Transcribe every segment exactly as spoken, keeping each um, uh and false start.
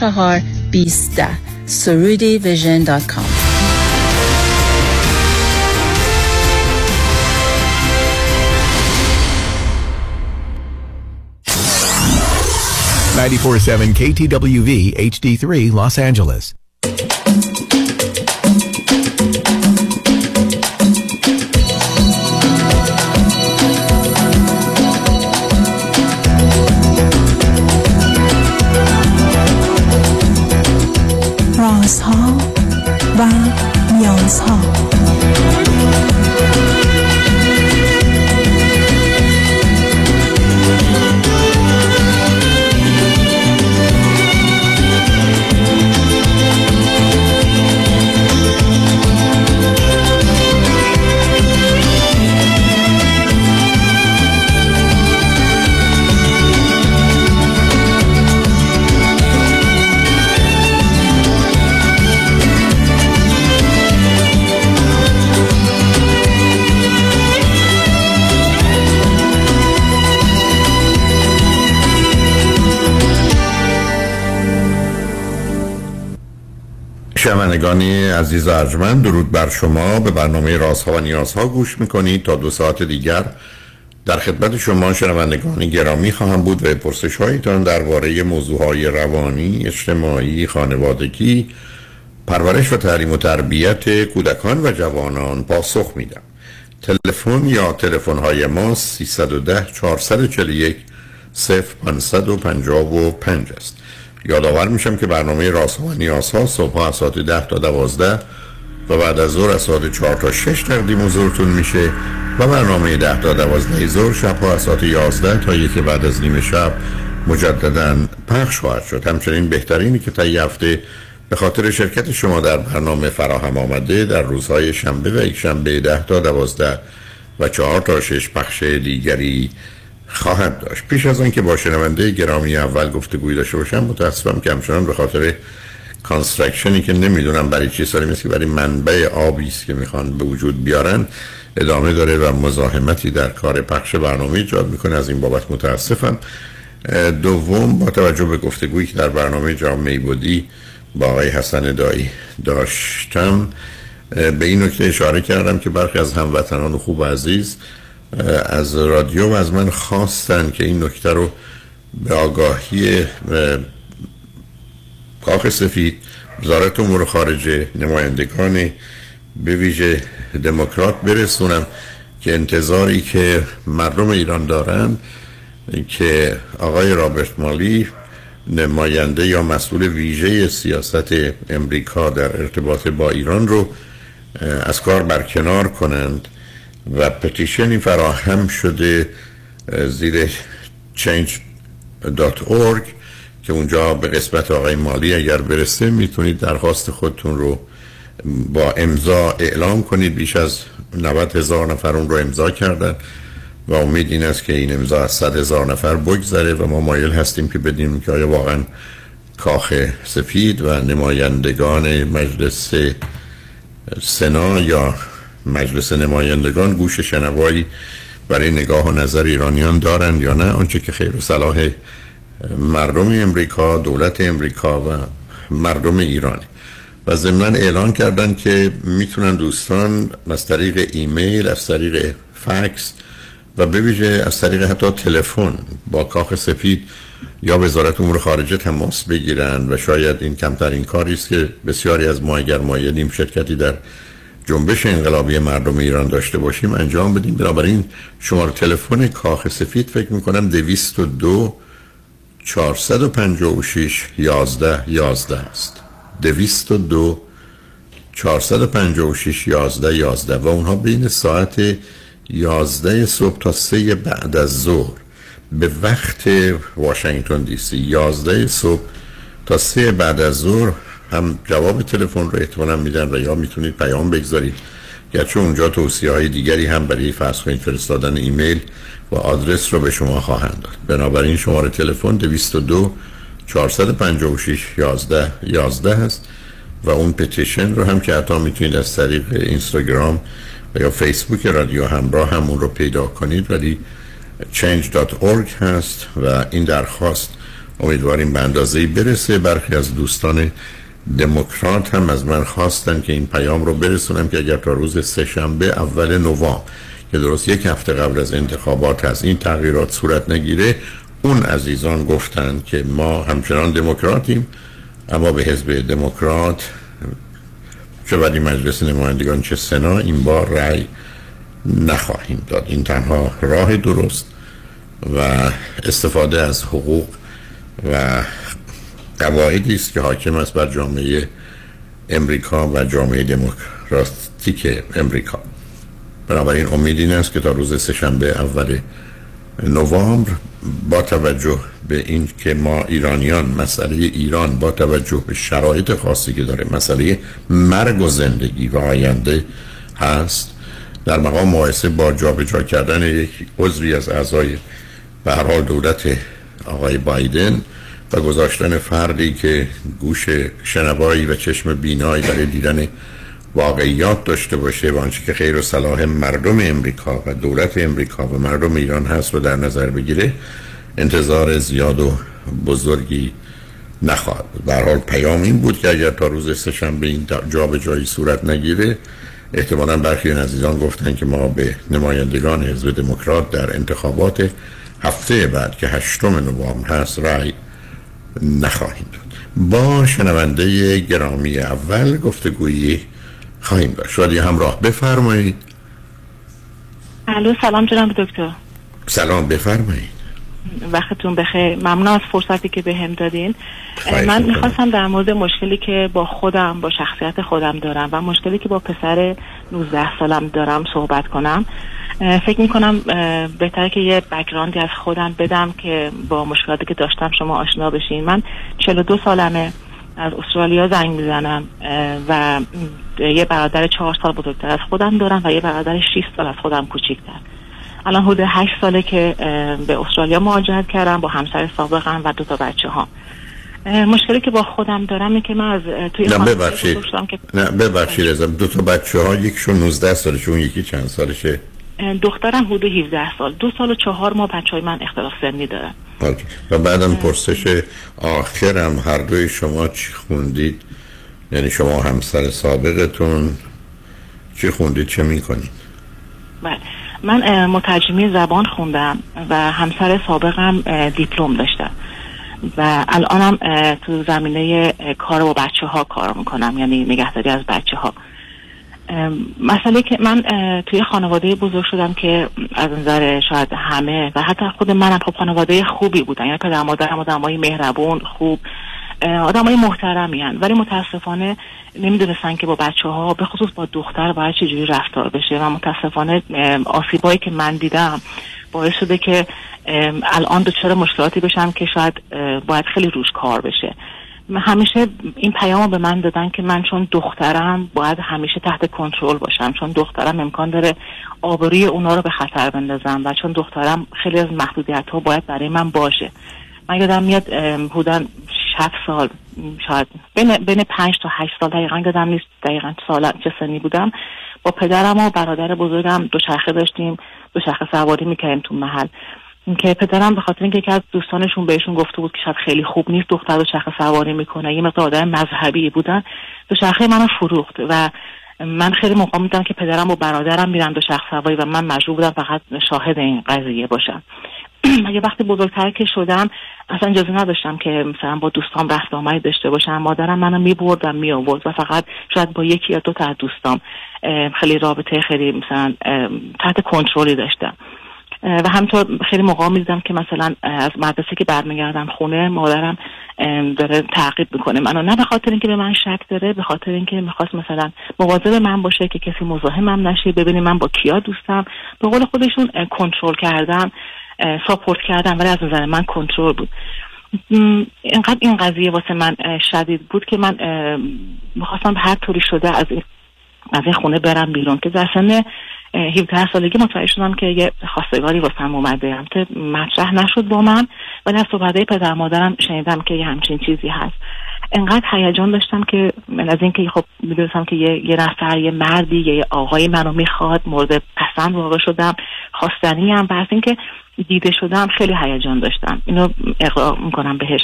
چهار بیسته سرودیویژن دات کام. ninety-four point seven کی تی دبلیو وی اچ دی three Los Angeles. رازها و نیازها. شنوندگانی عزیز ارجمند، درود بر شما. به برنامه رازها و نیازها گوش میکنید. تا دو ساعت دیگر در خدمت شما شنوندگانی گرامی خواهم بود و پرسش هایتان درباره موضوعهای روانی، اجتماعی، خانوادگی، پرورش و تعلیم و تربیت کودکان و جوانان پاسخ میدم. تلفن یا تلفن های ما سه یک صفر چهار چهار یک صفر پنج پنج پنج است. یادآور میشم که برنامه رازها و نیازها صبح از ساعت ده تا دوازده و بعد از ظهر از ساعت چهار تا شش تقدیم حضورتون میشه و برنامه ده تا دوازده ظهر شبها از ساعت یازده تا یک بعد از نیم شب مجددا پخش خواهد شد. همچنین بهترینی که طی هفته به خاطر شرکت شما در برنامه فراهم آمده در روزهای شنبه و یکشنبه ده تا دوازده و چهار تا شش پخش دیگری خواهد داشت. پیش از آن که با شنونده گرامی اول گفتگویی داشته باشم، متاسفم که همچنان به خاطر کانسترکشنی که نمیدونم برای چی سالی مثل که برای منبع آبی است که میخوان به وجود بیارن ادامه داره و مزاحمتی در کار پخش برنامه ایجاد میکنه. از این بابت متاسفم. دوم، با توجه به گفتگویی که در برنامه جامعه بودی با آقای حسن دایی داشتم به این نکته اشاره کردم که برخی از هموطنان خوب عزیز از رادیو و از من خواستن که این نکته رو به آگاهی کاخ سفید، وزارت امور خارجه، نمایندگان به ویژه دموکرات برسونم که انتظاری که مردم ایران دارن که آقای رابرت مالی نماینده یا مسئول ویژه سیاست امریکا در ارتباط با ایران رو از کار برکنار کنند و پتیشنی فراهم شده زیر چنج دات اورگ که اونجا به قسمت آقای مالی اگر برسه میتونید درخواست خودتون رو با امضا اعلام کنید. بیش از نود هزار نفر اون رو امضا کردن و امید این است که این امضا از صد هزار نفر بگذره و ما مایل هستیم که بدیم که آیا واقعا کاخ سفید و نمایندگان مجلس سنا یا مجلس نمایندگان گوش شنوایی برای نگاه و نظر ایرانیان دارند یا نه. آنچه که خیر و صلاح مردم امریکا، دولت امریکا و مردم ایران و ضمناً اعلان کردن که میتونن دوستان از طریق ایمیل، از طریق فکس و به ویژه از طریق حتی تلفن با کاخ سفید یا وزارت امور خارجه تماس بگیرن و شاید این کمترین کاری است که بسیاری از ما اگر مایلیم شرکتی در جنبش انقلابی مردم ایران داشته باشیم انجام بدیم. بنابراین شماره تلفن کاخ سفید فکر میکنم دویست و دو چهارصد و پنجاه و شش یازده یازده است. دویست و دو چهارصد و پنجاه و شش یازده یازده و اونها بین ساعت یازده صبح تا سه بعد از ظهر به وقت واشنگتن دی سی، یازده صبح تا سه بعد از ظهر هم جواب تلفن رو احتمالاً میدن و یا میتونید پیام بگذارید. گرچه اونجا توصیه های دیگری هم برای فرض کنید فرستادن ایمیل و آدرس رو به شما خواهند داد. بنابراین شماره تلفن دویست و دو چهارصد و پنجاه و شش یازده یازده هست و اون پتیشن رو هم که حتی میتونید از طریق اینستاگرام و یا فیسبوک رادیو همراه همون رو پیدا کنید ولی چنج دات اورگ هست و این درخواست امیدواریم به اندازه‌ای برسه. برخی از دوستان دموکرات هم از من خواستن که این پیام رو برسونم که اگر تا روز سه‌شنبه اول نوامبر که درست یک هفته قبل از انتخابات هست این تغییرات صورت نگیره، اون عزیزان گفتن که ما همچنان دموکراتیم اما به حزب دموکرات چه ولی مجلس نمایندگان چه سنا این بار رأی نخواهیم داد. این تنها راه درست و استفاده از حقوق و قواعدی است که حاکم است بر جامعه امریکا و جامعه دموکراتیک امریکا. بنابراین امید این است که تا روز سه‌شنبه اول نوامبر با توجه به این که ما ایرانیان مسئله ایران با توجه به شرایط خاصی که داره مسئله مرگ و زندگی و آینده هست، در مقام مقایسه با جابجا کردن یک عضوی از اعضای به هر حال دولت آقای بایدن و گذاشتن فردی که گوش شنوایی و چشم بینایی برای دیدن واقعیات داشته باشه و آنچه که خیر و صلاح مردم امریکا و دولت امریکا و مردم ایران هست رو در نظر بگیره، انتظار زیاد و بزرگی نخواهد. در حال پیام این بود که اگر تا روز سه‌شنبه این جا به جایی صورت نگیره، احتمالاً برخی از عزیزان گفتن که ما به نمایندگان حزب دموکرات در انتخابات هفته بعد که هشتم نوامبر هست رأی نخواهیم داد. با شنونده گرامی اول گفتگویی خواهیم داشت. رادیو همراه، بفرمایید. الو، سلام جناب دکتر. سلام، بفرمایید. وقتتون بخیر. ممنون از فرصتی که بهم دادین. من میخواستم در مورد مشکلی که با خودم، با شخصیت خودم دارم و مشکلی که با پسر نوزده سالم دارم صحبت کنم. فکر میکنم بهتره که یه بک‌گراندی از خودم بدم که با مشکلاتی که داشتم شما آشنا بشین. من چهل و دو سالمه، از استرالیا زنگ میزنم و یه برادر چهار سال بزرگتر از خودم دارم و یه برادر شش سال از خودم کوچیک‌تر. الان حدود هشت ساله که به استرالیا مهاجرت کردم با همسر سابقم و دو تا بچه ها. مشکلی که با خودم دارم اینه که من از توی خانواده بزرگ شدم که نه ببخشید ازم دو تا بچه ها، یکشون نوزده سالشه، اون یکی چند سالشه؟ دخترم حدود هفده سال، دو سال و چهار ماه بچهای من اختلاف سنی دارن. و بعدم پرسش آخرم هر دوی شما چی خوندید؟ یعنی شما همسر سابقتون چی خوندید، چه میکنید؟ بله، من مترجمی زبان خوندم و همسر سابقم دیپلم داشتم و الانم تو زمینه کار با بچه ها کار میکنم، یعنی نگهداری از بچه ها. مسئله که من توی خانواده بزرگ شدم که از نظر شاید همه و حتی خود منم خب خانواده خوبی بودن، یعنی پدر مادرم آدمای مهربون، خوب، آدمای محترمی هستن، ولی متاسفانه نمیدونستن که با بچه ها به خصوص با دختر باید چجوری رفتار بشه و متاسفانه آسیبایی که من دیدم باعث شده که الان دچار مشکلاتی بشم که شاید باید خیلی روش کار بشه. همیشه این پیامو به من دادن که من چون دخترم باید همیشه تحت کنترل باشم، چون دخترم امکان داره آبروی اونا رو به خطر بندازم و چون دخترم خیلی از محدودیت‌ها باید برای من باشه. من یادم میاد حدوداً هفت سال، شاید بین بین پنج تا هشت سال، دقیقاً یادم نیست دقیقاً سال چه سنی بودم، با پدرم و برادر بزرگم دوچرخه داشتیم، دوچرخه سواری می‌کردیم تو محل. که پدرم به خاطر اینکه یکی از دوستانشون بهشون گفته بود که شاید خیلی خوب نیست دختر دوچرخه سواری میکنه، یه مقدار آدم مذهبی بودن، دوچرخه منو فروخت و من خیلی موقع میدم که پدرم و برادرم میرن دوچرخه سواری و من مجبور بودم فقط شاهد این قضیه باشم. یه وقتی بزرگتر که شدم اصلا اجازه نداشتم که مثلا با دوستام رفت آمد داشته باشم، مادرم منو میبرد و میآورد و فقط شاید با یکی یا دو تا از دوستام خیلی رابطه خیلی مثلا تحت کنترلی داشتم. و همینطور خیلی موقع می‌دیدم که مثلا از مدرسه که برمیگردم خونه مادرم داره تعقیب میکنه منو، نه به خاطر اینکه به من شک داره، به خاطر اینکه میخواست مثلا مواظب من باشه که کسی مزاحمم نشه، ببینه من با کیا دوستم. به قول خودشون کنترل کردم، ساپورت کردم، ولی از نظر من کنترل بود. اینقدر این قضیه واسه من شدید بود که من می‌خواستم هر طوری شده از این از این خونه برم بیرون. که در سن هفده سالگی متوجه شدم که یه خواستگاری واسم اومده، البته مطرح نشد با من ولی از صحبت‌های پدر مادرم شنیدم که یه همچین چیزی هست. انقدر هیجان داشتم که من از اینکه خب میدونستم که یه یه نفر، یه مردی، یه آقای منو میخواد، مورد پسند واقع شدم. خواستنی هم برای اینکه دیده شدم خیلی هیجان داشتم. اینو اقرار میکنم بهش.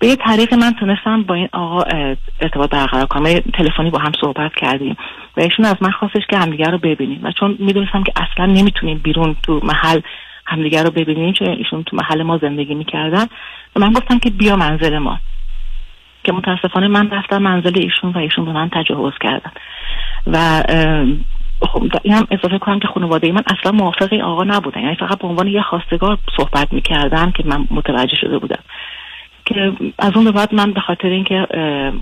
به یه طریق من تونستم با این آقا ارتباط برقرار کنم، تلفنی با هم صحبت کردیم و ایشون از من خواستش که همدیگر رو ببینیم و چون میدونستم که اصلا نمیتونیم بیرون تو محل همدیگر رو ببینیم چون ایشون تو محل ما زندگی میکردن و من گفتم که بیا منزل ما، که متاسفانه من رفتم منزل ایشون و ایشون به من تجاوز کردن و این هم اضافه کنم که خانواده من اصلا موافق آقا نبودن، یعنی فقط به عنوان یه خواستگار صحبت میکردن که من متوجه شده بودم. که از اون به بعد من به خاطر اینکه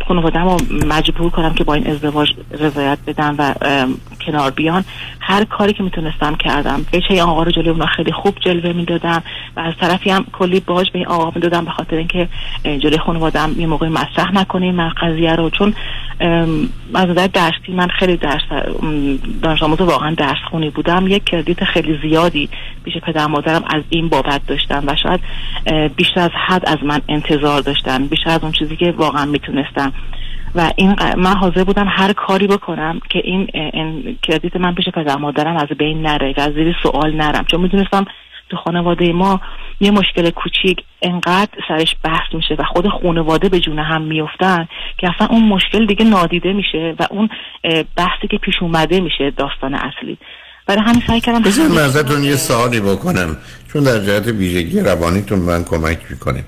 خانواده‌مو مجبور کنم که با این ازدواج رضایت بدن و کنار بیان، هر کاری که میتونستم کردم. بچه‌ی آقا رو جلوی اونا خیلی خوب جلوه میدادم و از طرفی هم کلی باج به این آقا میدادم به خاطر اینکه جلوی خانواده‌م یه موقع مطرح نکنه من قضیه رو، چون از نظر درسی من خیلی درس دانش‌آموز واقعا درس خونی بودم. یک کردیت خیلی زیادی پیش پدر مادرم از این بابت داشتم و شاید بیشتر از حد از من انتظار داشتن، بیشتر از اون چیزی که واقعا میتونستم و این من حاضر بودم هر کاری بکنم که این, این کردیت من پیش پدر مادرم از بین نره و از زیر سوال نرم، چون میدونستم تو خانواده ما یه مشکل کوچیک انقدر سرش بحث میشه و خود خانواده به جون هم میافتن که اصلا اون مشکل دیگه نادیده میشه و اون بحثی که پیش اومده میشه داستان اصلی. برای همین سعی کردم بذارید من ازتون یه سوالی بکنم چون در جهت ویژگی روانیتون من کمک میکنه.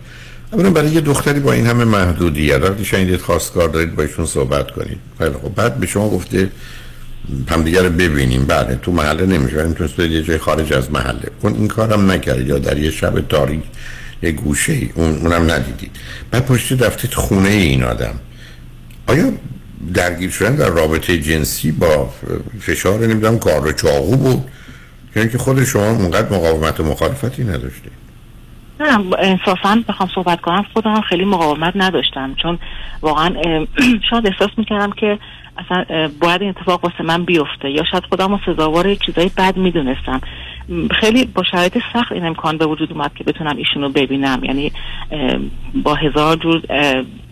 اولا برای یه دختری با این همه محدودیت وقتی شنیدید خواستگار دارید با ایشون صحبت کنید. خیلی خب، بعد به شما گفته همدیگه رو ببینیم، بله تو محله نمیشه ولی میتونید یه جای خارج از محله اون این کارم نکرد یا در یه شب تاریک یه گوشه ای اون اونم ندیدید، بعد پشت رفتید خونه این آدم. آیا درگیر شدن در رابطه جنسی با فشار نمیدونم کار رو چاقو بود یعنی که خود شما اونقدر مقاومت و مخالفتی نداشتید؟ نه، انصافاً بخوام صحبت کنم خودم خیلی مقاومت نداشتم چون واقعا شاید احساس میکردم که اصلا باید این اتفاق واسه من بیفته یا شاید خودم رو سزاوار چیزایی بد میدونستم. خیلی با شرایط سخت این امکان به وجود اومد که بتونم ایشونو ببینم، یعنی با هزار جور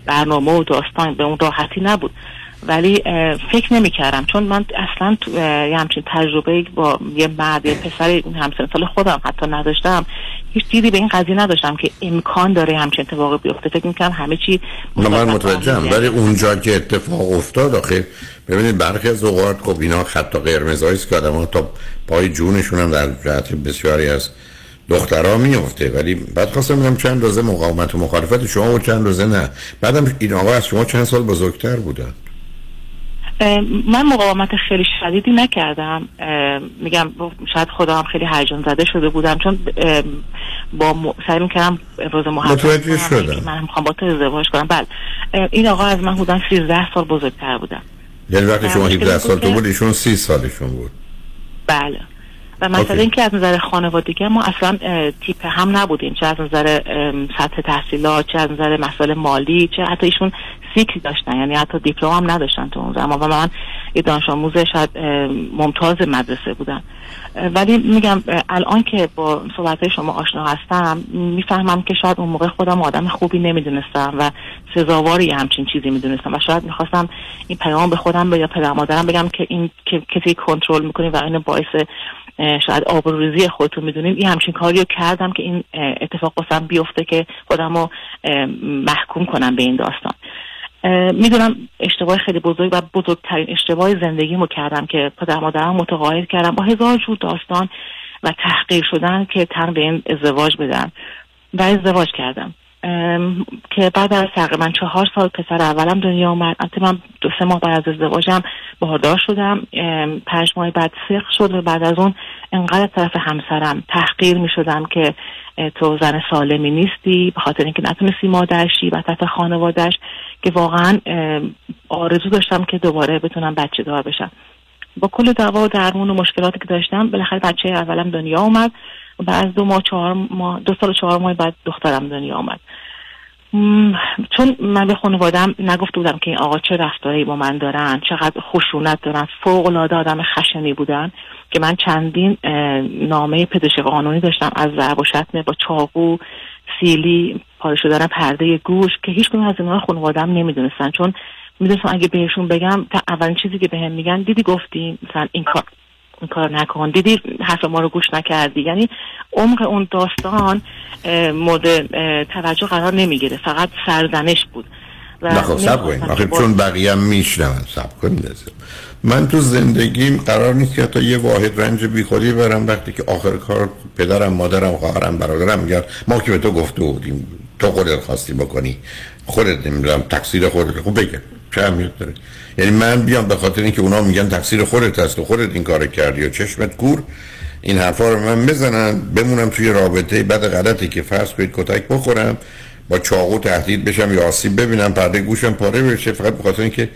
برنامه و داستان به اون راحتی نبود ولی فکر نمیکردم چون من اصلا یه همچین تجربه با یه مرد یه پسر همسن سال خودم حتی نداشتم، هیچ دیدی به این قضیه نداشتم که امکان داره همچین اتفاق بیفته. فکر میکنم همه چی من متوجهم ولی اونجا که اتفاق افتاد آخه ببینید برخی از اوقات خب اینا خط قرمزایی است که آدم‌ها تا پای جونشون هم در جهت بسیاری از دخترها میفته ولی بعد خواستم ببینم چند روزه مقاومت و مخالفت شما و چند روزه نه. بعدم این آقا از شما چند سال بزرگتر بودن. من مقاومت خیلی شدیدی نکردم، میگم شاید خودم خیلی هیجان زده شده بودم چون با م... سعی میکردم روز محبت کنم من میخوام با تو ازدواج کنم. بله این آقا از من حدود سیزده سال بزرگتر بودن، یعنی وقتی شما هفده سال تو بود ایشون سی سالشون بود. بله و مثلا اینکه از نظر خانوادگی ما اصلا تیپ هم نبودیم، چه از نظر سطح تحصیلات چه از نظر مسائل مالی چه حتی ایشون سیکل داشتن، یعنی حتی دیپلم هم نداشتن تو اون زمان و من یه دانش آموز شاید ممتاز مدرسه بودم. ولی میگم الان که با صحبت‌های شما آشنا هستم میفهمم که شاید اون موقع خودم آدم خوبی نمیدونستم و سزاواری همچین چیزی میدونستم و شاید میخواستم این پیام به خودم یا پدر مادرم بگم که این که کسی کنترل میکنی و این باعث شاید آبروریزی خودتون میدونین. این همچین کاری رو کردم که این اتفاق واسم بیفته که خودم رو محکوم کنم به این داستان. میدونم اشتباه خیلی بزرگ و بزرگترین اشتباه زندگیمو کردم که پدر مادرم متقاعد کردم با هزار جور داستان و تحقیر شدن که تن به این ازدواج بدن و ازدواج کردم که بعد از تقریبا چهار سال پسر اولم دنیا اومد. البته من دو سه ماه بعد از ازدواجم باردار شدم، پنج ماه بعد سیخ شد و بعد از اون انقدر طرف همسرم تحقیر می شدم که تو زن سالمی نیستی به خاطر اینکه نتونستی مادرشی و طرف خانوادش که واقعا آرزو داشتم که دوباره بتونم بچه دار بشم. با کل دعوا و درمون و مشکلاتی که داشتم بالاخره بچه اولم دنیا اومد و بعد دو ماه چهار ماه دو سال و چهار ماه بعد دخترم دنیا آمد. م... چون من به خانواده‌ام نگفته بودم که این آقا چه رفتاری با من دارن، چقدر خشونت دارن، فوق‌العاده آدم خشنی بودن که من چندین نامه پزشکی قانونی داشتم از ضرب و شتم با چاقو، سیلی، پاره شدن پرده گوش که هیچ کدوم از اینا خانواده‌ام نمیدونستن چون میدونستم اگه بهشون بگم تا اولین چیزی که بهم میگن دیدی گفتیم مثلا این کار این کار نکن، دیدی حرف ما رو گوش نکردی. یعنی عمق اون داستان مورد توجه قرار نمیگیره، فقط سرزنش بود. نخواه سب کنیم آخه چون بقیه هم میشنون. سب کنیم من تو زندگیم قرار نیست که حتی یه واحد رنج بیخودی برم وقتی که آخر کار پدرم، مادرم، خواهرم، برادرم میگن ما که به تو گفته بودیم، تو خودت خواستی بکنی، خودت نمیدونم تقصیر خودت. خب بگم چه اهمیت داره؟ یعنی من بیام به خاطر اینکه اونا میگن تقصیر خودت هست و خودت این کارو کردی و چشمت کور، این حرفا رو من بزنن بمونم توی رابطه بد غلطی که فرض کنید کتک بخورم، با چاقو تهدید بشم یا آسیب ببینم، پرده گوشم پاره بشه، فقط به خاطر اینکه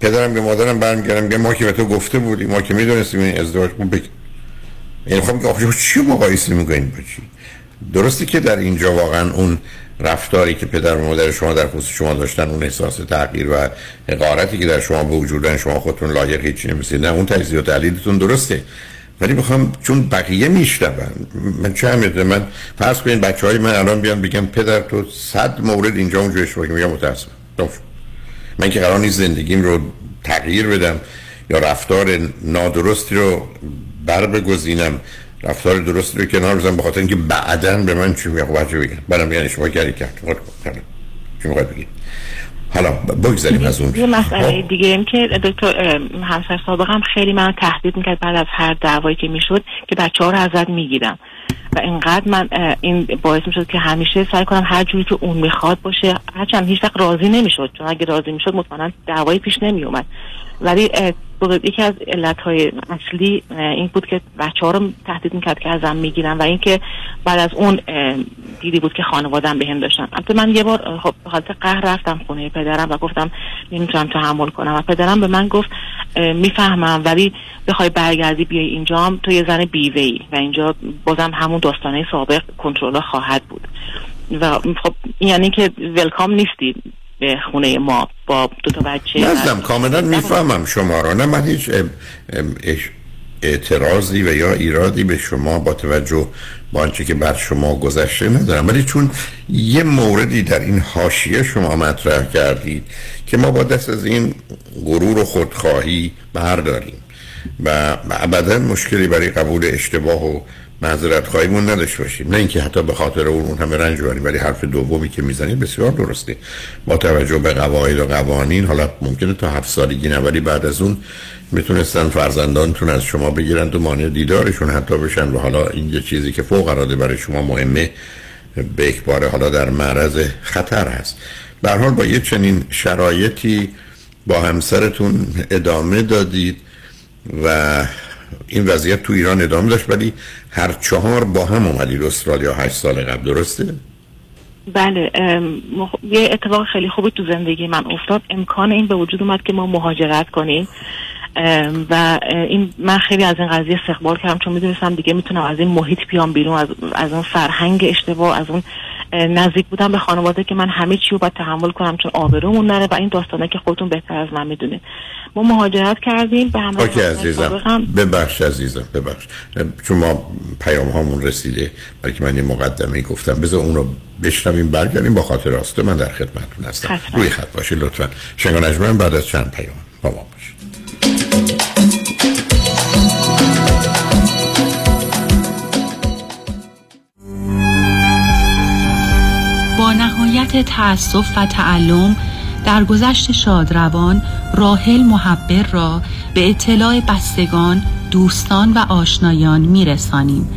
پدرم به مادرم برمیگردم میگم ما که به تو گفته بودیم، ما که میدونستیم این ازدواج بود بگی. یعنی خب که آخه چی مقایسه میکنین با چی؟ درسته که در اینجا واقعا اون رفتاری که پدر و مادر شما در خصوص شما داشتن، اون احساس تحقیر و حقارتی که در شما به وجود اومد، شما خودتون لایق هیچ نمی‌شید، نه اون تجزیه و تحلیلتون درسته، ولی میخوام چون بقیه میشنون من چه امیده. من فرض کنین بچهای من الان بیان بگم پدر تو صد مورد اینجا اونجا اشتباه، میگم متاسفم، من که قرار نیست زندگیم رو تغییر بدم یا رفتار نادرستی رو بر بگزینم، رفتار درستی رو کنار بزنم به خاطر اینکه بعداً به من چی میگه. خب بچه بگم برام یعنی شما کاری کرد خود کنم چی میخواد بگید. حالا بگذاریم از اون یه مسئله دیگه ایم که دکتر همسر سابقم هم خیلی منو تهدید میکرد بعد از هر دعوایی که میشد که بچه‌ها رو ازت میگیرم و اینقدر من این باعث میشد که همیشه سعی کنم هر جوری که اون میخواد باشه، هرچند هیچ وقت راضی نمیشد، چون اگه راضی میشد مطمئنا دعوایی پیش نمیومد. ولی یکی از علتهای اصلی این بود که بچه‌ها رو تهدید میکرد که ازم میگیرن و اینکه بعد از اون دیدی بود که خانواده‌ام بهم داشتن. البته من یه بار خب به خاطر قهر رفتم خونه پدرم و گفتم نمیتونم تحمل کنم و پدرم به من گفت میفهمم ولی بخوای برگردی بیای اینجا تو یه زن بیوه‌ای و اینجا بازم همون داستانه سابق کنترل خواهد بود و خب یعنی که ولکام نیستی به خونه ما با دو تا بچه. نزدم کاملا میفهمم شما را، نه من هیچ اعتراضی و یا ایرادی به شما با توجه با آنچه که بر شما گذشته ندارم، ولی چون یه موردی در این حاشیه شما مطرح کردید که ما با دست از این غرور و خودخواهی برداریم و ابدا مشکلی برای قبول اشتباه و معذرت خواهیمون نداشت باشیم، نه اینکه حتی به خاطر اون همه رنج ببریم. ولی حرف دومی که میزنید بسیار درسته، با توجه به قواعد و قوانین حالا ممکنه تا هفت سالگی نه، ولی بعد از اون میتونستن فرزندانتون از شما بگیرن تو مانع دیدارشون حتی بشن و حالا این یه چیزی که فوق العاده برای شما مهمه به اکبار حالا در معرض خطر هست. به هر حال با یه چنین شرایطی با همسرتون ادامه دادید و این وضعیت تو ایران ادامه داشت، ولی هر چهار با هم اومدید استرالیا هشت سال قبل، درسته؟ بله. مخ... یه اتفاق خیلی خوبی تو زندگی من افتاد، امکان این به وجود اومد که ما مهاجرت کنیم و این من خیلی از این قضیه استقبال کردم، چون میدونستم دیگه میتونم از این محیط بیام بیرون، از, از اون فرهنگ اشتباه، از اون نزدیک بودم به خانواده که من همه چی رو باید تحمل کنم چون آبرومون نره و این داستانه که خودتون بهتر از من میدونید. ما مهاجرت کردیم به همراه. اوکی عزیزم، ببخش عزیزم ببخش چون ما پیام هامون رسیده، بلکه من یه مقدمه گفتم بذار اون رو بشنویم برگردیم با خاطر راست. من در خدمتتون هستم حسنا. روی خط باشید لطفاً. شنگان اجمن بعد از چند پیام با ما باشید. با نهایت تأسف و تعلم در گذشت شادروان راحل محبر را به اطلاع بستگان، دوستان و آشنایان میرسانیم.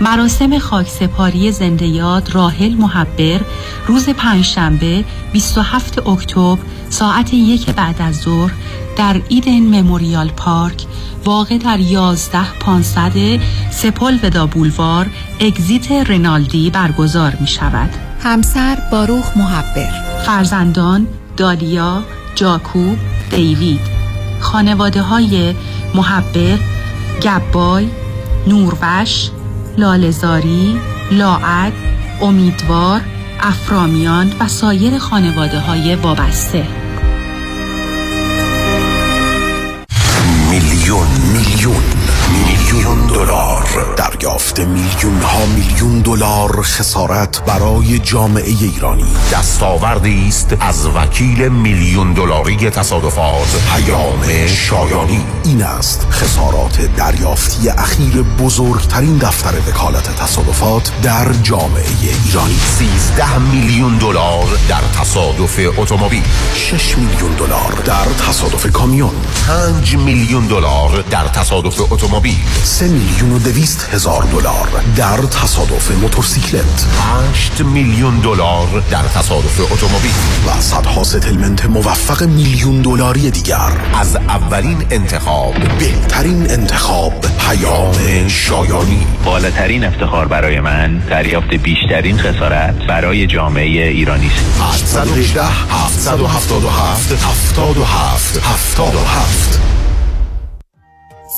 مراسم خاکسپاری زنده یاد راحل محبر روز پنجشنبه بیست و هفتم اکتبر ساعت یک بعد از ظهر در ایدن مموریال پارک واقع در یازده پانصد سپولودا بولوار اگزیت رنالدی برگزار می شود. همسر باروخ محبر، فرزندان دالیا، جاکوب، دیوید، خانواده های محبر، گبای، نوروش، لالزاری، لاعد، امیدوار، افرامیان و سایر خانواده های وابسته. میلیون میلیون میلیون دلار دریافت، میلیون ها میلیون دلار خسارت برای جامعه ایرانی. دستاوردی است از وکیل میلیون دلاری تصادفات پیام شایانی. این است خسارات دریافتی اخیر بزرگترین دفتر وکالت تصادفات در جامعه ایرانی. سیزده میلیون دلار در تصادف اتومبیل، شش میلیون دلار در تصادف کامیون، پنج میلیون دلار در تصادف اتومبیل، سه میلیون و دویست هزار دلار در تصادف موتورسیکلت، هشت میلیون دلار در تصادف اتومبیل و صدها ستلمنت موفق میلیون دلاری دیگر. از اولین انتخاب، بهترین انتخاب، پیام شایانی. بالاترین افتخار برای من دریافت بیشترین خسارت برای جامعه ایرانی است. هشت یک هشت هفت هفت هفت هفت هفت هفت هفت.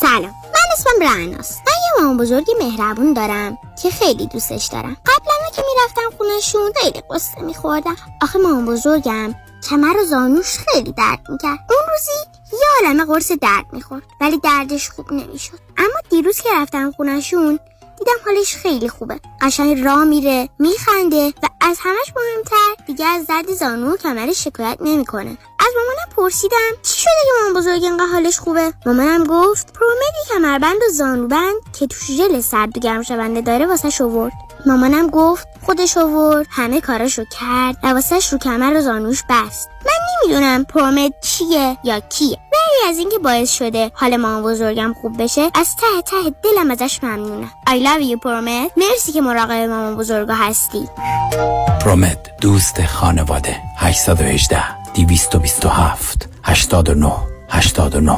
سلام، من اسمم رعناست. من یه مامان بزرگی مهربون دارم که خیلی دوستش دارم. قبلا که میرفتم خونهشون خیلی قصه میخوردم. آخه مامان بزرگم کمر و زانوش خیلی درد میکرد. اون روزی یه عالمه قرص درد میخورد ولی دردش خوب نمیشد. اما دیروز که رفتم خونهشون دیدم حالش خیلی خوبه، قشنگ راه میره، میخنده و از همش مهمتر دیگه از درد زانو و کمرش شکایت نمیکنه. از مامانم پرسیدم چی شده که مامان بزرگ اینقدر حالش خوبه؟ مامانم گفت پرومدی کمربند و زانوبند که توش ژل سرد و گرم شونده داره واسش آورد. مامانم گفت خودش آورد، همه کاراشو کرد، لباسش رو کمر و زانوش بست. من نمیدونم پرومد چیه یا کیه، ولی از اینکه باعث شده حال مامان بزرگم خوب بشه از ته ته دلم ازش ممنونم. I love you پرومد. مرسی که مراقب مامان بزرگا هستی. پرومد، دوست خانواده. هشت یک هشت دویست و بیست و هفت هشتاد و نه هشتاد و نه.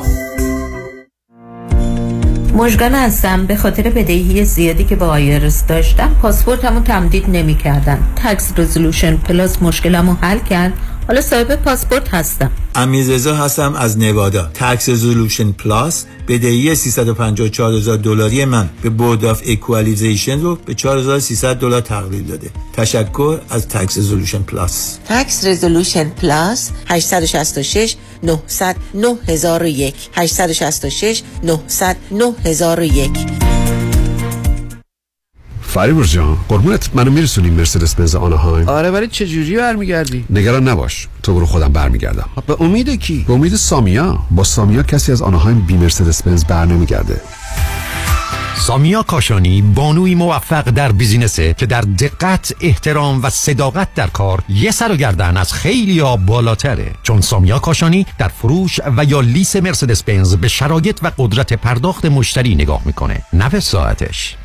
مژگان هستم. به خاطر بدهی زیادی که با آیرس داشتم پاسپورتمو تمدید نمی کردن. تکس رزولوشن پلاس مشکلمو حل کرد، حالا صاحب پاسپورت هستم. امیررضا هستم از نوادا. تکس رزولوشن پلاس بدهی سیصد و پنجاه و چهار هزار دلاری من به بورد آف اکوالیزیشن رو به چهار هزار و سیصد دلار تقلیل داده. تشکر از تکس رزولوشن پلاس. تکس رزولوشن پلاس هشت شش شش نه صفر صفر نه صفر صفر یک هشت شش شش نه صفر صفر نه صفر صفر یک. فریبرز جان، قربونت، منو میرسونیم مرسدس بنز آناهایم. آره ولی چه جوری برمیگردی؟ نگران نباش، تو برو، خودم برمیگردم. به امید کی؟ به امید سامیا. با سامیا کسی از آناهایم بی مرسدس بنز برنمیگرده. سامیا کاشانی بانوی موفق در بیزینسه که در دقت، احترام و صداقت در کار یه سر و گردن از خیلیا بالاتره. چون سامیا کاشانی در فروش و یا لیس مرسدس بنز به شرایط و قدرت پرداخت مشتری نگاه میکنه، نه به ساعتش.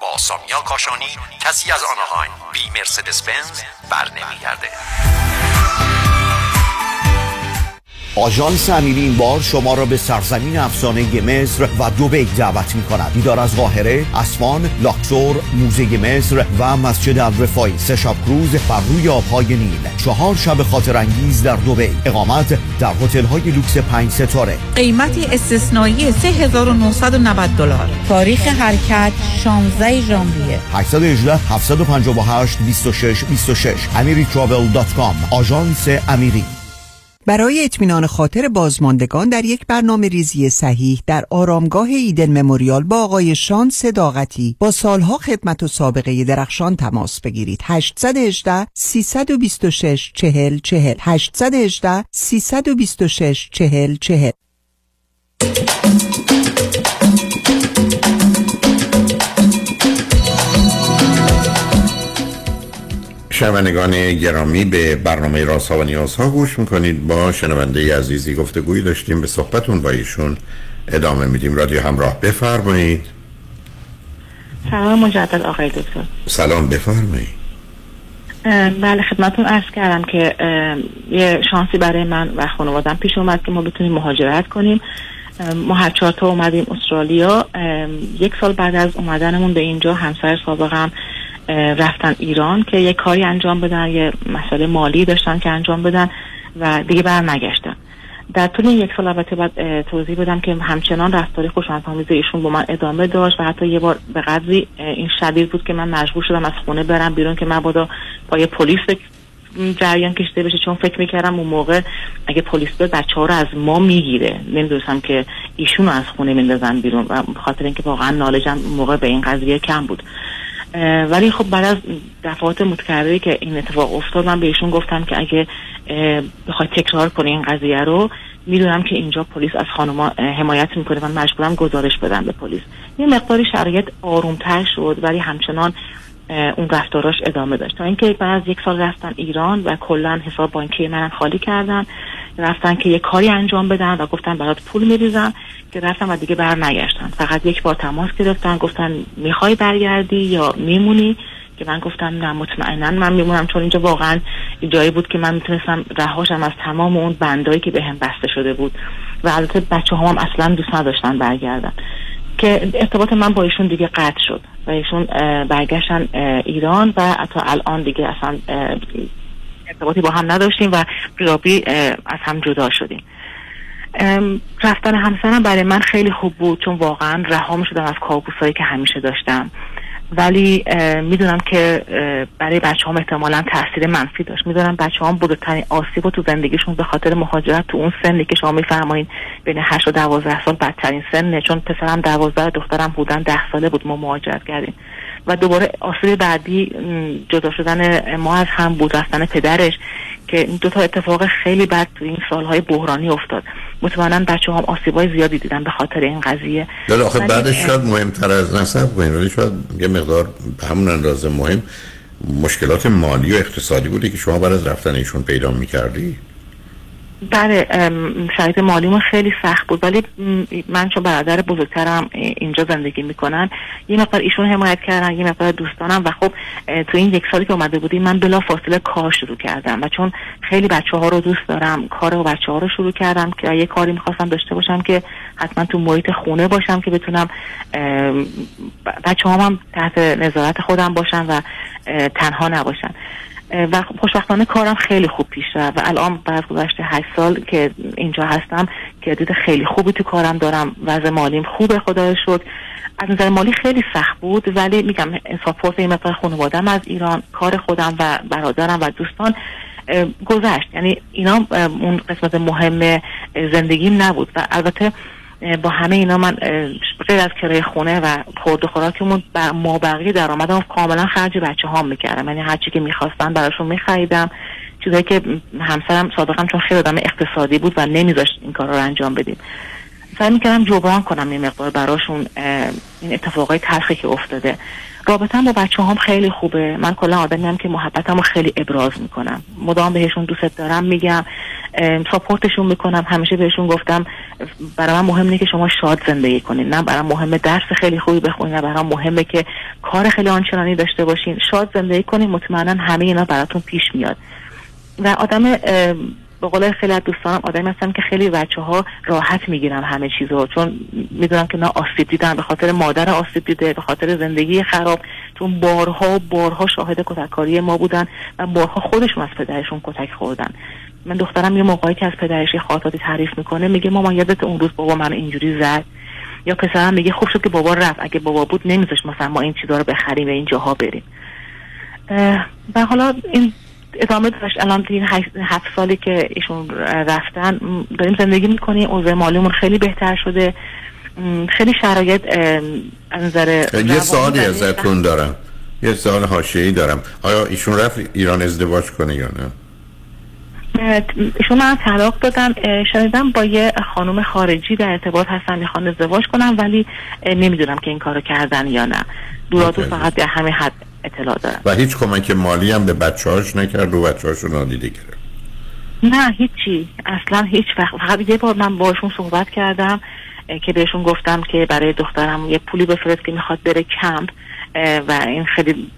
با سامیا کاشانی کسی از آناهایم بی مرسدس بنز برنمیگرده. آژانس امیری این بار شما را به سرزمین افسانه مصر و دبی دعوت می‌کند. دیدار از قاهره، اسوان، لاکسور، موزه مصر و مسجد الرفای. سه شب کروز بر روی آب‌های نیل. چهار شب خاطرانگیز در دبی. اقامت در هتل‌های لوکس پنج ستاره. قیمت استثنایی سه هزار و نهصد و نود دلار. تاریخ حرکت شانزده ژانویه. هشت یک هشت هفت پنج هشت بیست و شش بیست و شش. amiri travel dot com. آژانس امیری. برای اطمینان خاطر بازماندگان در یک برنامه ریزی صحیح در آرامگاه ایدن مموریال با آقای شان صداقتی با سالها خدمت و سابقه درخشان تماس بگیرید. هشت یک هشت سه دو شش چهار صفر چهار صفر هشت یک هشت سه دو شش چهار صفر چهار صفر. شنوندگان گرامی، به برنامه رازها و نیازها گوش میکنید. با شنونده عزیزی گفتگویی داشتیم، به صحبتون با ایشون ادامه میدیم. رادیو همراه، بفرمایید. سلام مجدد آقای دکتر. سلام، بفرمایید. بله، خدمتون عرض کردم که یه شانسی برای من و خانوادم پیش اومد که ما بتونیم مهاجرت کنیم. ما هر چهار تا اومدیم استرالیا. یک سال بعد از اومدنمون به اینجا همسر سابقم رفتن ایران که یه کاری انجام بدن، یه مسئله مالی داشتن که انجام بدن و دیگه برنگشتن. در طول یک سال البته بعد توضیح بدم که همچنان رفتار خوشایندآمیز ایشون با من ادامه داشت و حتی یه بار به قدری این شدید بود که من مجبور شدم از خونه برم بیرون که مبادا با یه پلیس جریان کشیده بشه، چون فکر میکردم اون موقع اگه پلیس بیاد بچه‌ها رو از ما میگیره. نمیدونستم که ایشون رو از خونه میندازن بیرون و خاطر اینکه واقعا نالجم اون موقع به این قضیه کم بود. ولی خب بعد از دفعات متکرری که این اتفاق افتاد من به ایشون گفتم که اگه بخواید تکرار کنی این قضیه رو، میدونم که اینجا پلیس از خانوما حمایت میکنه، من مجبورم گزارش بدم به پلیس. یه مقداری شرایط آرومتر شد ولی همچنان اون رفتاراش ادامه داشت تا اینکه بعد از یک سال رفتن ایران و کلا حساب بانکی من خالی کردن، رفتن که یه کاری انجام بدن و گفتن برات پول میریزم که رفتم و دیگه برنگشتن. فقط یک بار تماس گرفتن گفتن میخوای برگردی یا میمونی، که من گفتم نه مطمئنا من میمونم، چون اینجا واقعا جایی بود که من میتونستم رهاشم از تمام اون بندایی که بهم بسته شده بود و البته بچه‌هام هم اصلا دوست نداشتن برگردن، که ارتباط من با ایشون دیگه قطع شد و ایشون برگشتن ایران و تا الان دیگه اصلا ارتباطی با هم نداشتیم و رابی از هم جدا شدیم. رفتن همسرم برای من خیلی خوب بود چون واقعا رها شدم از کابوسایی که همیشه داشتم، ولی میدونم که برای بچه‌هام احتمالاً تاثیر منفی داشت. میدونم بچه‌هام بزرگترین آسیبو تو زندگیشون به خاطر مهاجرت تو اون سنی که شما میفرمایید بین هشت و دوازده سال بدترین سنه، چون پسرم دوازده دخترم بودن ده ساله بود ما مهاجرت کردیم و دوباره آسیب بعدی جدا شدن ما از هم بود، رفتن پدرش، که دو تا اتفاق خیلی بد تو این سالهای بحرانی افتاد. مطمئناً بچه‌هام آسیبای زیادی دیدن به خاطر این قضیه. حالا آخه بعدش شاید مهمتر از نسب و این شاید یه مقدار به همون اندازه مهم مشکلات مالی و اقتصادی بودی که شما بعد از رفتن ایشون پیدا می‌کردی؟ بله، شرایط مالیمون خیلی سخت بود ولی من چون برادر بزرگترم اینجا زندگی میکنن یه مقدار ایشون حمایت کردن، یه مقدار دوستانم، و خب تو این یک سالی که اومده بودیم من بلا فاصله کار شروع کردم و چون خیلی بچه ها رو دوست دارم کار و بچه ها رو شروع کردم که یه کاری میخواستم داشته باشم که حتما تو محیط خونه باشم که بتونم بچه هام هم تحت نظارت خودم باشن و تنها نباشن و خوشبختانه کارم خیلی خوب پیش رفت و الان بعد گذشته هشت سال که اینجا هستم که دید خیلی خوبی تو کارم دارم، وضع مالیم خوبه خدا شکر. از نظر مالی خیلی سخت بود ولی میگم ساپورت این مقدار خانواده‌ام از ایران، کار خودم و برادرم و دوستان گذشت، یعنی اینا اون قسمت مهم زندگیم نبود. و البته با همه اینا من غیر از کرایه خونه و خورد و خوراکمون ما بقیه درآمدم کاملا خرج بچه‌هام می‌کردم، یعنی هر چی که می‌خواستن براشون می‌خریدم، چیزایی که همسرم صادقاً چون خیلی آدم اقتصادی بود و نمی‌ذاشت این کارا رو انجام بدیم سعی می‌کردم جبران کنم این مقدار براشون این اتفاقای تلخی که افتاده. رابطه‌ام با بچه‌هام خیلی خوبه، من کلا آدمیم که محبتمو خیلی ابراز می‌کنم، مدام بهشون دوست دارم میگم، ساپورتشون میکنم. همیشه بهشون گفتم برای من مهم نیه که شما شاد زندگی کنین، نه برای مهمه درس خیلی خوبی بخونین، نه برای مهمه که کار خیلی آنچنانی داشته باشین، شاد زندگی کنین، مطمئنا همه اینا براتون پیش میاد. و آدم به قول خیلی از دوستانم آدمی هستم که خیلی بچه‌ها راحت میگیرن همه چیزو، چون میدونم که نه آسیب دیدن به خاطر مادر آسیب دیده، به خاطر زندگی خراب، چون بارها بارها شاهد کتککاری ما بودن و بارها خودشون از پدرشون کتک خوردن. من دخترم یه موقعی که از پدرش خاطراتی تعریف میکنه میگه مامان یادت اون روز بابا من اینجوری زد، یا پسرم میگه خوب شد که بابا رفت، اگه بابا بود نمیذاشت مثلا ما این چیزا رو بخریم و این جاها بریم. و حالا این ادامه داشت. الان این هفت سالی که ایشون رفتن داریم زندگی میکنیم، اوضاع مالیمون خیلی بهتر شده، خیلی شرایط از نظر یه سوالی ازتون دارم، یه سوال حاشیه‌ای دارم. آیا ایشون رفت ایران ازدواج کنه یا نه؟ ایشون من طلاق دادن، شنیدم با یه خانم خارجی در ارتباط هستن میخوان ازدواج کنن ولی نمیدونم که این کارو کردن یا نه، دوراتون فقط در همین حد اطلاع دارم. و هیچ کمک مالی هم به بچه‌هاش نکرد و بچه‌هاشو نادیده گرفت؟ نه هیچی، اصلا هیچ وقت. فقط یه بار من باشون صحبت کردم که بهشون گفتم که برای دخترم یه پولی بفرست که میخواد بره کمپ و این خیلی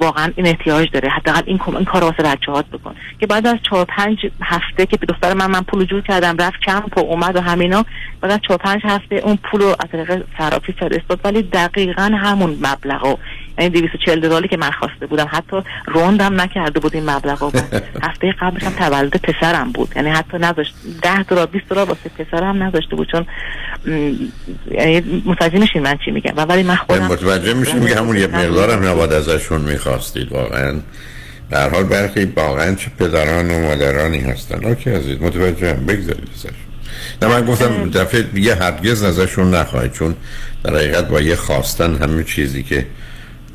واقعا این احتیاج داره، حداقل این این کارو واسه بچه‌هات بکن. که بعد از چهار پنج هفته که به دختر من من پولو جور کردم رفت کمپ و اومد و همینا، بعد از چهار پنج هفته اون پولو از طریق صرافی فرستاد ولی دقیقاً همون مبلغو، این دویست و چهل دلاری که من خواسته بودم حتی روندم نکرده بود این مبلغو. هفته قبلش هم تولد پسرم بود، یعنی حتی نذاشت ده دلار بیست دلار واسه پسرم نذاشته بود، چون یعنی متوجه میشین من چی میگم. و ولی من خودم متوجه میشم میگم همون یه مقدارم نباید ازشون میخواستید واقعا. در حال برخی واقعا چه پدران و مادرانی هستن. اوکی عزیز متوجهم، بگذارید ازشون. نه من گفتم دفعه دیگه هرگز ازشون نخواهید، چون در حقیقت با یه خواستن همه چیزی که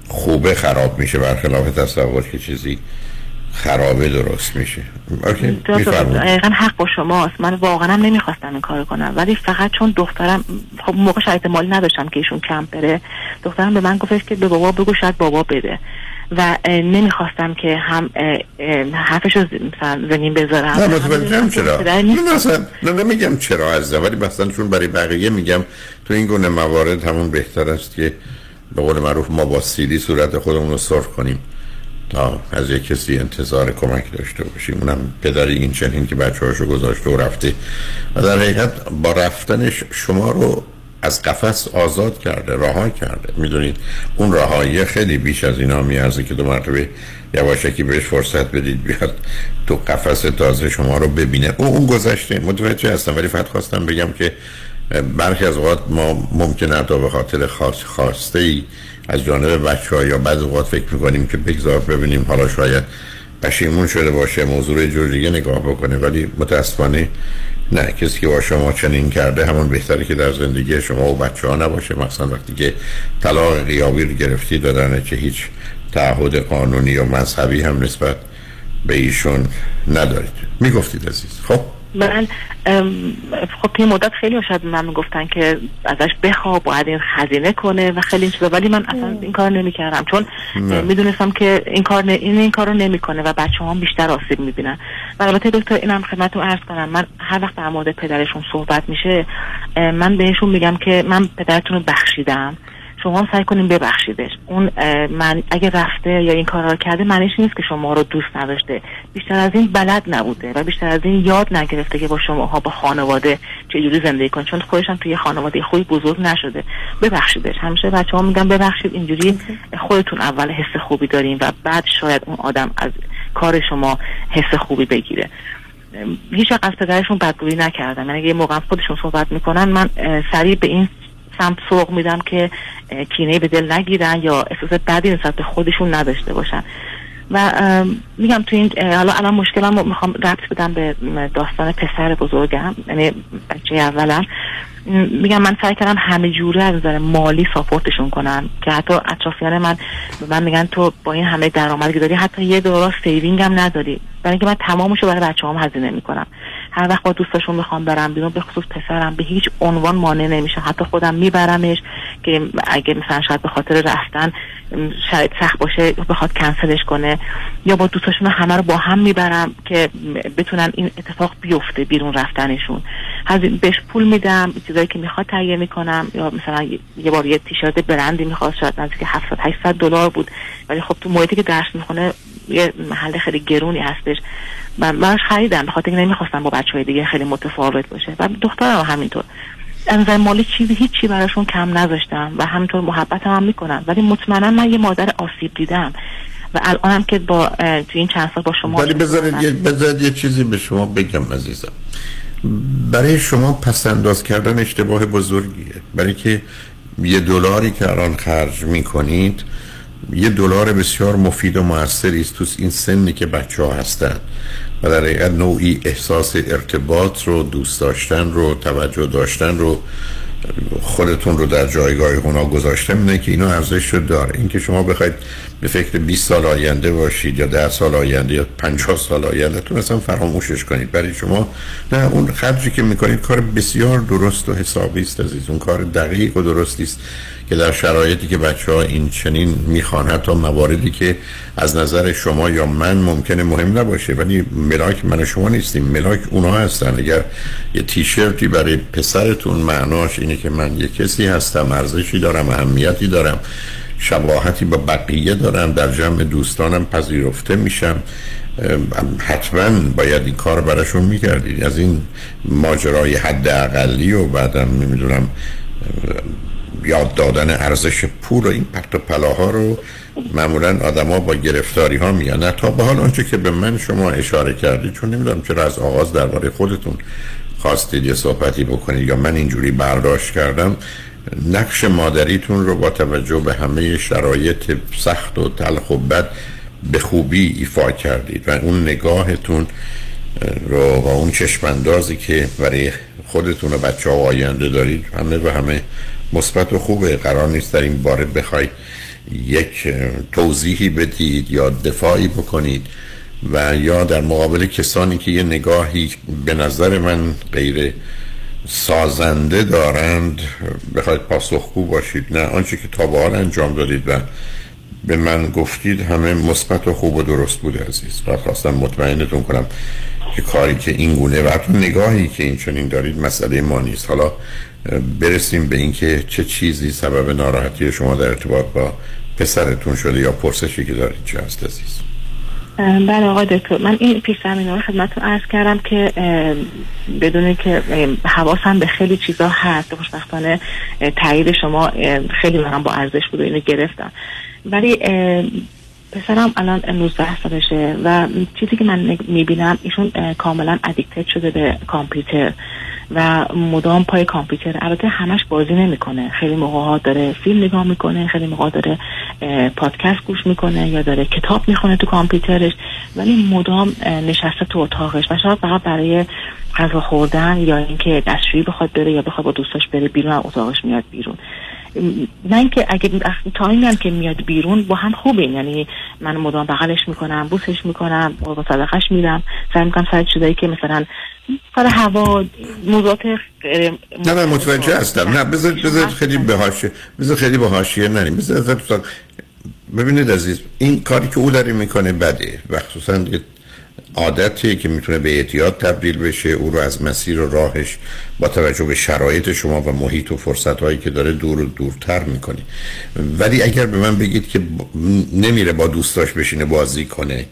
خوبه خراب میشه، برخلاف تصور که چیزی خرابه درست میشه. اوکی میفهمم. دقیقاً حق با شماست. من واقعا هم نمیخواستم این کارو کنم، ولی فقط چون دخترم خب موقع شرایط مالی نداشتم که ایشون کم بره، دخترم به من گفتش که به بابا بگو شاید بابا بده، و نمیخواستم که هم حرفشو زمین بذارم. نه متوجهم چرا، نه نمیگم چرا از ولی مثلا چون برای بقیه میگم تو این گونه موارد همون بهتر است که به قول معروف ما با سیلی صورت خودمون رو صرف کنیم تا از یک کسی انتظار کمک داشته باشیم. اونم پدری این چنین که بچه‌هاشو گذاشته و رفته، و در حقیقت با رفتنش شما رو از قفس آزاد کرده، رها کرده. میدونید اون رهایی خیلی بیش از اینا میارزه که دو مرتبه یواشکی بهش فرصت بدید بیاد تو قفس تازه شما رو ببینه. اون اون گذشته. متوجه هستم، ولی فقط خواستم بگم که برخی از اوقات ما ممکنه تا به خاطر خاص خواسته از جانب بچه‌ها یا بعضی اوقات فکر می‌کنیم که بگذار ببینیم، حالا شاید پشیمون شده باشه، موضوع رو جور دیگه نگاه بکنه، ولی متأسفانه نه. کسی که با شما چنین کرده همون بهتره که در زندگی شما و بچه ها نباشه، مثلا وقتی که طلاق غیابی رو گرفتی دادنه که هیچ تعهد قانونی و مذهبی هم نسبت به ایشون ندارید. میگفتید عزیز. خب من خب این مدت خیلی شاید من میگفتن که ازش بخواب باید این خزینه کنه و خیلی این چیزا، ولی من اصلا این کار نمی کردم، چون میدونستم که این کار ن... این این کارو نمیکنه و بچه‌هام بیشتر آسیب میبینن. و البته دکتر اینم خدمتتون عرض کنم، من هر وقت در مورد پدرشون صحبت میشه من بهشون میگم که من پدرتون رو بخشیدم، شما هم سعی کنیم ببخشیدش. اون من اگه رفته یا این کارا رو کرده معنیش نیست که شما رو دوست نداشته، بیشتر از این بلد نبوده و بیشتر از این یاد نگرفته که با شماها با خانواده چجوری زندگی کنه، چون خودش هم توی خانواده خوبی بزرگ نشده. ببخشیدش. همیشه بچه‌ها میگن ببخشید، اینجوری خودتون اول حس خوبی دارین و بعد شاید اون آدم از کار شما حس خوبی بگیره. هیچ وقت از پدرشون بدگویی نکردم، یعنی اگه موقع خودشون صحبت میکنن من سریع به این سمت سوق میدم که کینه به دل نگیرن یا احساس بدی نسبت به خودشون نداشته باشن. و میگم تو این حالا الان مشکلمو میخوام ربط بدم به داستان پسر بزرگم، یعنی بچه اولم. میگم من سعی کردم همه جوره از نظر مالی ساپورتشون کنم که حتی اطرافیان من به من میگن تو با این همه درآمدی که داری حتی یه دلار سیوینگ هم نداری، برای اینکه من تمامشو برای بچه‌هام هزینه میکنم. هر وقت با دوستاشون میخوام برم بیرون، به خصوص پسرم، به هیچ عنوان مانع نمیشه، حتی خودم میبرمش که اگه مثلا شاید به خاطر رفتن شاید سخت باشه بخواد کنسلش کنه، یا با دوستاشون همه رو با هم میبرم که بتونن این اتفاق بیفته بیرون رفتنشون. هزینه بهش پول میدم، چیزایی که میخواد تهیه میکنم، یا مثلا یه بار یه تیشرت برندی میخواست شاید نزدیک هفتصد هشتصد دلار بود، ولی خب تو محیطی که درس میخونه یه محل خیلی گرونی هستش، من براش خریدم بخاطر اینکه نمیخواستم با بچهای دیگه خیلی متفاوت باشه. و دخترم همینطور، از مالی چیزی هیچی براشون کم نذاشتم و همینطور محبتم هم میکنم، ولی مطمئنا من یه مادر آسیب دیدم و الانم که با تو این چند سال با شما. ولی بذارید بذارید یه چیزی به شما بگم عزیزم، برای شما پسنداز کردن اشتباه بزرگیه، برای که یه دلاری که الان خرج میکنید یه دلار بسیار مفید و موثری است تو این سنی که بچه‌ها هستن و در حقیقت نوعی احساس ارتباط رو، دوست داشتن رو، توجه داشتن رو، خودتون رو در جایگاه اونا گذاشته می‌دونه که اینو ارزش رو داره. اینکه شما بخواید به فکر بیست سال آینده باشید یا ده سال آینده یا پنجاه سال آینده، تو مثلا فراموشش کنید. برای شما نه، اون خرجی که می‌کنید کار بسیار درست و حسابی است عزیز، اون کار دقیق و درستی است که در شرایطی که بچه‌ها این چنین می‌خوان، حتی مواردی که از نظر شما یا من ممکنه مهم نباشه، ولی ملاک من و شما نیستیم، ملاک اونها هستن. اگر یه تیشرتی برای پسرتون معناش اینه که من یه کسی هستم، ارزشی دارم، اهمیتی دارم، شباهتی با بقیه دارم، در جمع دوستانم پذیرفته میشم، حتما باید این کار براشون میکردید. از این ماجرای حد اقلی و بعدم نمیدونم یاد دادن ارزش پول و این پرت و پلاها رو معمولا آدما با گرفتاری ها میان. تا به حال آنچه که به من شما اشاره کردید، چون نمیدونم چرا از آغاز درباره خودتون خواستید یه صحبتی بکنید یا من اینجوری برداشت کردم، نقش مادریتون رو با توجه به همه شرایط سخت و تلخ و بد به خوبی ایفا کردید و اون نگاهتون رو و اون چشماندازی که برای خودتون و بچه ها و آینده دارید همه و همه مثبت و خوبه. قرار نیست در این باره بخواید یک توضیحی بدید یا دفاعی بکنید و یا در مقابل کسانی که یه نگاهی به نظر من غیر سازنده دارند بخواید پاسخگو باشید. نه، آنچه که تا به حال انجام دادید و به من گفتید همه مثبت و خوب و درست بوده عزیز. من خواستم مطمئنتون کنم که کاری که این گونه و حتی نگاهی که این چنین دارید مسئله ما نیست. حالا برسیم به اینکه چه چیزی سبب ناراحتی شما در ارتباط با پسرتون شده یا پرسشی که دارید چه هست عزیز؟ بله آقای دکتر، من این پیش زمینه‌ها رو خدمتتون عرض کردم که بدونه که حواسم به خیلی چیزا هست. خوشبختانه تایید شما خیلی برام با ارزش بود و اینو گرفتم. ولی پسرم الان نوزده سالشه و چیزی که من میبینم ایشون کاملا ادیکتد شده به کامپیوتر و مدام پای کامپیوتر. البته همش بازی نمیکنه، خیلی موقع‌ها داره فیلم نگاه میکنه، خیلی موقع داره پادکست گوش میکنه یا داره کتاب میخونه تو کامپیوترش، ولی مدام نشسته تو اتاقش و شاید فقط برای غذا خوردن یا اینکه دستشویی بخواد بره یا بخواد با دوستاش بره بیرون از اتاقش میاد بیرون. نه اینکه اگه تایمی هم که میاد بیرون با هم خوبه، یعنی من مدام بغلش میکنم، بوسش میکنم، با صدقش میرم، سعی میکنم سر چیزایی که مثلا سر هوا موضوعات غیر نه من متوجه هستم. نه بذار بذار خیلی به حاشیه بذار خیلی به حاشیه نریم. بذار ببینید عزیز، این کاری که او داره میکنه بده و خصوصا عادتی که میتونه به اعتیاد تبدیل بشه، او رو از مسیر و راهش با توجه به شرایط شما و محیط و فرصت‌هایی که داره دور و دورتر می‌کنی. ولی اگر به من بگید که نمیره با دوستاش بشینه بازی کنه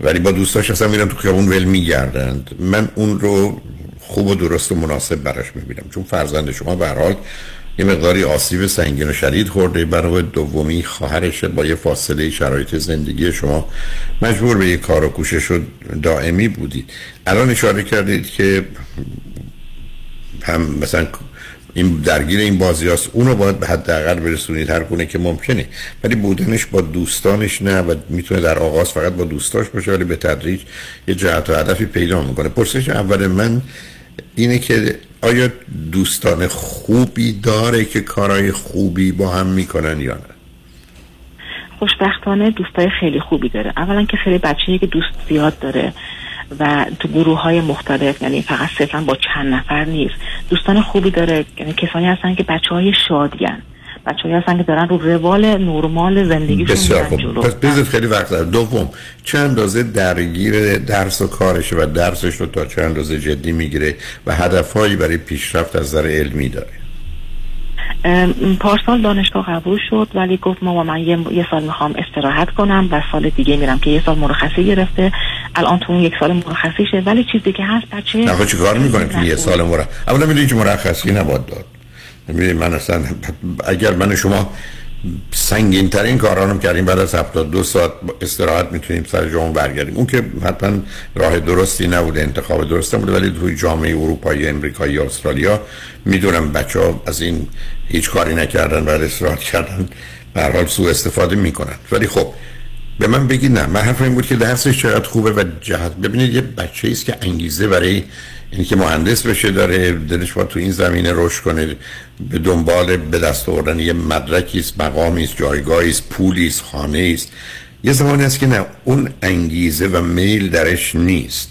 ولی با دوستاش اصلا میرن تو خیابون ول میگردند، من اون رو خوب و درست و مناسب براش می‌بینم، چون فرزند شما به هر حال یه مقداری آسیب سنگین و شدید خورده. برای دومی خواهرش با یه فاصله شرایط زندگی شما مجبور به یه کار و کوشش و دائمی بودید. الان اشاره کردید که هم مثلا این درگیر این بازی هاست، اونو باید به حداقل برسونید هر گونه که ممکنه، ولی بودنش با دوستانش نه و میتونه در آغاز فقط با دوستاش باشه ولی به تدریج یه جهت و هدفی پیدا میکنه. پرسش اول من اینه که آیا دوستان خوبی داره که کارهای خوبی با هم میکنن یا نه؟ خوشبختانه دوستای خیلی خوبی داره. اولا که خیلی بچه‌ای که دوست زیاد داره و تو گروه های مختلف، یعنی فقط صرفا با چند نفر نیست. دوستان خوبی داره، یعنی کسانی هستن که بچه‌های شادیان، بچه‌ای هستن که دارن رو روال نورمال زندگیشون میرن جلو. پس بذار خیلی وقت داره. دوم، چه اندازه درگیر درس و کارشه و درسش رو تا چه اندازه جدی میگیره و هدفهایی برای پیشرفت از نظر علمی داره؟ پارسال دانشگاه قبول شد ولی گفت ماما من یه, یه سال میخوام استراحت کنم و سال دیگه میرم، که یه سال مرخصی گرفته. الان تو اون یک سال مرخصیشه ولی چیزی که هست بچه نه خب چیکار می‌کنه تو یه سال مرخصی؟ اولا میدونی که مرخصی نباید داد. من اصلا اگر من شما سنگین ترین کارانم کردیم بعد از هفتاد و دو ساعت استراحت میتونیم سر جامعه برگردیم، اون که حتما راه درستی نبوده، انتخاب درستی نبوده. ولی توی جامعه اروپایی، امریکایی، استرالیا میدونم بچه ها از این هیچ کاری نکردن و استراحت کردن به هر حال سوء استفاده میکنن. ولی خب به من بگید نه، من حرف این بود که درسش چقدر خوبه و جهت. ببینید یه بچه‌ای است که انگیزه برای این که مهندس بشه داره، دلش با تو این زمینه رشد کنه، به دنبال به دست آوردن یه مدرکی است، مقامی است، جایگاهی است، پولی است، خانه است. یه زمانی است که نه، اون انگیزه و میل درش نیست.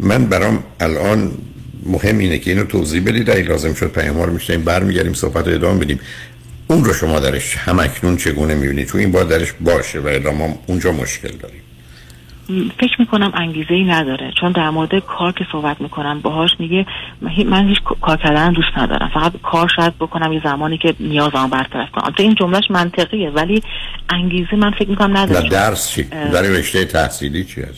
من برام الان مهم اینه که اینو توضیح بدید. اگه لازم شد پیام‌ها رو می‌شنیم برمیگردیم صحبت رو ادامه بدیم. اون رو شما درش همکنون چگونه می‌بینید؟ چون این باید درش باشه و ما اونجا مشکل داریم. فکر میکنم انگیزه ای نداره، چون در مورد کار که صحبت میکنم باهاش میگه من هیچ کار کردن دوست ندارم، فقط کار شاید بکنم یه زمانی که نیازم برطرف کنم. البته این جملهش منطقیه ولی انگیزه من فکر میکنم نداره. درس چی؟ در رشته تحصیلی چی عزیز؟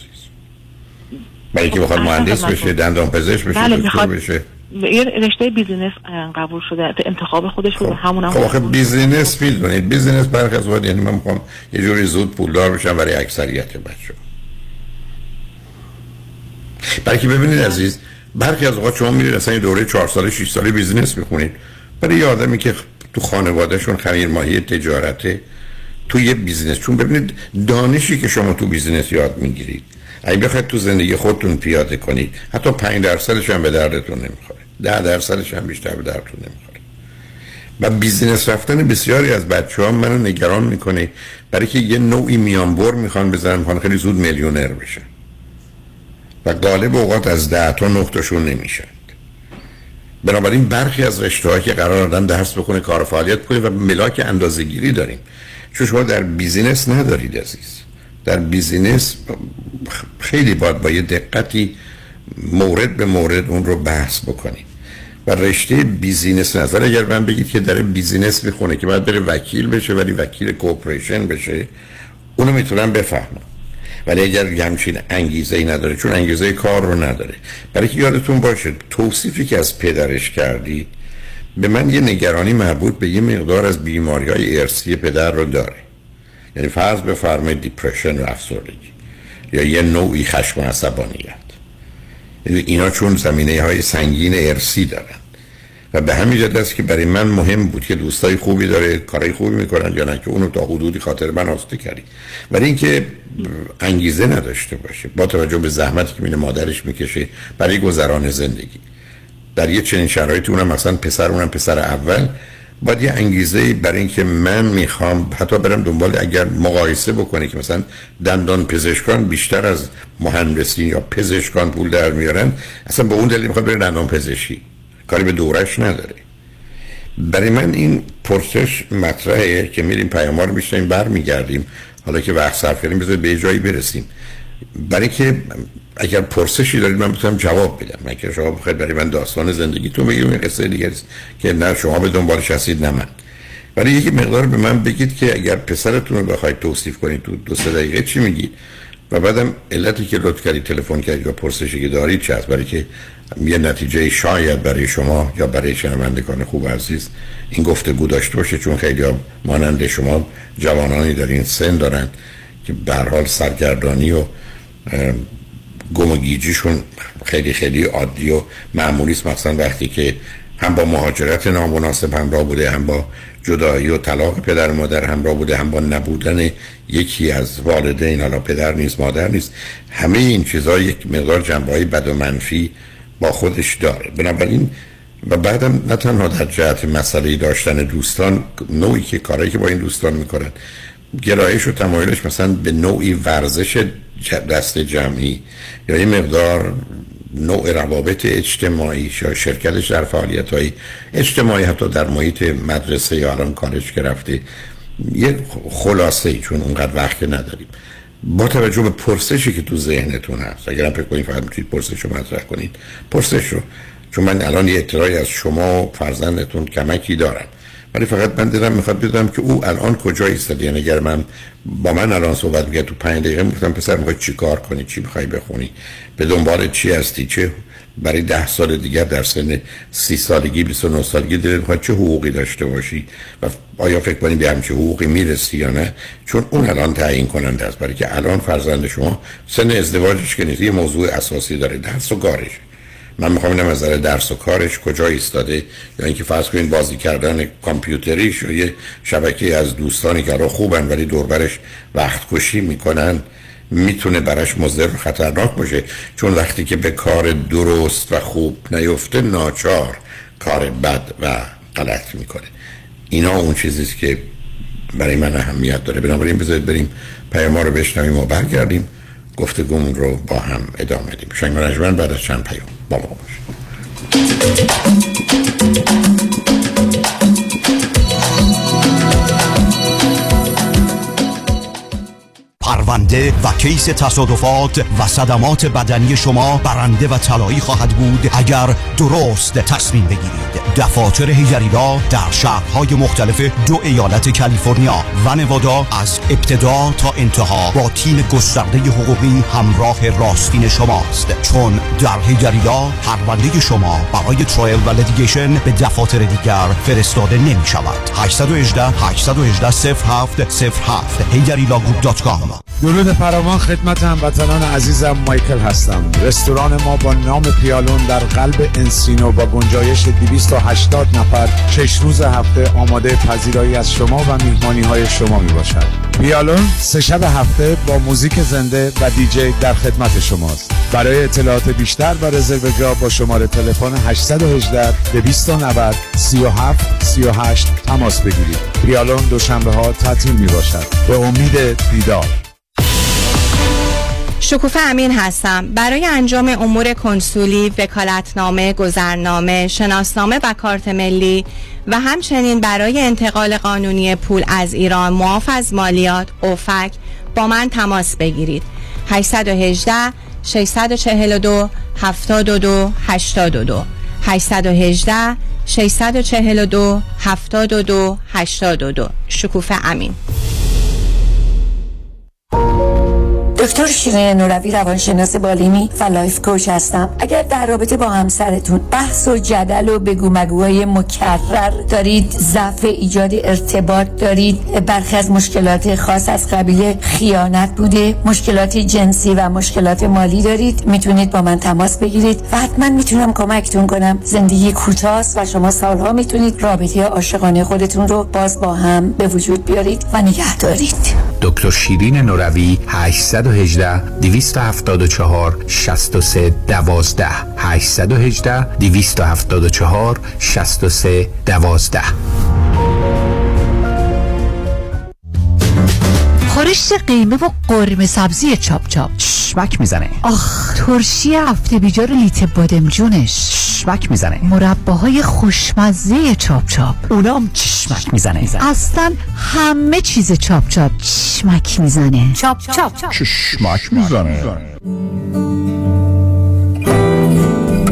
برای که بخواد مهندس بشه، دندان پزشک بشه، دکتر بشه؟ یه رشته بیزینس قبول شده انتخاب خودش رو همون هم خب آخه بیزینس فیل کنید بیزینس برخ از وقت یعنی من میخوام یه جوری زود پولدار بشم برای اکثریت بچه بلکه ببینید عزیز برخی از اوقات شما میرید اصلا یه دوره چهار ساله شش ساله بیزینس میخونید برای یه آدمی که تو خانوادهشون خمیر ماهی تجارته تو یه بیزینس چون ببینید دانشی که شما تو بیزینس یاد میگیرید اگه بخواید تو زندگی خودتون پیاده کنید حتی پنج درصدش هم به دردتون نمیخوره ده درصدش هم بیشتر به دردتون نمیخوره و بیزینس رفتن بسیاری از بچه‌ها منو نگران میکنه برای که یه نوعی میانبر میخوان بزنن میخوان خیلی زود میلیونر بشن و غالب اوقات از ده تا نقطهشون نمیشن. بنابراین برخی از رشته‌ها که قرار آدم درس بخونه کار و فعالیت کنه و ملاک اندازه‌گیری داریم چون شما در بیزینس ندارید عزیز. در بیزینس خیلی باید با یه دقتی مورد به مورد اون رو بحث بکنید و رشته بیزینس نظر اگر من بگید که در بیزینس میخونه که باید بره وکیل بشه ولی وکیل کوپریشن بشه اونو میتونم بفهمم ولی اگر همچین انگیزه ای نداره چون انگیزه کار رو نداره برای که یادتون باشه توصیفی که از پدرش کردی به من یه نگرانی مربوط به یه مقدار از بیماری‌های ارثی پدر رو داره یعنی فرض بفرمایید دیپرشن و افسردگی یا یه نوعی خشم و عصبانیت اینا چون زمینه‌های سنگین ارثی دارن و به همین جهت است که برای من مهم بود که دوستای خوبی داره کارهای خوبی میکنن یا نه که اونو تا حدودی خاطر من آسوده کردی ولی اینکه انگیزه نداشته باشه با توجه به زحمتی که میره مادرش میکشه برای گذران زندگی در یه چنین شرایطی اونم مثلا پسر اونم پسر اول باید یه انگیزه برای اینکه من میخوام حتی برم دنبال اگر مقایسه بکنه که مثلا دندان پزشکان بیشتر از مهندسین یا پزشکان پول در میارن اصلا به اون دلیل میخواد بره دندان پزشکی کاری به دورش نداره برای من این پرسش مطرحه که میریم پیام‌ها رو میشنیم برمیگردیم حالا که وقت صرف کردیم بذارید به جایی برسیم برای که اگر پرسشی دارید من بتونم جواب بدم من که شما بخواید برای من داستان زندگی تو بگید این قصه دیگه است که نه شما به دنبالش هستید نه من ولی یکی مقدار به من بگید که اگر پسرتون رو بخواید توصیف کنید تو دو سه دقیقه چی میگید و بعدم علتی که لطف کردید تلفن کردید یا پرسشی که دارید چه است برای که یه نتیجه شاید برای شما یا برای شنوندگان خوب عزیز این گفتگو داشته باشه چون خیلی‌ها مانند شما جوانانی در این سن دارن که به هر حال سرگردانی و گم و گیجیشون خیلی خیلی عادی و معمولی است مثلا وقتی که هم با مهاجرت نامناسب همراه بوده هم با جدایی و طلاق پدر و مادر همراه بوده هم با نبودن یکی از والدین حالا پدر نیست مادر نیست همه این چیزها یک مقدار جنبه‌های بد و منفی با خودش داره بنابراین و بعدم نه تنها در جهت مسئله داشتن دوستان نوعی که کارهایی که با این دوستان میکنن گرایش و تمایلش مثلا به نوعی ورزش دست جمعی یا یه مقدار نوع روابط اجتماعی یا شرکتش در فعالیت‌های اجتماعی حتی در محیط مدرسه یا الان کالج که رفته یه خلاصه‌ای چون اونقدر وقت نداریم با توجه به پرسشی که تو ذهنتون هست اگرم فکر کنید فقط میتونید پرسش رو مطرح کنید پرسش رو چون من الان یه اطلاعی از شما و فرزندتون کمکی دارم ولی فقط من دلم میخواد بدونم که او الان کجا ایستاده یعنی اگر من با من الان صحبت میگه تو پنج دقیقه میگفتم پسر میخوای چیکار کنی چی میخوای بخونی به دنبال چی هستی چه برای ده سال دیگر در سن سی سالگی بیست و نه سالگی دلت میخواد چه حقوقی داشته باشی و آیا فکر کنی به همچین حقوقی میرسی یا نه چون اون الان تعیین کننده است برای که الان فرزند شما سن ازدواجش که نیست یه موضوع اساسی داره درس و کارش من میخوام اینم از نظر درس و کارش کجا ایستاده یا اینکه فرض کنین بازی کردن کامپیوتریش و یه شبکه از دوستانی که را خوبن ولی دوربرش وقت کشی میکنن میتونه براش مضر و خطرناک باشه چون وقتی که به کار درست و خوب نیفته ناچار کار بد و غلط میکنه اینا اون چیزیست که برای من اهمیت داره بنابراین بذارید بریم پیام رو بشنویم و برگردیم گفتگومون رو با هم ادامه بدیم. شنگ رنجمن بعد از چند پیام با ما باشید. پرونده و کیس تصادفات و صدمات بدنی شما برنده و طلایی خواهد بود اگر درست تصمیم بگیرید. دفاتر هیجریلا در شهرهای مختلف دو ایالت کالیفرنیا و نوادا از ابتدا تا انتها با تیم گسترده حقوقی همراه راستین شماست، چون در هیجریلا پرونده شما برای ترایل و لیتیگیشن به دفاتر دیگر فرستاده نمی شود. هشت یک هشت، هشت یک هشت، صفر هفت صفر هفت هیجریلا گروپ دات کام. درود فراوان خدمت هموطنان عزیزم، مایکل هستم. رستوران ما با نام پیالون در قلب انسینو با گنجایش دویست و هشتاد نفر شش روز هفته آماده پذیرایی از شما و میهمانی‌های شما می باشد. پیالون سه شب هفته با موزیک زنده و دیجی در خدمت شماست. برای اطلاعات بیشتر و رزرو جا با شماره تلفن هشت یک هشت، دویست و نود، سی و هفت، سی و هشت تماس بگیرید. پیالون دوشنبه ها تعطیل می باشد. به امید دیدار. شکوفه امین هستم. برای انجام امور کنسولی، وکالتنامه، گذرنامه، شناسنامه و کارت ملی و همچنین برای انتقال قانونی پول از ایران معاف از مالیات اوفک با من تماس بگیرید. هشت یک هشت، شش چهار دو، هفت دو هشت دو هشت یک هشت، شش چهار دو، هفت دو هشت دو. شکوفه امین. دکتر شیرین نوروی، روانشناس بالینی و لایف کوچ هستم. اگر در رابطه با همسرتون بحث و جدل و بگو مگوهای مکرر دارید، ضعف ایجاد ارتباط دارید، برخی از مشکلات خاص از قبیل خیانت بوده، مشکلات جنسی و مشکلات مالی دارید، میتونید با من تماس بگیرید و حتما میتونم کمکتون کنم. زندگی کوتاست و شما سالها میتونید رابطه عاشقانه خودتون رو باز با هم به وجود بیارید و نگه دارید. دکتر شیرین نوروی، هشت یک هشت، دو هفت چهار، شش سه یک دو هشت یک هشت، دو هفت چهار، شش سه یک دو. خورشت قیمه و قرمه سبزی چاپ چاپ شبک میزنه. آخ، ترشی هفته بیجار لیت بادمجونش شبک میزنه. مرباهای خوشمزه چاپ چاپ اونام چشمک میزنه. اصلا همه چیز چاپ چاپ چشمک میزنه. چاپ چاپ چشمک میزنه.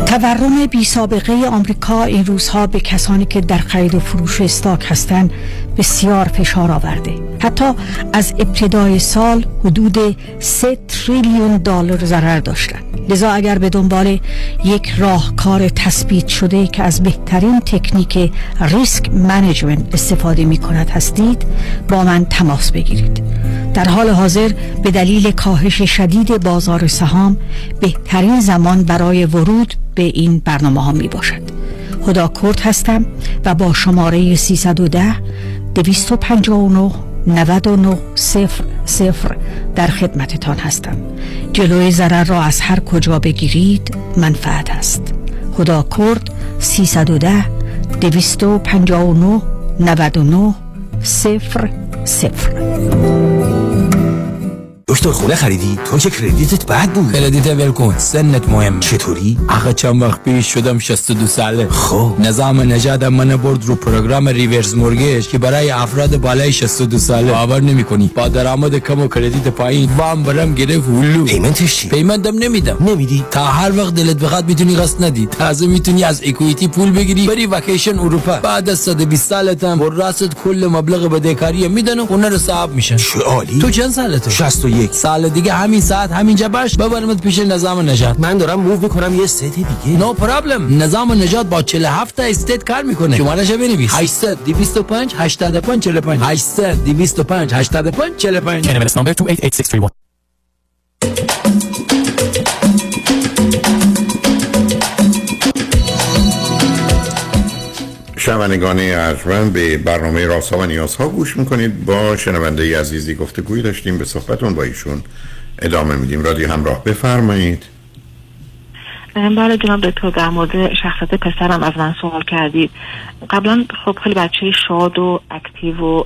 تورم بی سابقه آمریکا این روزها به کسانی که در خرید و فروش استاک هستند بسیار فشار آورده. حتی از ابتدای سال حدود سه تریلیون دلار ضرر داشتند. لذا اگر به دنبال یک راهکار تثبیت شده که از بهترین تکنیک ریسک منیجمنت استفاده می کند هستید، با من تماس بگیرید. در حال حاضر به دلیل کاهش شدید بازار سهام بهترین زمان برای ورود به این برنامه ها می باشد. هدا کرد هستم و با شماره سیصد و ده، دویست و پنجاه و نه، نود و نه، صفر صفر در خدمتتان هستم. جلوی ضرر را از هر کجا بگیرید منفعت است. خدا کرد سیصد و ده، دویست و پنجاه و نه، نود و نه، صفر صفر. دکتر خونه خریدی؟ تو که کردیتت بد بود. کردیت ول کن، سنت مهم. چطوری؟ آخه چند وقت پیش شدم شصت و دو ساله. خب نظام نژاد من برد رو پروگرام ریورس مورگیج که برای افراد بالای شصت و دو ساله. باور نمی‌کنی با درآمد کم و کردیت پایین وام برام گرفت. ولو پیمنتش چی؟ پیمندم نمیدم. نمیدی؟ تا هر وقت دلت بخواد میتونی قسط ندی. تازه میتونی از اکوئیتی پول بگیری بری وکیشن اروپا. بعد از صد و بیست سالتم بر راست کل مبلغ بدهکاری میدن و اون رو صاحب میشن. عالی. تو چند سالته؟ شصت و یک. یک سال دیگه همین ساعت همینجا باش ببرمت پیش نظام نجات. من دارم موو میکنم یه استیت دیگه. نو no پرابلم. نظام نجات با چهل و هفت تا استیت کار میکنه. شمارهش بنویس. هشتصد و بیست و پنج، هشتاد و پنج، چهل و پنج. هشتصد و بیست و پنج، هشتاد و پنج، چهل و پنج. کلمنس نمبر دو هشت هشت شش سه یک. شنوندگان عزیزم، به برنامه رازها و نیازها گوش میکنید. با شنونده عزیزی گفتگویی داشتیم، به صحبتون با ایشون ادامه میدیم. رادیو همراه، بفرمایید. بله جناب دکتر، در مورد شخصیت پسرم از من سوال کردید. قبلا خب خیلی بچه شاد و اکتیو و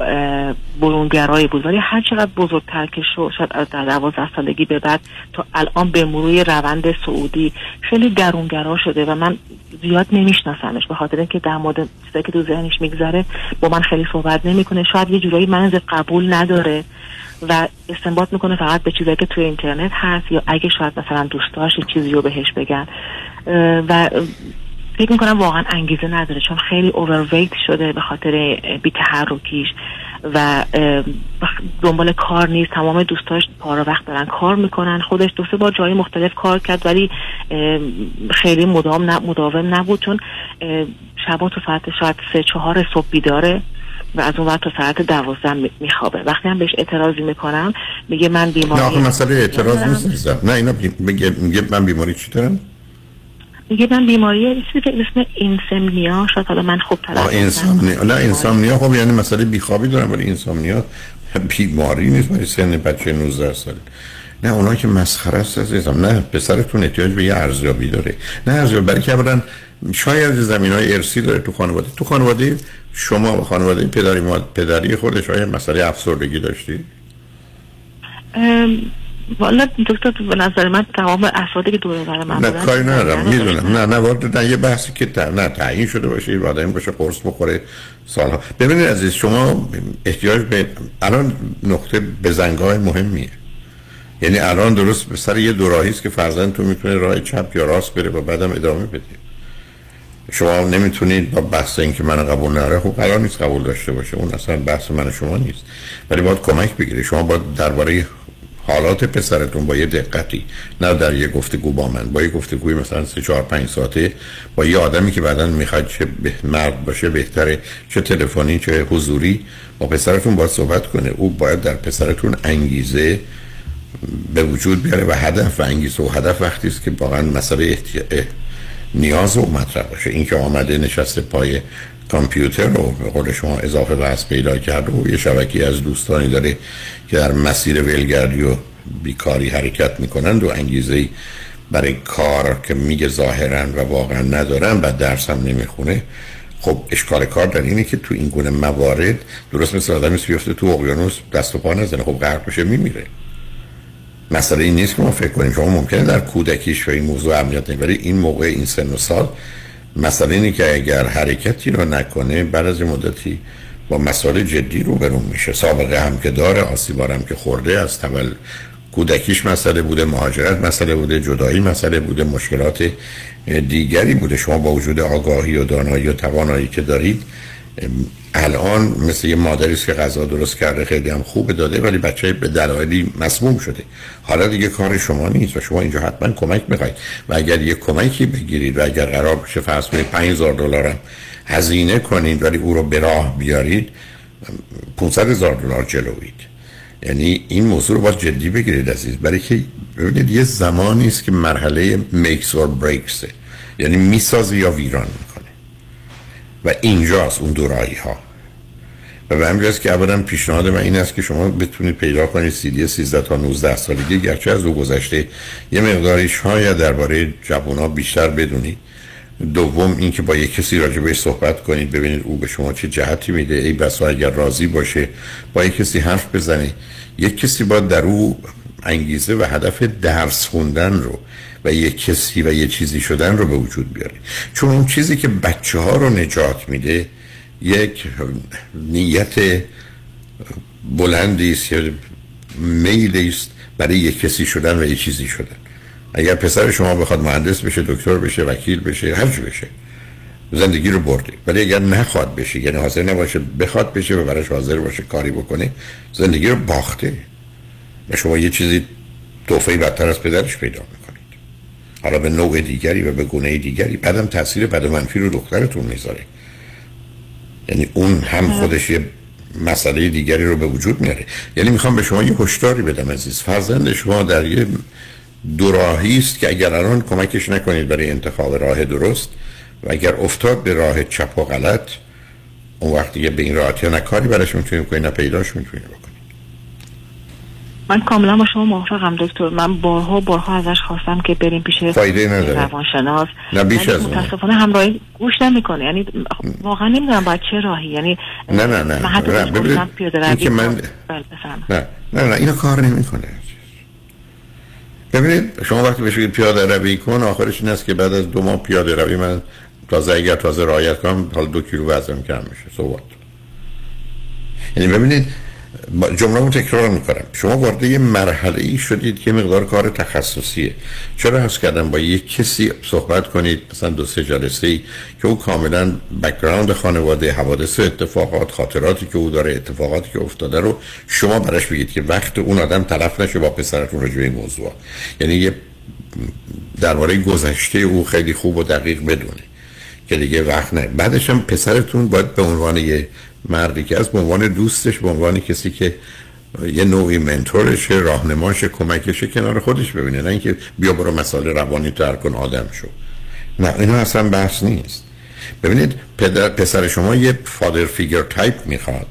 برونگرایی بود، ولی هر چقدر بزرگتر که شد، شاید از دوازده سالگی به بعد تا الان به مروی روند سعودی خیلی درونگرا شده و من زیاد نمیشناسمش، به خاطر اینکه در مورد چیزایی که تو ذهنش میگذره با من خیلی صحبت نمیکنه. شاید یه جورایی من از قبول نداره و استنباط میکنه فقط به چیزایی که توی اینترنت هست یا اگه شاید مثلا دوست داشت چیزی رو بهش بگن، و فکر میکنم واقعا انگیزه نداره چون خیلی اوورویت شده به خاطر بی‌تحرکیش و دنبال کار نیست. تمام دوستاش پارا وقت دارن کار میکنن، خودش دو سه بار جای مختلف کار کرد ولی خیلی مدام مداوم نبود چون شبا تو ساعت شاید سه چهار صبح بیداره و از اون وقت تا ساعت دوازده میخوابه. وقتی هم بهش اعتراضی میکنم میگه من بیماری، نه آخه مسئله اعتراض نیست، نه اینا میگه میگه من بیماری چی دارم، میگه من بیماری چیزی که اسم اینسامنیا، شاید حالا من خوب تلفظ کردم، اینسامنیا، نه اینسامنیا خب یعنی مسئله بیخوابی دارم، ولی اینسامنیا بیماری نیست برای سن بچه نوزده ساله. نه اونا که مسخره است عزیزم، نه پسرتون احتیاج به یه ارزیابی داره، نه ارزیابی برای کردن شاید زمینای ارثی داره تو خانواده، تو خانواده شما و خانواده پدری ماد پدری خودش آیا مسئله افسردگی داشتی؟ ام... والا دکتر به نظر من تمام افرادی که دور و بر من بودن نه کاری ندارم، میدونم نه نه وارد نه یه بحثی که تا... نه تعیین شده باشه یه آدمی باشه قرص بخوره سالها. ببینید عزیز، شما احتیاج به الان نقطه بزنگاه مهمیه، یعنی الان درست به سر یه دوراهی است که فرزندتون میتونه راه چپ یا راست بره و بعدم ادامه بده. شما نمیتونید با بحث این که من قبول نداره، خب قرار نیست قبول داشته باشه، اون اصلا بحث من و شما نیست، ولی باید کمک بگیرید. شما باید درباره حالات پسرتون با یه دقتی، نه در یه گفتگو با من، با یه گفتگوی مثلا سه چهار پنج ساعته با یه آدمی که بعداً میخواد چه مرد باشه بهتره، چه تلفنی چه حضوری، با پسرتون باید صحبت کنه. او باید در پسرتون انگیزه به وجود بیاره و هدف و انگیزه و هدف وقتی است که واقعاً مسئله احتیاج نیاز و مطرح باشه. اینکه آمده نشسته پای کامپیوتر رو به قول شما اضافه بحث پیدا کرد و یه شبکی از دوستانی داره که در مسیر ولگردی و بیکاری حرکت میکنند و انگیزه برای کار که میگه ظاهرن و واقعا ندارن و درس هم نمیخونه، خب اشکال کار در اینه که تو این گونه موارد درست مثل آدمی بیفته تو اقیانوس دست و پا نزنه، خب غرق بشه میمیره. مسئله این نیست که ما فکر کنیم، شما ممکنه در کودکیش و این موضوع اهمیت نبره، این موقع این سن و سال مسئله اینه که اگر حرکتی رو نکنه بعد از مدتی با مسائل جدی روبرو میشه. سابقه هم که داره، آسیبار هم که خورده، از تول کودکیش مسئله بوده، مهاجرت مسئله بوده، جدایی مسئله بوده، مشکلات دیگری بوده. شما با وجود آگاهی و دانایی و توانایی که دارید الان مثل یه مادری است که غذا درست کرده خیلی هم خوب داده ولی بچه به دلایلی مسموم شده، حالا دیگه کار شما نیست و شما اینجا حتما کمک میخواید و اگر یه کمکی بگیرید و اگر قرار بشه فرض کنید پنج هزار دلار هم هزینه کنید ولی او رو به راه بیارید پانصد هزار دلار جلوید. یعنی این موضوع رو باید جدی بگیرید عزیز، برای که ببینید یه زمانی است که مرحله میکس اور بریکس، یعنی میسازه یا ویران میکنه و اینجاست اون دورایی ها. و به همین که اولا پیشنهاد من این است که شما بتونید پیدا کنید سیدی سیزده تا نوزده سالگی، گرچه از او گذشته یه مقداری شاید درباره جوونا بیشتر بدونید. دوم اینکه با یک کسی راجع بهش صحبت کنید، ببینید او به شما چه جهتی میده، ای بسا اگر راضی باشه با یک کسی حرف بزنید. یک کسی باید در او انگیزه و هدف درس خوندن رو و یک کسی و یه چیزی شدن رو به وجود بیارید، چون اون چیزی که بچه‌ها رو نجات میده یک نیت بلندی است یا میلی است برای یک کسی شدن و یک چیزی شدن. اگر پسر شما بخواد مهندس بشه، دکتر بشه، وکیل بشه، هر چی بشه، زندگی رو برده. ولی اگر نخواد بشه، یعنی حاضر نباشه بخواد بشه و براش حاضر باشه کاری بکنه، زندگی رو باخته و شما یه چیزی توفیقی بدتر از پدرش پیدا میکنید، حالا به نوع دیگری و به گونه دیگری. بعدم تاثیر بد و منفی رو دخترتون میذاره، یعنی اون هم خودش یه مسئله دیگری رو به وجود میاره. یعنی میخوام به شما یه هشداری بدم عزیز، فرزند شما در یه دوراهی است که اگر الان کمکش نکنید برای انتخاب راه درست و اگر افتاد به راه چپ و غلط، اون وقت دیگه به این راحتی نه کاری براش میتونید کنید نه پیداش میتونید بکنید. من کاملا با شما موافقم دکتر، من بارها بارها ازش خواستم که بریم پیش روانشناس، نه بیش از اون متاسفانه همراهی گوش نمیکنه، یعنی واقعا نمیدونم با چه راهی، یعنی نه نه نه من ببینم پیاده روی من نه نه نه اینا کار نمیکنه. ببینید شما وقتی بهش بگید پیاده روی کن، آخرش این است که بعد از دو ماه پیاده روی من تازه اگر تازه رعایت کنم حالا دو کیلو وزنم کم میشه صحبت. یعنی ببینید جمله رو تکرار میکنم، شما وارد یه مرحله ای شدید که مقدار کار تخصصیه. چرا حس کردم با یک کسی صحبت کنید مثلا دو سه جلسه ای که او کاملا بک‌گراند خانواده، حوادث، اتفاقات، خاطراتی که او داره، اتفاقاتی که افتاده رو شما براش بگید که وقت اون آدم تلف نشه با پسرتون راجع به این موضوع، یعنی یه درباره گذشته او خیلی خوب و دقیق بدونه که دیگه وقت نه. بعدش هم پسرتون باید به عنوان یه مردی که از به عنوان دوستش، به عنوان کسی که یه نوعی منتورشه، راهنماشه، کمکشه کنار خودش ببینه، نه اینکه بیا برو مسائل روانی تر کن آدم شو. نه، اینا اصلا بحث نیست. ببینید پدر پسر شما یه فادر فیگر تایپ میخواد،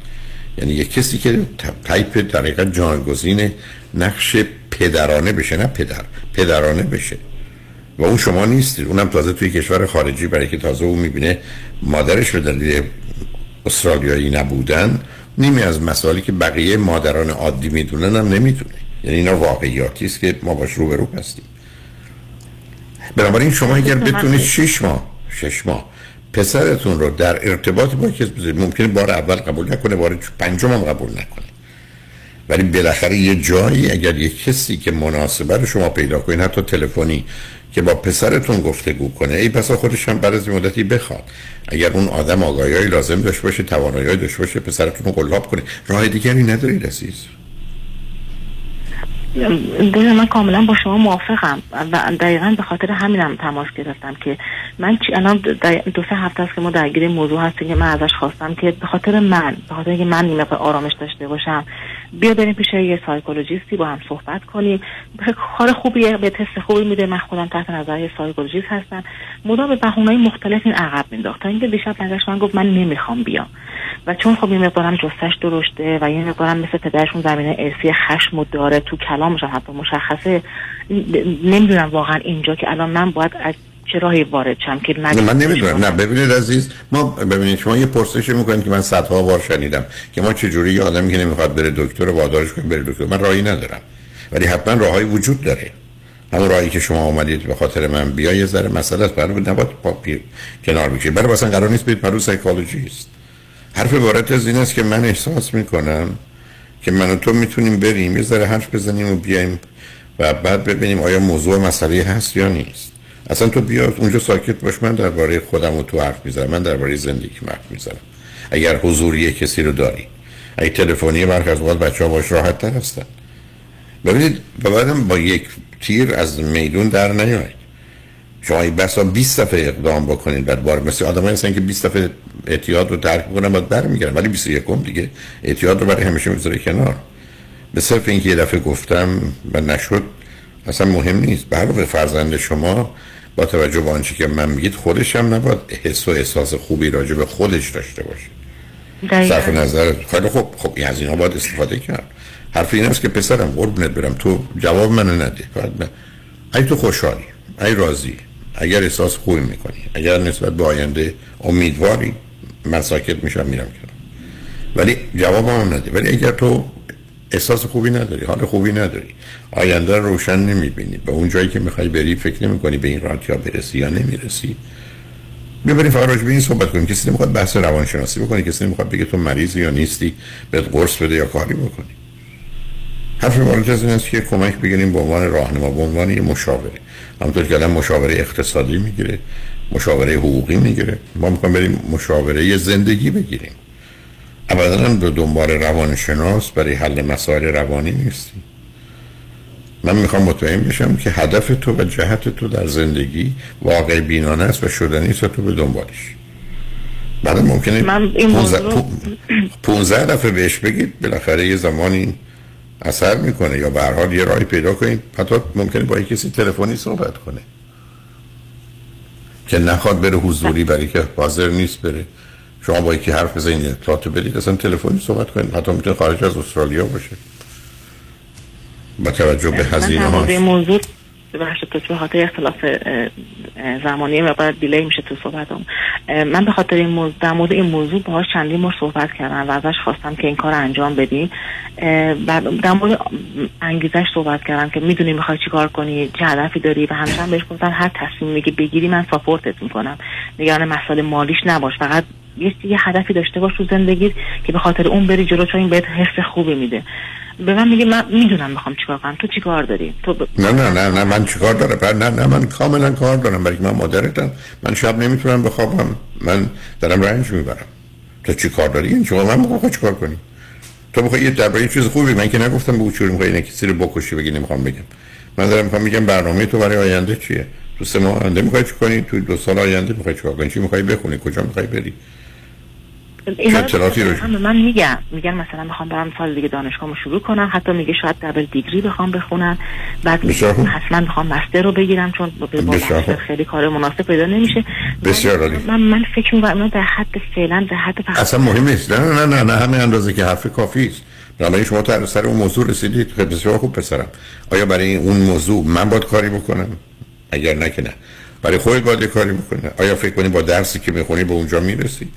یعنی یه کسی که تایپ طریقا جایگزین نقش پدرانه بشه، نه پدر پدرانه بشه. و اون شما نیستید، اونم تازه توی کشور خارجی، برای که تازه اون میبینه مادرش به دلیل استرالیایی نبودن نیمی از مسائلی که بقیه مادران عادی میدونن هم نمیدونه. یعنی اینا واقعیاتی است که ما باش روبرو هستیم. بنابراین شما اگر بتونید شش ماه شش ماه پسرتون رو در ارتباط با کسی بذارید، ممکنه بار اول قبول نکنه، بار پنجم هم قبول نکنه، ولی بالاخره یه جایی اگر یه کسی که مناسبه رو شما پیدا کنین، حتی تلفنی، که با پسرتون گفتگو کنه، ای پسر خودش هم بعد از مدتی بخواد، اگر اون آدم آگاهی‌های لازم داشته باشه، توانایی‌های داشته باشه، پسرتون رو قلاب کنه. راه دیگری ندارید عزیز؟ دیگه من کاملا با شما موافقم و دقیقا به خاطر همینم تماس گرفتم که من چی الان دو سه هفته است که ما درگیر موضوع هستیم که من ازش خواستم که به خاطر من به خاطر اینکه من نیمه آرامش داشته باشم، بیا بریم پیش یه سایکولوژیستی با هم صحبت کنیم. کار خوبیه، به تست خوبی میده. من خودم تحت نظر یه سایکولوژیست هستم. مدام به بهونه‌های مختلف این عقب مینداخت تا اینکه دیشب نگاش من گفت من نمیخوام بیام و چون خب یه مقدارم جستش درشته و یه مقدارم مثل پدرشون زمینه ارثی خشم و داره تو کلامشون حتی مشخصه، نمیدونم واقعا اینجا که الان من باید از چه راهی وارد شم که من من نمیدونم. نه ببینید عزیز، ما ببینید شما یه پرسشی میکنید که من صدها بار شنیدم که ما چه جوری یه آدمی که نمیخواد بره دکتر وادارش کنیم بره دکتر. من راهی ندارم، ولی حتما راهی وجود داره. همون راهی که شما اومدید به خاطر من بیا یه ذره مسئله است، برای نبات پاپیر کنار میشه، برای مثلا قرار نیست برید پرو سایکولوژیست. حرف عبارت از این است که من احساس میکنم که من و تو میتونیم بریم یه ذره حرف بزنیم و بیایم و بعد ببینیم آیا موضوع مسئله هست یا نیست. اصلا تو بیا اونجا ساکت باش، من درباره خودم و تو حرف میزنم، من درباره زندگیم حرف میزنم. اگر حضوری کسی رو داری، اگه تلفنی برخ از وقت بچه‌ها باش راحت تر هستن. ببینید بعدم با یک تیر از میدون در نیاید. شما این بسا بیست دفعه اقدام بکنید بعد بار مثل آدمایی هستن که بیست دفعه اعتیاد رو ترک می‌کنن بعد برمیگردن، ولی بیست و یکم دیگه اعتیاد رو برای همیشه می‌ذاره کنار. به صرف اینکه یه دفعه گفتم و نشد اصلا مهم نیست. به هر حال فرزند شما با توجه به آنچه که من میگید خودش هم نباید حس و احساس خوبی راجع به خودش داشته باشه. صرف نظر خیلی خوب خب این از اینا باید استفاده کرد. حرف این است که پسرم قربونت برم، تو جواب منو نده، بعد ای تو خوشحالی، ای راضی، اگر احساس خوبی میکنی، اگر نسبت به آینده امیدواری، من ساکت میشم میرم کنم، ولی جوابم نده. ولی اگر تو احساس خوبی نداری، حال خوبی نداری، آینده روشن نمیبینی، به اون جایی که میخوای بری فکر نمیکنی به این راحتی ها برسی یا نمیرسی، ببریم فقط راجع به این صحبت کنیم. کسی نمیخواد بحث روانشناسی بکنی، کسی نمیخواد بگه تو مریضی یا نیستی، بهت قرص بده یا کاری بکنی. حرف مورد از این است که کمک بگیریم به عنوان راهنما، به عنوان یه مشاوره. همونطور که الان مشاوره اقتصادی میگیره، مشاوره حقوقی میگیره، ما میخوایم بریم مشاوره زندگی بگیریم. ابداً به دنبال روانشناس برای حل مسائل روانی نیستیم. من میخوام مطمئن بشم که هدف تو و جهت تو در زندگی واقع بینانه است و شدنی است و تو به دنبالش. بعد ممکنه پونزده دفعه بهش بگید، بالاخره یه زمانی اثر میکنه یا به هر حال یه راهی پیدا کنید. حتی ممکنه با کسی تلفنی صحبت کنه که نخواد بره حضوری برای که حاضر نیست بره. شما با یکی حرف بزنید، اطلاعاتو بدید، اصلا تلفنی صحبت کنید، حتی میتونه خارج از استرالیا باشه. با توجه به هزینه هاش این موضوع به خاطر اختلاف زمانی و بعد دیلی میشه تو صحبتم. من به خاطر این موضوع در مورد این موضوع باهاش چندین بار صحبت کردم و ازش خواستم که این کار انجام بدی. در مورد انگیزش صحبت کردم که میدونی میخوای چیکار کنی، چه هدفی داری و همچنان بهش گفتم هر تصمیمی که بگیری من ساپورتت میکنم، نگران مسائل مالیش نباش، فقط یه هدفی داشته باش تو زندگیت که به خاطر اون بری جلو، چون این بهت حس خوبی میده. به من میگه من میدونم میخوام چیکار کنم، تو چیکار داری؟ تو ب... نه نه نه نه من چیکار دارم؟ نه نه من کاملا کار دارم، برای من مادرتم، من شب نمیتونم بخوابم، من دارم رنج میبرم. تو چیکار داری؟ این چیکار من میخوام چیکار کنی؟ تو میخوای یه درباره چیز خوبی، من که نگفتم بگو چوری میخوای کسی رو بکشی، بگی نمیخوام بگم. من دارم میخوام میگم برنامه تو برای آینده چیه؟ تو سه ماه آینده میخوای چیکار کنی؟ تو دو سال آینده میخوای چیکار کنی؟ چی میخوای بخونی؟ کجا میخوای بری؟ من من میگم میگم مثلا میخوام برم سال دیگه دانشگاهمو شروع کنم، حتی میگه شاید دبل دیگری بخوام بخونم، بعد حتما میخوام مستر رو بگیرم چون مستر خیلی کار مناسب پیدا نمیشه. بسیار عالی. من من فکر میکنم در حد فعلا در حد اصلا مهم نیست. نه نه نه نه همین اندازه که حرف کافی است. حالا شما تا سر اون موضوع رسیدید، خیلی بسیار خوب پسرم. آیا برای اون موضوع من باید کاری بکنم؟ اگر نه که نه. برای خودت باید کاری بکنی. آیا فکر کنی با درسی که میخونی به اونجا میرسی؟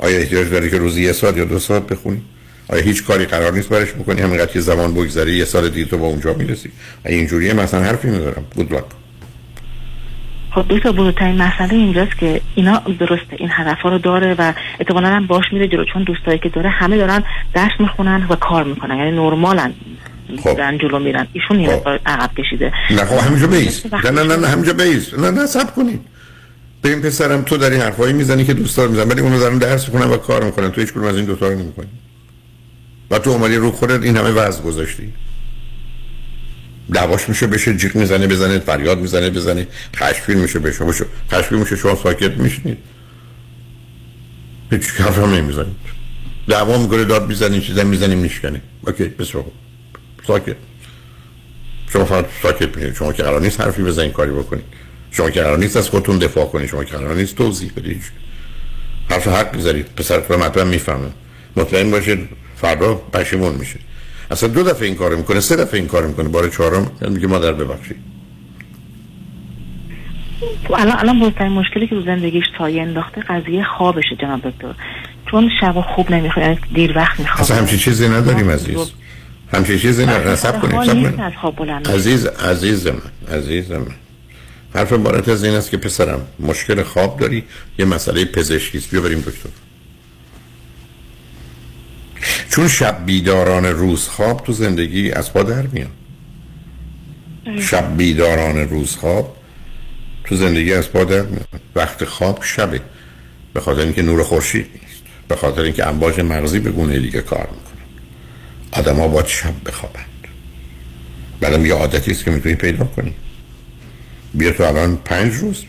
آیا احتیاج داری که روزی یه ساعت یا دو ساعت بخونی؟ آیا هیچ کاری قرار نیست برش بکنی؟ همینقدر که زمان بگذره یه سال دیگه تو با اونجا میرسی. آیا اینجوریه؟ مثلا حرفی ندارم. گود لک. خب دوستا بزرگترین مسئله اینجاست که اینا درسته این هدفها رو داره و احتمالاً هم باش میره جلو، چون دوستایی که داره همه دارن درس میخونن و کار میکنن، یعنی نرمالن. خب. دارن جلو میرن، ایشون یه خب. عقب کشیده. نه خب همینجا بیس. نه نه نه همینجا بیس. نه نه صبر کنید. ببین پسرم، تو داری حرفایی میزنی که دوستا رو میزنن، ولی اونا دارن درس میخونن و کار میکنن، تو هیچکدوم از این دو تا رو نمیکنی. و تو اومدی رو خودت این همه وزن گذاشتی. دعواش میشه بشه، جیغ میزنه بزنه، فریاد میزنه بزنه، خشمگین میشه بشه بشه، خشمگین میشه شما ساکت میشینید. هیچ کاری هم نمیزنید. دعوا میکنه، داد میزنید، چیزا میزنید، میشکنه. اوکی، بسو. ساکت. شما فقط ساکت بشید، شما که قرار نیست حرفی بزنید، کاری بکنید. شما که قرار نیست از خودتون دفاع کنید، شما که قرار نیست توضیح بدید، حرف حق میزنید. پسرت رو مطمئن میفهمه، مطمئن باشید فردا پشیمون میشه. اصلا دو دفعه این کارو میکنه، سه دفعه این کارو میکنه، بار چهارم میگه مادر ببخشید. الان الان بزرگترین مشکلی که تو زندگیش سایه انداخته قضیه خوابشه جناب دکتر، چون شب خوب نمیخواد، دیر وقت میخواد. اصلا همچین چیزی نداریم عزیز، همچین چیزی نداریم. صبر کنید صبر کنید عزیز عزیزم عزیزم حرف بارت از این است که پسرم مشکل خواب داری، یه مسئله پزشکی است، بیا بریم دکتر. چون شب بیداران روز خواب تو زندگی از پا در میان. شب بیداران روز خواب تو زندگی از پا در میان. وقت خواب شبه، به خاطر اینکه نور خورشید نیست، به خاطر اینکه امواج مغزی به گونه دیگه کار میکنن. آدم‌ها باید شب بخوابند. بعدم یه عادتی است که میتونی پیدا کنی. بیا تو الان پنج روز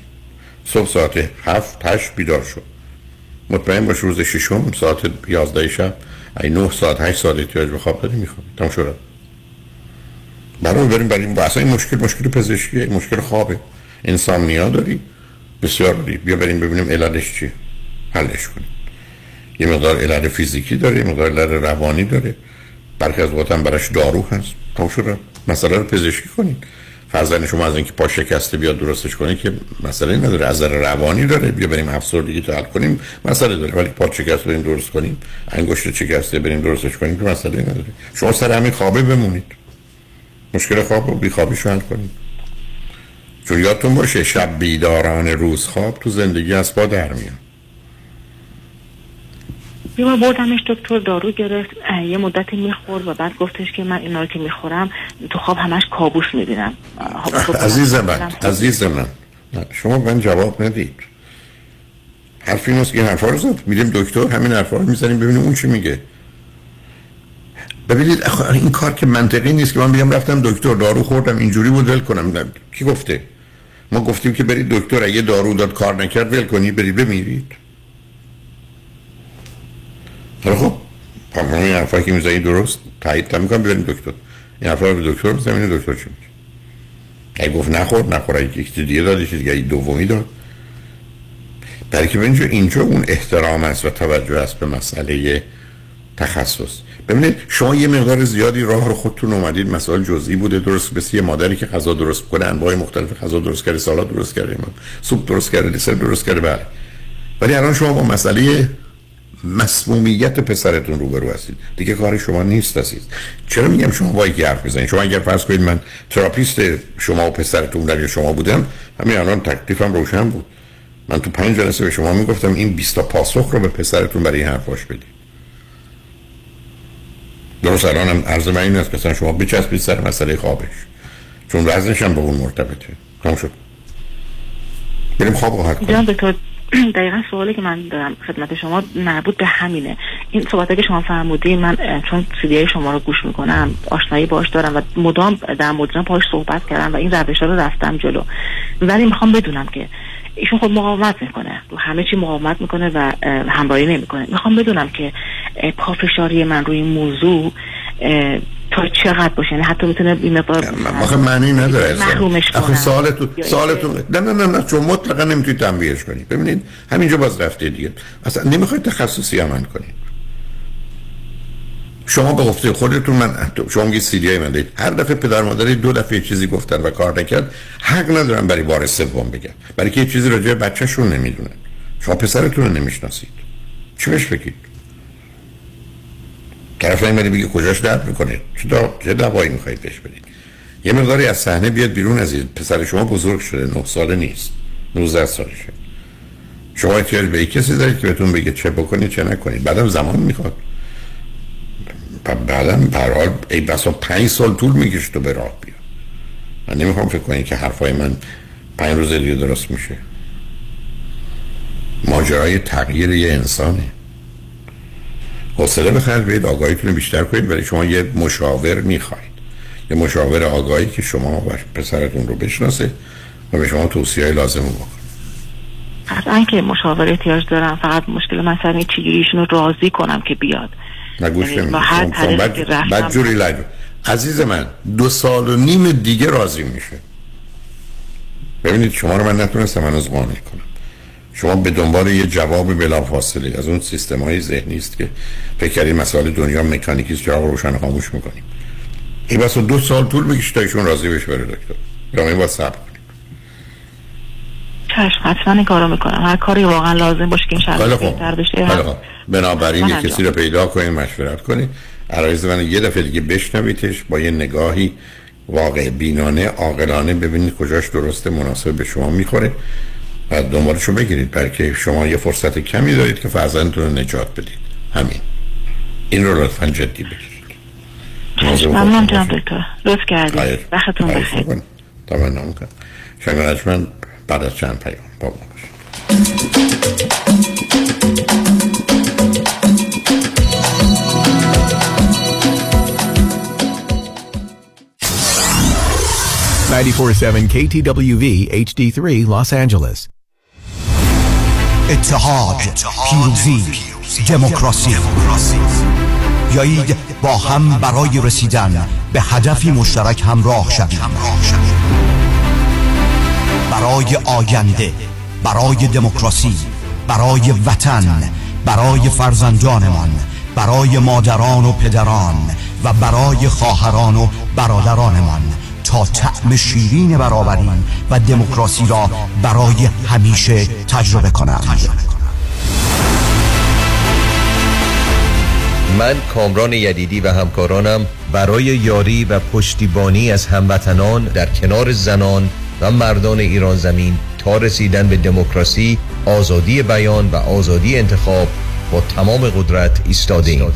صبح ساعت هفت هشت بیدار شد، مطمئن باش روز ششم ساعت یازده شب ای نه ساعت هشت ساعت احتیاج به خواب داری، میخوام تمام شد. برای بریم بریم اصلا این مشکل مشکل پزشکیه، مشکل خوابه. انسامنیا داری؟ بسیار داری، بیا بریم ببینیم علتش چیه، حلش کنیم. یه مقدار علت فیزیکی داره، یه مقدار علت روانی داره، برخی از وقتا براش دارو هست. تمام شد، مسئله رو پزشکی کنین. فرزند شما از اینکه پا شکسته بیاد درستش کنه که مسئله نداره، از نظر روانی داره، بیا بریم افسردگی تو حل کنیم مسئله داره، ولی پا شکسته بریم درست کنیم، انگشت شکسته بریم درستش کنیم که مسئله نداره. شما سر همین خوابه بمونید، مشکل خواب و بیخوابیشو حل کنید. چون یادتون باشه شب بیداران روز خواب تو زندگی از پا در میان. یه ما بردمش دکتر، دارو گرفت، یه مدتی میخورد و بعد گفتش که من اینا رو که میخورم تو خواب همش کابوس میبینم. عزیز من عزیز من شما من جواب ندید. حرف این است که حرفا رو زد، میریم دکتر همین حرفا رو میزنیم ببینیم اون چی میگه. ببینید این کار که منطقی نیست که من بگم رفتم دکتر دارو خوردم اینجوری بود ول کنم. نه. کی گفته؟ ما گفتیم که برید دکتر، اگه دارو داد کار نکرد ول کنی برید بمیرید. خب پامون این حرفا که میزنی درست تایید میکنم، بریم دکتر. این حرفا رو به دکتر میزنیم، دکتر چی میگه؟ اگه گفت نخور نخور، اگه یک دیگه داد چیز دیگه دومی داد. برای که اینجا اینجا اون احترام است و توجه است به مسئله تخصص. ببینید شما یه مقدار زیادی راه رو خودتون اومدید، مسائل جزئی بوده، درست مثل یه مادری که غذا درست کنه، انواع مختلف غذا درست کرده، سالاد درست کرده، سوپ درست کرده، دسر درست کرده. بله ولی الان شما با مسئله مسمومیت پسرتون روبرو هستید، دیگه کار شما نیست عزیز. چرا میگم شما وای گرف میزنید؟ شما اگر فرض کنید من تراپیست شما و پسرتون در شما بودم، همین الان تکلیفم روشن بود. من تو پنج جلسه به شما میگفتم این بیستا پاسخ رو به پسرتون برای حرفاش بدید. درست الانم عرض من این است که شما بچسبید سر مسئله خوابش، چون وزنش هم با اون مرتبطه. کم شد بریم خواب رو حل کنیم. دقیقا سوالی که من دارم خدمت شما مربوط به همینه. این صحبت که شما فرمودین، من چون سیدیای شما رو گوش میکنم آشنایی باش دارم و مدام در موردش باهاش صحبت کردم و این روش‌ها رو رفتم جلو، ولی میخوام بدونم که ایشون خب مقاومت میکنه، همه چی مقاومت میکنه و همراهی نمیکنه. میخوام بدونم که پافشاری من روی این موضوع تا چقدر باشه، یعنی حتی میتونه این مقدار آخه معنی نداره آخه سوالتون سوالتون نه نه نه چون مطلقا نمیتونی تنبیهش کنی. ببینید همینجا باز رفته دیگه، اصلا نمیخواید تخصصی عمل کنید. شما به گفته خودتون من شما میگید سی دی ای من دید. هر دفعه پدر مادری دو دفعه چیزی گفتن و کار نکرد، حق ندارن برای بار سوم بگن، برای که یه چیزی راجع به بچه‌شون نمیدونن. شما پسرتون رو نمیشناسید، چی بهش بگید؟ طرف نمیده بگه کجاش درد میکنه، چه دوایی میخواید بهش بدید؟ یه مقداری از صحنه بیاد بیرون. از این پسر شما بزرگ شده، نه ساله نیست، نوزده سالشه. شما احتیاج به کسی دارید که بهتون بگه چه بکنید چه نکنید. بعدم زمان میخواد، بعدم برحال ای بسا پنج سال طول میکشه تو به راه بیاد. من نمیخوام فکر کنید که حرفای من پنج روز دیگه درست میشه. ماجرای تغییر یه انسانه. حوصله بخرید، برید آگاهیتون رو بیشتر کنید. ولی شما یه مشاور میخواید، یه مشاور آگاهی که شما و پسرتون رو بشناسه و به شما توصیه‌های لازم رو بکنه. قطعاً که مشاور احتیاج دارم، فقط مشکل من سر اینه چجوری ایشون رو راضی کنم که بیاد. نه گوش نمیدید، بعد بعد جوری لج. عزیز من دو سال و نیم دیگه راضی میشه. ببینید شما رو من نتونستم هنوز قانع کنم. شما به دنبال یه جواب بلافاصله از اون سیستم‌های ذهنی است که فکر کردید مسائل دنیا مکانیکی است، چراغ روشن خاموش می‌کنیم. این واسه دو سال طول می‌کشه تا ایشون راضی بشه بره دکتر. یعنی واسه صبر کنید. چشم، حتماً این کارو می‌کنم. هر کاری واقعا لازم باشه که این شرایط بهتر بشه. حالا بنابراین یه کسی رو پیدا کنید، مشورت کنید. عرایض من یه دفعه دیگه بشنویدش با یه نگاهی واقع بینانه، عاقلانه، ببینید کجاش درسته، مناسب به شما می‌خوره. بعد دنبالشو بگیرید، بلکه شما یه فرصت کمی دارید که فرزندتون رو نجات بدید. همین این رو لطفاً جدی بگیرید. ممنون جناب دکتر، لطف کردید، وقتتون بخیر. تمام کردم. شنگرش من بعد از چند پیام با ما باشید. ninety-four point seven کی تی دبلیو وی اچ دی تری Los Angeles. اتحاد، پیروزی، دموکراسی. بیایید با هم برای رسیدن به هدفی مشترک همراه شویم. برای آینده، برای دموکراسی، برای وطن، برای فرزندانمان، برای مادران و پدران و برای خواهران و برادرانمان، تا طعم شیرین برابری و دموکراسی را برای همیشه تجربه کنند. من کامران یدیدی و همکارانم برای یاری و پشتیبانی از هموطنان در کنار زنان و مردان ایران زمین تا رسیدن به دموکراسی، آزادی بیان و آزادی انتخاب با تمام قدرت ایستاده‌ایم.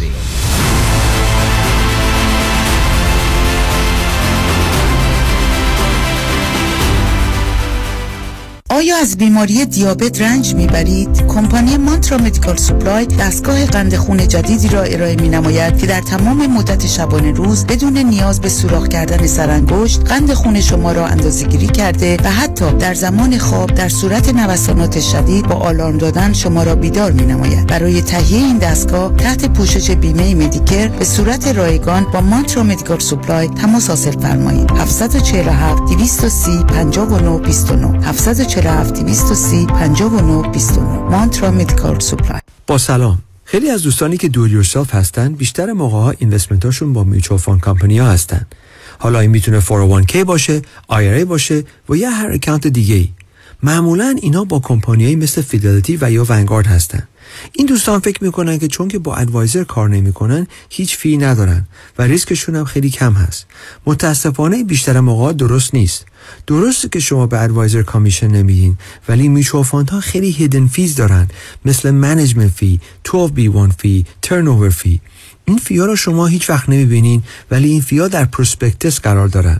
آیا از بیماری دیابت رنج میبرید؟ کمپانی مانترا مدیکال سوپلای دستگاه قند خون جدیدی را ارائه می نماید که در تمام مدت شبانه روز بدون نیاز به سوراخ کردن سرانگشت قند خون شما را اندازه گیری کرده و حتی در زمان خواب در صورت نوسانات شدید با آلارم دادن شما را بیدار می نماید. برای تهیه این دستگاه تحت پوشش بیمه مدیکر به صورت رایگان با مانترا مدیکال سوپلای تماس حاصل فرمایید. هفت چهار هفت دویست و سی پنجاه و نه بیست و نه هفت چهار هفت دویست و سی پنجاه و نه بیست و نه مانترا مدیکال سپلای. با سلام، خیلی از دوستانی که دور یورسلف هستن بیشتر موقعها اینوستمنتاشون با میوچوال فاند کمپانی ها هستن. حالا این میتونه فور او وان کی باشه، آی آر ای باشه و یا هر اکانت دیگه ای. معمولا اینا با کمپانیایی مثل فیدلیتی و یا ونگارد هستن این دوستان فکر میکنن که چون که با ادوایزر کار نمیکنن هیچ فی ندارن و ریسکشون هم خیلی کم هست. متاسفانه بیشتر موقع درست نیست. درسته که شما به ادوایزر کامیشن نمیدین، ولی میچو فاند ها خیلی هیدن فیز دارن، مثل منیجمنت فی، توئلو بی وان فی، ترنوور فی. این فیا رو شما هیچ وقت نمیبینین، ولی این فیا در پروسپکتس قرار دارن.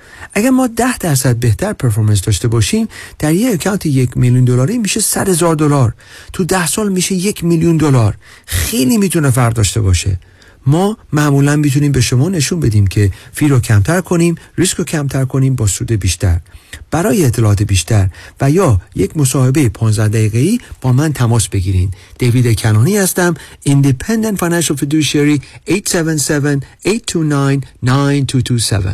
اگر ما ده درصد بهتر پرفورمنس داشته باشیم، در یک اکانت یک میلیون دلاری میشه صد هزار دلار، تو ده سال میشه یک میلیون دلار. خیلی میتونه فرق داشته باشه. ما معمولا میتونیم به شما نشون بدیم که فی رو کمتر کنیم، ریسک رو کمتر کنیم با سود بیشتر. برای اطلاعات بیشتر و یا یک مصاحبه پانزده دقیقه‌ای با من تماس بگیرید. دیوید کنانی هستم، Independent Financial Fiduciary. هشت هفت هفت، هشت دو نه، نه دو دو هفت.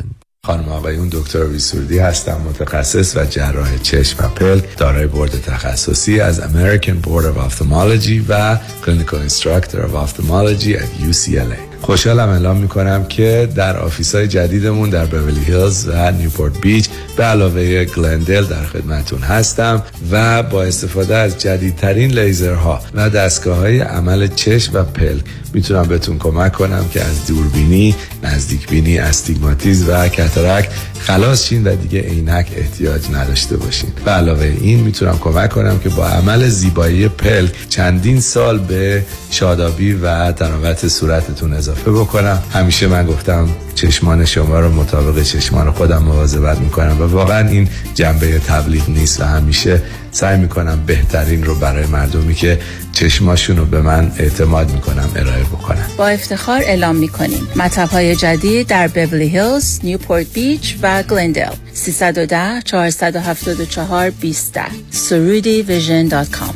خانم آقایون، دکتر ویسوردی هستم، متخصص و جراح چشم و پلک، دارای بورد تخصصی از American Board of Ophthalmology و Clinical Instructor of Ophthalmology at یو سی ال ای. خوشحالم اعلام میکنم که در آفیس‌های جدیدمون در بیولی هیلز و نیوپورت بیچ به علاوه گلندل در خدمتون هستم و با استفاده از جدیدترین لیزرها و دستگاه‌های عمل چشم و پلک میتونم بهتون کمک کنم که از دوربینی، نزدیکبینی، استیگماتیسم و کاتاراکت خلاص شین و دیگه عینک احتیاج نداشته باشین. به علاوه این میتونم کمک کنم که با عمل زیبایی پلک چندین سال به شادابی و تناوت صورتتون اضافه بکنم. همیشه من گفتم چشمان شما رو مطابق چشمان خودم مواظبت میکنم و واقعا این جنبه تبلیغ نیست و همیشه سعی میکنم بهترین رو برای مردمی که چشماشون رو به من اعتماد میکنم ارائه بکنم. با افتخار اعلام میکنیم مطب‌های جدید در بیولی هیلز، نیوپورت بیچ و گلندل. سه یک صفر، چهار هفت چهار، یک صفر سرودیویژن دات کام.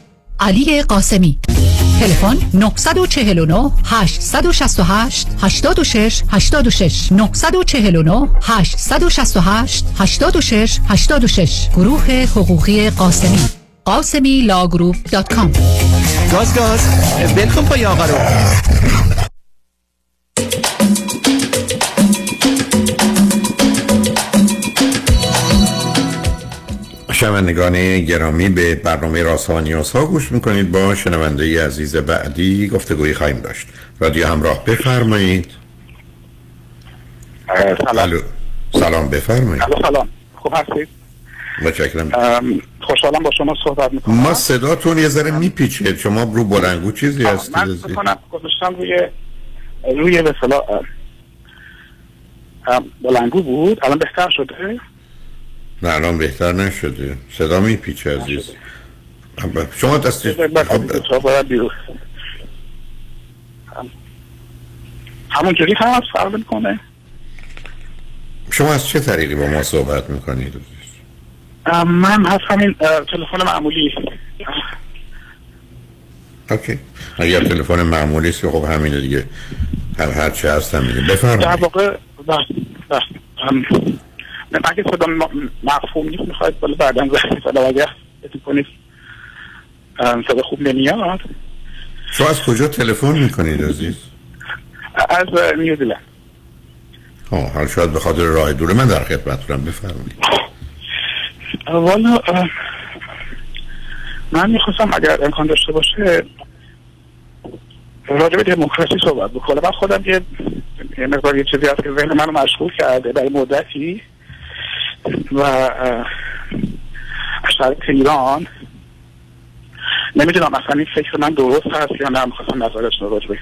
علی قاسمی. تلفن نه چهار نه، هشت شش هشت، هشت شش هشت شش، نه چهار نه، هشت شش هشت، هشت شش هشت شش، گروه حقوقی قاسمی. قاسمی لا گروپ دات کام. گاز گاز، بلکن پای آقا رو. شنوندگان گرامی، به برنامه رازها و نیازها گوش میکنید. با شنونده عزیز بعدی گفتگویی خواهیم داشت. رادیو همراه، بفرمایید. سلام. سلام، بفرمایید. سلام، خوب هستید؟ متشکرم. خوشحالم با شما صحبت میکنم. ما صداتون یه ذره میپیچه، شما رو بلندگو چیزی هستید؟ من میکنم گذاشتم روی روی به صلاح بلندگو بود. الان بهتر شده؟ نه الان بهتر نشده، صدا میپیچه عزیز. شما دستی همون جوری هم فرق میکنه. شما از چه طریقی با ما صحبت میکنید؟ من هست همین تلفن معمولی. اوکی، اگر تلفن معمولی است خب همین دیگه، هر هر چی هست همین. بفرمایید. در واقع اگه صدا مفهوم نیست میخواید بالا بعدم زنید، ولی اگه اتیب کنید صدا خوب نمیاد. شما از کجا تلفن میکنید عزیز؟ از نیوزیلند. آه، حالا شاید به خاطر راه دوره من در خدمتتونم. بفرمایید. والا من میخواستم اگر امکان داشته باشه راجع به دموکراسی صحبت بکنم. من خودم یه یه مقدار یه چیزی هست که ذهن منو مشغول کرده برای مدتی و شرایط ایران، نمیدونم اصلا این فکر من درست هست یا نه، میخواستم نظرتون رو راجع به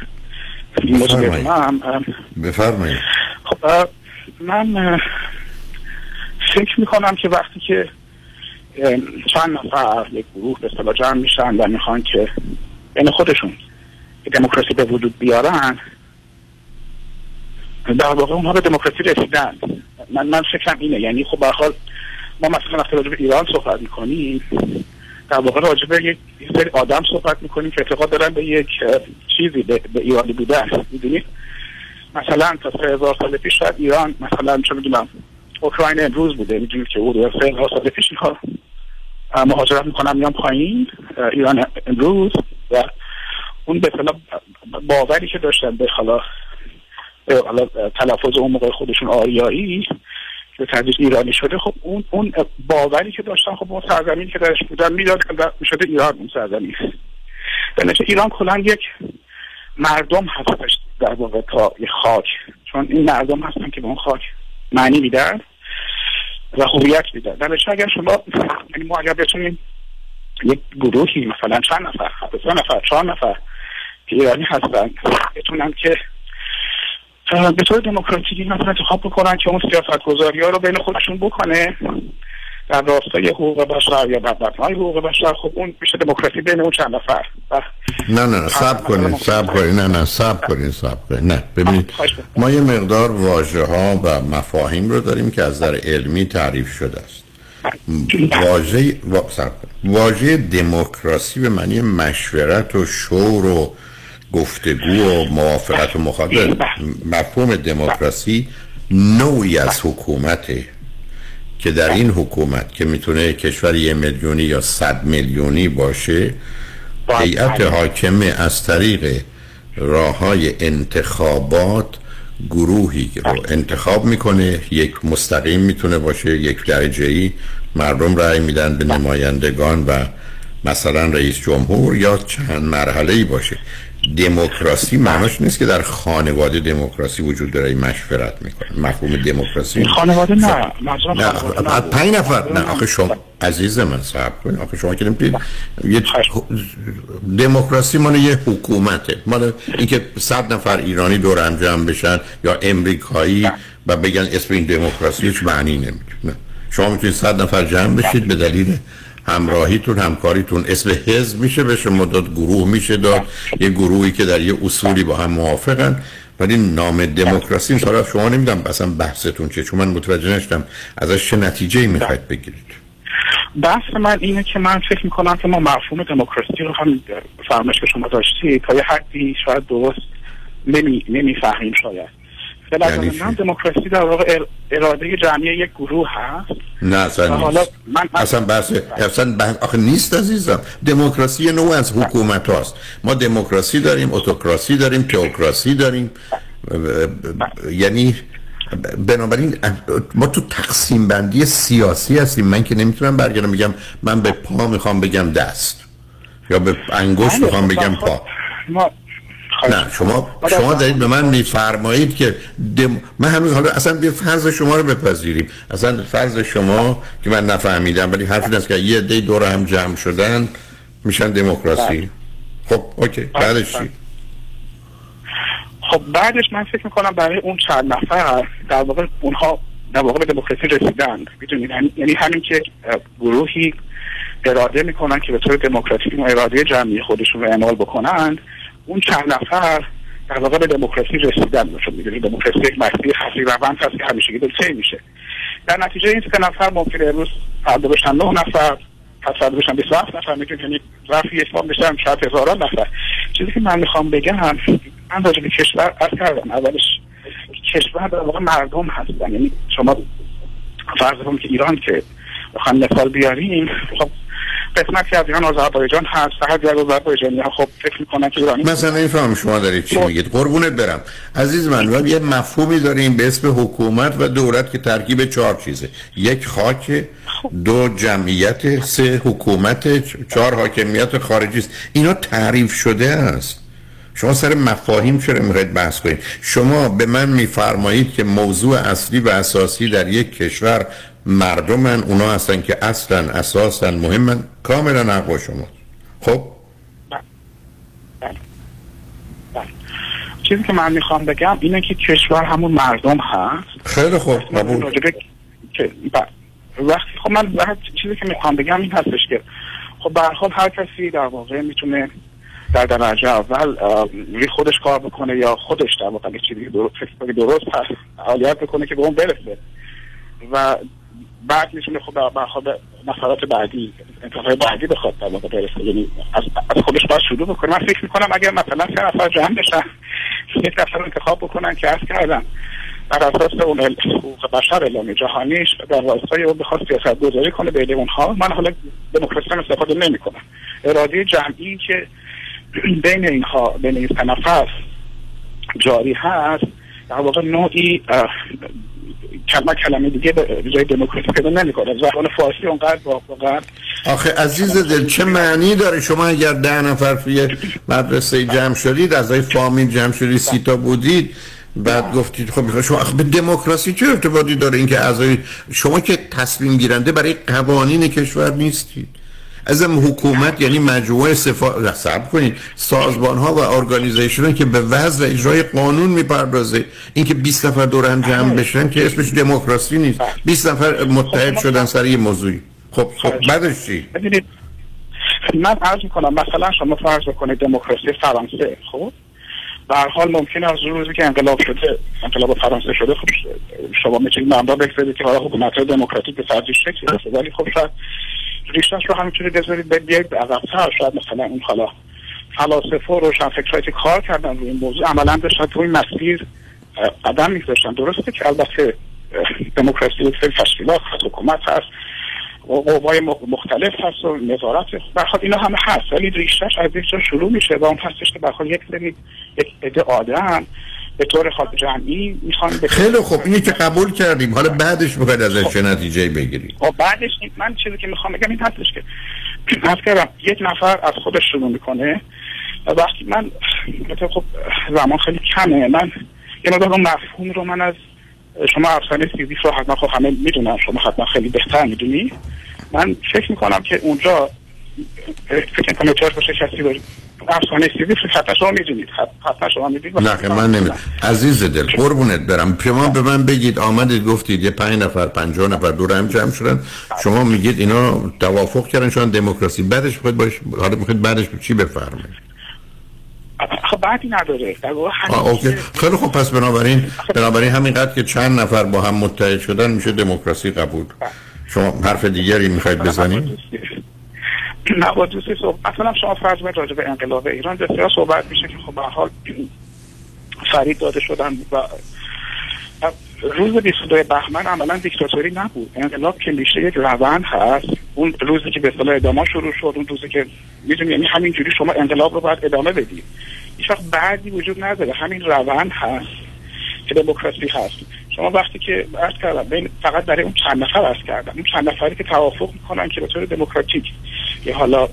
این مشکل من بفرمایید. خب من فکر میکنم که وقتی که چند نفر یک گروه به اصطلاح جمع میشن و میخوان که بین خودشون دموکراسی به وجود بیارن، در واقع اونها به دموکراسی رسیدن. من من فکرم اینه، یعنی خب برخواد ما مثلا وقتی راجع به ایران صحبت میکنیم، در واقع راجع به یک سری آدم صحبت میکنیم که اعتقاد دارن به یک چیزی، به, به ایرانی بودن. میدونید مثلا تا سه هزار سال پیش شاید ایران مثلا چه میدونم اوکراین امروز بوده، میدونید که او دو سه هزار سال پیش اینها مهاجرت میکنن میان پایین ایران امروز، و اون به اصطلاح باوری که داشتن به حالا تلفظ اون موقع خودشون آریایی به تدریج ایرانی شده، خب اون اون باوری که داشتن، خب اون سرزمین که درش بودن میداد شده ایران. اون سرزمین بنشه ایران کلن یک مردم هستش در واقع تا یک خاک، چون این مردم هستن که به اون خاک معنی میدن و هویت میدن. بنشه اگر شما، یعنی ما اگر بتونیم یک گروهی مثلا چند نفر، سه نفر، چهار نفر که ایرانی هستن بتونن که به طور دموکراتیکی مثلا انتخاب بکنن که اون سیاست‌گذاری ها رو بین خودشون بکنه در راستای حقوق بشر یا بدبختی حقوق بشر، خب اون میشه دموکراسی بین اون چند نفر. نه نه صبر کنین صبر کنین نه نه صبر کنین صبر کنین نه ببینید، ما یه مقدار واژه ها و مفاهیم رو داریم که از نظر علمی تعریف شده است. واژه واژه دموکراسی به معنی مشورت و شور و گفتگو و موافقت و مخالفت. مفهوم دموکراسی نوعی از حکومته که در این حکومت که میتونه کشور یه میلیونی یا صد میلیونی باشه، هیئت حاکمه از طریق راه‌های انتخابات گروهی رو انتخاب میکنه. یک مستقیم میتونه باشه، یک درجه‌ای مردم رأی میدن به نمایندگان و مثلا رئیس جمهور، یا چند مرحله‌ای باشه. دموکراسی معنیش نیست که در خانواده دموکراسی وجود داره مشورت میکنه. مفهوم دموکراسی خانواده نه مفهوم نه پنج نفر نه آخه شما عزیز من صاحب کنین، آخه شما گفتید یه دموکراسی مال یه حکومته، مال اینکه صد نفر ایرانی دور هم جمع بشن یا امریکایی و بگن اسم این دموکراسی هیچ معنی نمیکنه. شما میتونید صد نفر جمع بشید، به دلیل همراهیتون همکاریتون اسم حزب میشه به شما داد، گروه میشه داد، یه گروهی که در یه اصولی با هم موافقن، ولی نام دموکراسی این طرف شما نمیدم اصلا بحثتون چه، چون من متوجه نشدم ازش چه نتیجه‌ای میخواید بگیرید. بحث من اینه که من فکر میکنم که ما مفهوم دموکراسی رو هم فرمایش که شما داشتی تا یه حدی شاید درست نمی نمیفهمیم شاید. یعنی من دموکراسی در واقع اراده جمعی یک گروه هست. نه اصلا حالا من اصلا بحث اصلا بحث آخه نیست عزیزم. دموکراسی نوع از حکومت هاست. ما دموکراسی داریم، اتوکراسی داریم، تئوکراسی داریم. یعنی بنابراین ما تو تقسیم بندی سیاسی هستیم. من که نمیتونم برگردم بگم من به پا میخوام بگم دست، یا به انگشت میخوام بگم پا. نه شما شما دارید به من میفرمایید که دم... من هنوز حالا اصلا به فرض شما رو بپذیریم، اصلا فرض شما که من نفهمیدم، ولی حرف این است که یه عده دور هم جمع شدن میشن دموکراسی. خب اوکی، بعدش چی؟ خب بعدش من فکر میکنم برای اون چند نفر در واقع اونها در واقع به دموکراسی رسیدن، میدونید، یعنی همین که گروهی اراده میکنن که به طور دموکراتیک اراده جمعی خودشون رو اعمال بکنن، اون چند نفر در واقع به دموکراسی رسیدن. چون می‌دونید دموکراسی یک مسیر خیلی روند هست که همیشه داره طی میشه. در نتیجه این سه نفر ممکنه امروز فردا بشن نه نفر، فردا بشن بیست و هفت نفر، می‌تونید رفع یک بار بشن چند هزار نفر. چیزی که من میخوام بگم هم اندازه به کشور عرض کردم اولش، کشور در واقع مردم هستن. یعنی شما فرض کنید که ایران که بخوایم مثال بیاریم، خب قسمتی از ایران آذربایجان هست، سرحد آذربایجانی ها، خب فکر می‌کنن که ایرانی مثلا این فهم شما دارید چی میگید. قربونت برم عزیز من، ما یه مفهومی داریم به اسم حکومت و دولت که ترکیب چهار چیزه: یک خاک، دو جمعیت، سه حکومت، چهار حاکمیت خارجی است. اینا تعریف شده است. شما سر مفاهیم چرا میخواید بحث کنید؟ شما به من میفرمایید که موضوع اصلی و اساسی در یک کشور مردمن، اونا هستن که اصلا اساسا مهمن، کاملا حق با شما. خب چیزی که من میخوام بگم اینه که کشور همون مردم هست. خیلی خوب، قبول. وقتی خب من چیزی که میخوام بگم این هستش که خب به هر حال هر کسی در واقع میتونه در درجه اول روی خودش کار بکنه یا خودش در واقع چیزی درست فکر درست فعالیت بکنه که به اون برسه و بعد میتونه خب به خود نفرات بعدی انتخاب بعدی بخواد در واقع برسه، یعنی از خودش باید شروع بکنه. من فکر میکنم اگر مثلا سه نفر جمع بشن یک نفر انتخاب بکنن که عرض کردم بر اساس اون حقوق بشر اعلام جهانیش در راستای اون بخواد سیاست گذاری کنه بین اونها، من حالا دموکراسی هم استفاده نمیکنم، اراده جمعی که بین اینها بین این سه نفر جاری هست در واقع نوعی کلمه کلمه دیگه به جای دموکراسی پیدا نمیکنه. زبان فارسی اونقدر واقعا آخه عزیز دل چه معنی داره؟ شما اگر ده نفر توی مدرسه جمع شدید، اعضای فامیل جمع شدید، سی تا بودید، بعد گفتید خب شما به دموکراسی چه ارتباطی داره؟ اینکه اعضای شما که تصمیم گیرنده برای قوانین کشور نیستید. ازم حکومت یعنی مجموعه سفارت حساب کنید، سازمان‌ها و ارگانیزیشن‌ها که به وضع اجرای قانون میپردازه. اینکه بیست نفر دور هم جمع بشن که اسمش دموکراسی نیست. بیست نفر متحد شدن سر یه موضوعی. خب خب بعدش چی؟ من عرض می‌کنم مثلا شما فرض کنید دموکراسی فرانسه، خب به هر حال ممکن است روزی که انقلاب شده، انقلاب فرانسه شده، خب شما می‌تونید مبنا بگذارید که حالا حکومت دموکراتیک به فرض شکل گرفته، ولی خب شاید ریشتش رو همینطوری بذارید بیایید عقب‌تر، شاید مثلا اون حالا فلاسفه و روشنفکرهایی که کار کردن روی این موضوع عملا داشتن تو این مسیر قدم می‌ذاشتن. درسته که البته دموکراسی و خیلی تشکیلات هست، حکومت هست، قوای مختلف هست و نظارت هست، برخواد اینا همه هست، ولی ریشتش از یک جا شروع میشه و اون هستش که برخواد یک سری یک عده آدم به طور خاص جمعی میخوان. خیلی خوب اینی که قبول کردیم، حالا بعدش میخواید ازش چه نتیجه‌ای بگیرید؟ خب بعدش من چیزی که میخوام بگم این هستش که حرف کردم یک نفر از خودش شروع میکنه و وقتی من خب زمان خیلی کمه، من یه مقدار اون مفهوم رو من از شما افسانه سیزیف رو حتما خب همه میدونم، شما حتما خیلی بهتر میدونی، من فکر میکنم که اونجا فکر کنم چهار باشه کسی باشه افسانه سیزیف حتما شما میدونید، حتما شما میدونید. نه من نمیدونم عزیز دل، قربونت برم. شما به من بگید آمدید گفتید یه پنج نفر پنجاه نفر دور هم جمع شدن، شما میگید اینا توافق کردن شدن دموکراسی، بعدش میخواید باشه حالا میخواید بعدش چی بفرمایید؟ خب بعدی نداره اوکی. خیلی خب پس بنابراین بنابراین همینقدر که چند نفر با هم متحد شدن میشه دموکراسی قبول. شما حرف دیگری میخواید بزنید؟ نه با دوستی صحبت اصلا شما فرض باید راجع به انقلاب ایران بسیار صحبت میشه که خب به حال فرید داده شدن و روز بیست و دو بهمن عملا دیکتاتوری نبود. انقلاب که میشه یک روند هست، اون روزی که به اصطلاح ادامه شروع شد، اون روزی که میدونی یعنی همینجوری شما انقلاب رو باید ادامه بدید، هیچ وقت بعدی وجود نداره، همین روند هست که دموکراسی هست. شما وقتی که عرض کردم فقط برای اون چند نفر عرض کردم، اون چند نفری که توافق میکنن که به طور دموکراتیک یه حالا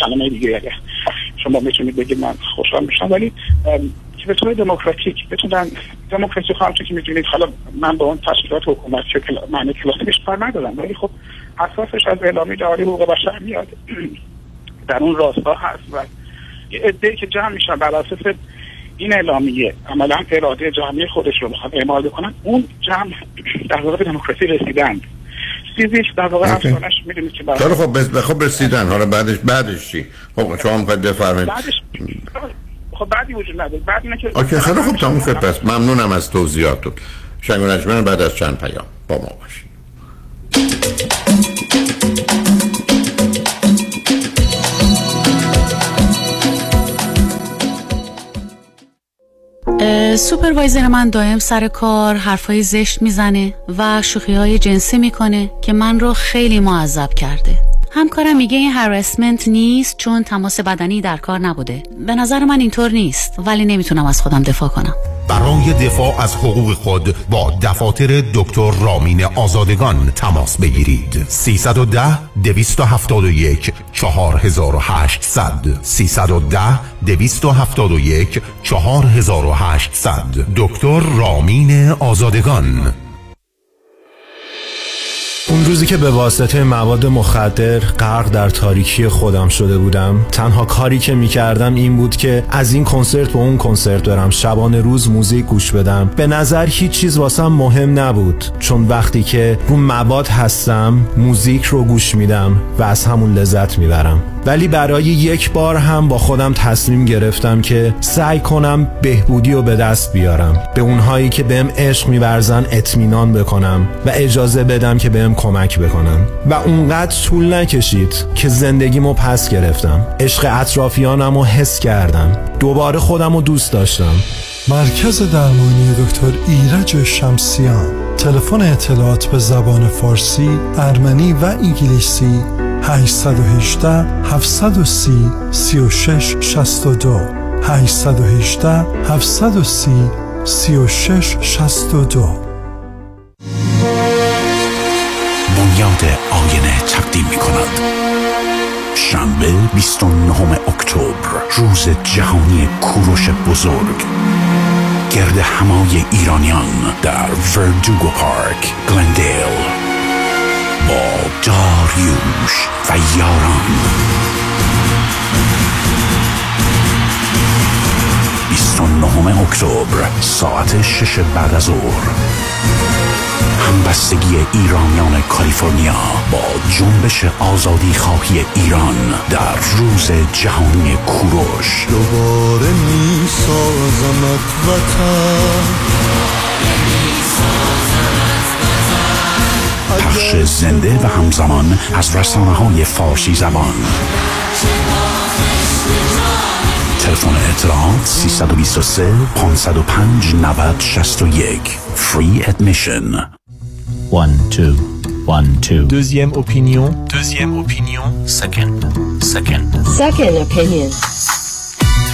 کلمه دیگه شما میتونید بگید من خوشحال میشم، ولی که به طور دموکراتیک بتونن دموکراسی خواهم که میدونید حالا من با اون تشکیلات حکومت چه کلا... معنی کلاسیکش کار ندارم، ولی خب اساسش از اعلامیه جهانی حقوق بشر میاد، در اون راستا هست و یه عده‌ای که جمع میشن بر اساس این اعلامیه عملا اراده جمعی خودش رو میخواد اعمال بکنن، اون جمع در واقع دموکراسی رسیدن چیزیش در واقع افسانش میدونید که برای خب بس... خب رسیدن. حالا بعدش بعدش چی؟ خب شما میخواید بفرمایید بعدش خب بعدی وجود نداره. بعد اینه که اوکی خیلی خوب تموم شد. پس ممنونم از توضیحاتتون. شنگ و نجمن بعد از چند پیام با ما باشید. سوپروایزر من دائم سر کار حرفای زشت میزنه و شوخی‌های جنسی میکنه که من رو خیلی معذب کرده. همکارم میگه این هراسمنت نیست چون تماس بدنی در کار نبوده. به نظر من اینطور نیست، ولی نمیتونم از خودم دفاع کنم. برای دفاع از حقوق خود با دفاتر دکتر رامین آزادگان تماس بگیرید. سیصد و ده دویست و هفتاد و یک چهار هزار و هشتصد سیصد و ده دویست و هفتاد و یک چهار هزار و هشتصد دکتر رامین آزادگان. اون روزی که به واسطه مواد مخدر غرق در تاریکی خودم شده بودم، تنها کاری که میکردم این بود که از این کنسرت به اون کنسرت برم، شبانه روز موزیک گوش بدم. به نظر هیچ چیز واسم مهم نبود، چون وقتی که رو مواد هستم موزیک رو گوش میدم و از همون لذت میبرم. ولی برای یک بار هم با خودم تصمیم گرفتم که سعی کنم بهبودی رو به دست بیارم، به اونهایی که بهم عشق می‌ورزن اطمینان بکنم و اجازه بدم که بهم کمک بکنم. و اونقدر طول نکشید که زندگیمو پس گرفتم، عشق اطرافیانمو حس کردم، دوباره خودمو دوست داشتم. مرکز درمانی دکتر ایرج شمسیان، تلفن اطلاعات به زبان فارسی، ارمنی و انگلیسی هشت یک هشت هفت سه صفر سه شش شش دو هشت یک هشت هفت سه صفر سه شش شش دو. بنیاد آینه تقدیم می‌کند. شنبه بیست و نهم اکتبر، روز جهانی کوروش بزرگ. گرد همای ایرانیان در وردوگو پارک، گلندیل، با داریوش و یاران. بیست و نهم اکتبر ساعت شش بعد از ظهر. همبستگی ایرانیان کالیفرنیا با جنبش آزادی خواهی ایران در روز جهانی کوروش. دوباره می سازمت وطن، پخش زنده و همزمان از رسانه های فارسی زبان. تلفن اطلاعات سیصد و بیست و سه پانصد و پنج نود شصت و یک. Free admission. one two one two. Deuxième opinion. Deuxième opinion. Second. Second. Second opinion.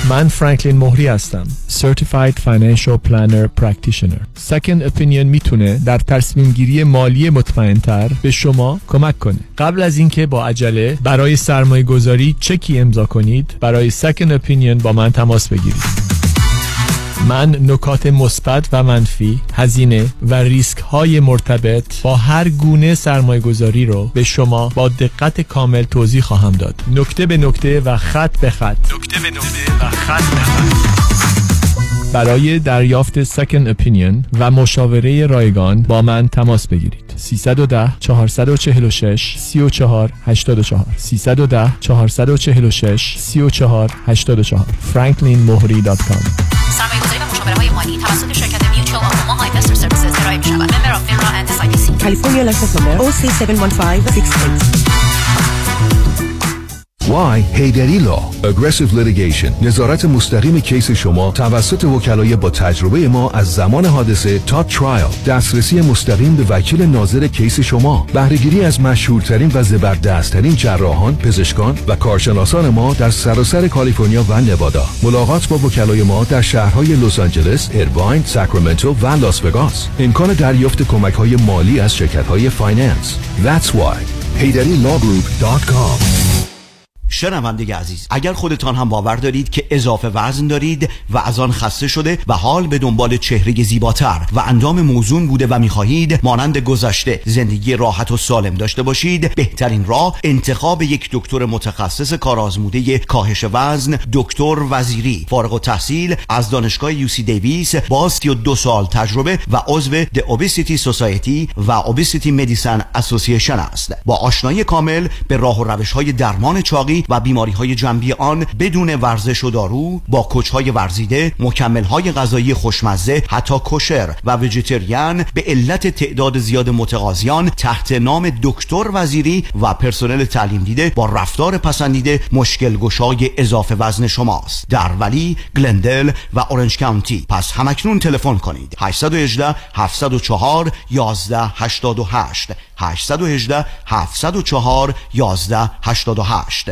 من فرانکلین مهری هستم، Certified Financial Planner Practitioner. Second Opinion میتونه در تصمیم گیری مالی مطمئنتر به شما کمک کنه. قبل از اینکه با عجله برای سرمایه گذاری چکی امضا کنید، برای Second Opinion با من تماس بگیرید. من نکات مثبت و منفی، هزینه و ریسک های مرتبط با هر گونه سرمایه گذاری رو به شما با دقت کامل توضیح خواهم داد، نکته به نکته و خط به خط. نکته به نکته و خط به خط. برای دریافت Second Opinion و مشاوره رایگان با من تماس بگیرید. سیصد و ده چهارصد و چهل و شش سی و چهار هشتاد و چهار سیصد و ده چهارصد و چهل و شش سی و چهار هشتاد و چهار فرانکلین مهری دات کام. سرمایه گذاری و مشاوره های مالی توسط شرکت میوچوال آف اوماها اینوستر سرویسز ارائه می شود. ممبر آف فینرا اند اس آی پی سی. کالیفرنیا لایسنس نمبر او سی هفت یک پنج شش هشت. وای هیدری لا اگریسیو لیتیگیشن، نظارت مستقیم کیس شما توسط وکلای با تجربه ما از زمان حادثه تا ترایل، دسترسی مستقیم به وکیل ناظر کیس شما، بهره‌گیری از مشهورترین و زبردستترین جراحان، پزشکان و کارشناسان ما در سراسر کالیفرنیا و نوادا. ملاقات با وکلای ما در شهرهای لس آنجلس، ایرواین، ساکرامنتو و لاس وگاس. امکان دریافت کمک‌های مالی از شرکت‌های فایننس. That's why هیدری لا گروپ دات کام. شنونده عزیز، اگر خودتان هم باور دارید که اضافه وزن دارید و از آن خسته شده و حال به دنبال چهره زیباتر و اندام موزون بوده و می‌خواهید مانند گذشته زندگی راحت و سالم داشته باشید، بهترین راه انتخاب یک دکتر متخصص کارآزموده کاهش وزن، دکتر وزیری، فارغ التحصیل از دانشگاه یو سی دیویس با سی و دو سال تجربه و عضو The Obesity Society و Obesity Medicine Association است. با آشنایی کامل به راه و روش‌های درمان چاقی و بیماری‌های جنبی آن بدون ورزش و دارو، با کوچ‌های ورزیده، مکمل‌های غذایی خوشمزه، حتی کوشر و ویجیتریان، به علت تعداد زیاد متقاضیان تحت نام دکتر وزیری و پرسنل تعلیم دیده با رفتار پسندیده مشکل گشای اضافه وزن شماست. در ولی، گلندل و اورنج کانتی. پس همکنون تلفن کنید. هشت یک هشت هفت صفر چهار یازده هشتاد و هشت هشت یک هشت هفت صفر چهار یازده هشتاد و هشت.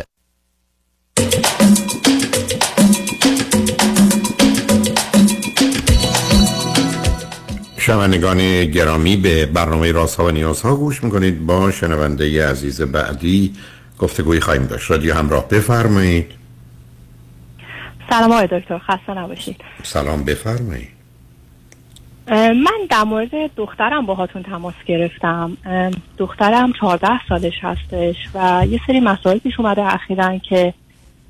شنوندگان گرامی به برنامه رازها و نیازها گوش میکنید. با شنونده عزیز بعدی گفتگوی خواهیم داشت. رادیو همراه، بفرمایید. سلام آقای دکتر، خسته نباشید. سلام، بفرمایید. من در مورد دخترم باهاتون تماس گرفتم. دخترم چهارده سالش هستش و یه سری مسائل پیش اومده اخیراً که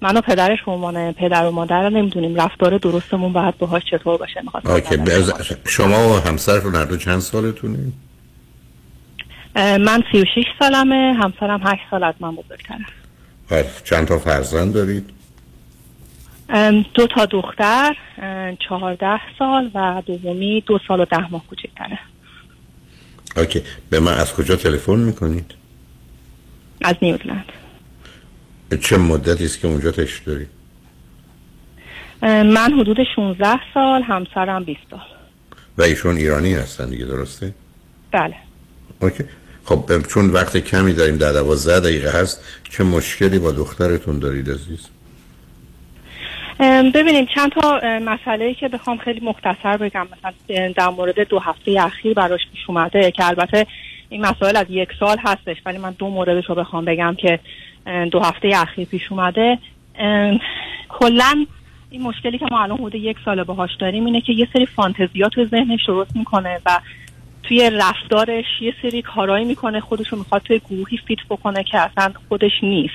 من و پدرش به عنوان پدر و مادر نمیدونیم رفتار درستمون باید باهاش چطور باشه. می‌خواستم شما و همسرتون هر دو چند سالتونه؟ من سی و شش سالمه، همسرم هشت سال از من بزرگتره. خب چند تا فرزند دارید؟ دو تا دختر چهارده سال و دومی دو سال و ده ماه کوچکتره. اوکی، به من از کجا تلفن میکنید؟ از نیوزلند. چه مدتی است که اونجا تشریف دارید؟ من حدود شانزده سال، همسرم بیست سال. و ایشون ایرانی هستن دیگه، درسته؟ بله. اوکی. خب چون وقت کمی داریم، در دوازده دقیقه هست، چه مشکلی با دخترتون دارید عزیز؟ ببینیم چند تا مسئله‌ای که بخوام خیلی مختصر بگم، مثلا در مورد دو هفته اخیر براش پیش اومده که البته این مسائل از یک سال هستش ولی من دو موردش رو بخوام بگم که دو هفته اخیر پیش اومده. کلاً این مشکلی که ما الان حدود یک سال باهاش داریم اینه که یه سری فانتزی‌ها تو ذهنش درست میکنه و توی رفتارش یه سری کارایی میکنه، خودش رو میخواد توی گروهی فیت بکنه که اصلا خودش نیست.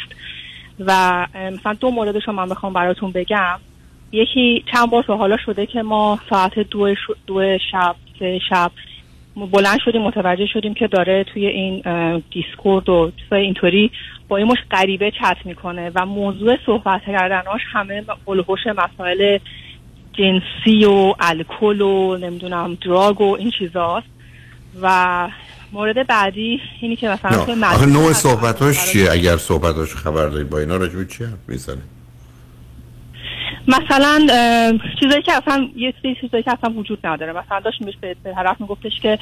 و مثلا دو موردش رو من بخوام براتون بگم، یکی چند بار حالا شده که ما ساعت دو, شو دو شب سه شب بلند شدیم متوجه شدیم که داره توی این دیسکورد و اینطوری با این مش غریبه چت میکنه و موضوع صحبت کردناش همه الهوش مسائل جنسی و الکل و نمیدونم دراگ و این چیزاست. و مورد بعدی اینی که مثلا تو آخه نوع صحبتاش چیه؟ اگر صحبتاش خبر داری با اینا راجبه چی حرف میزنه؟ مثلا چیزایی که اصلا یه سری چیزایی که اصلا وجود نداره. مثلا داشت میش به طرف میگفتش که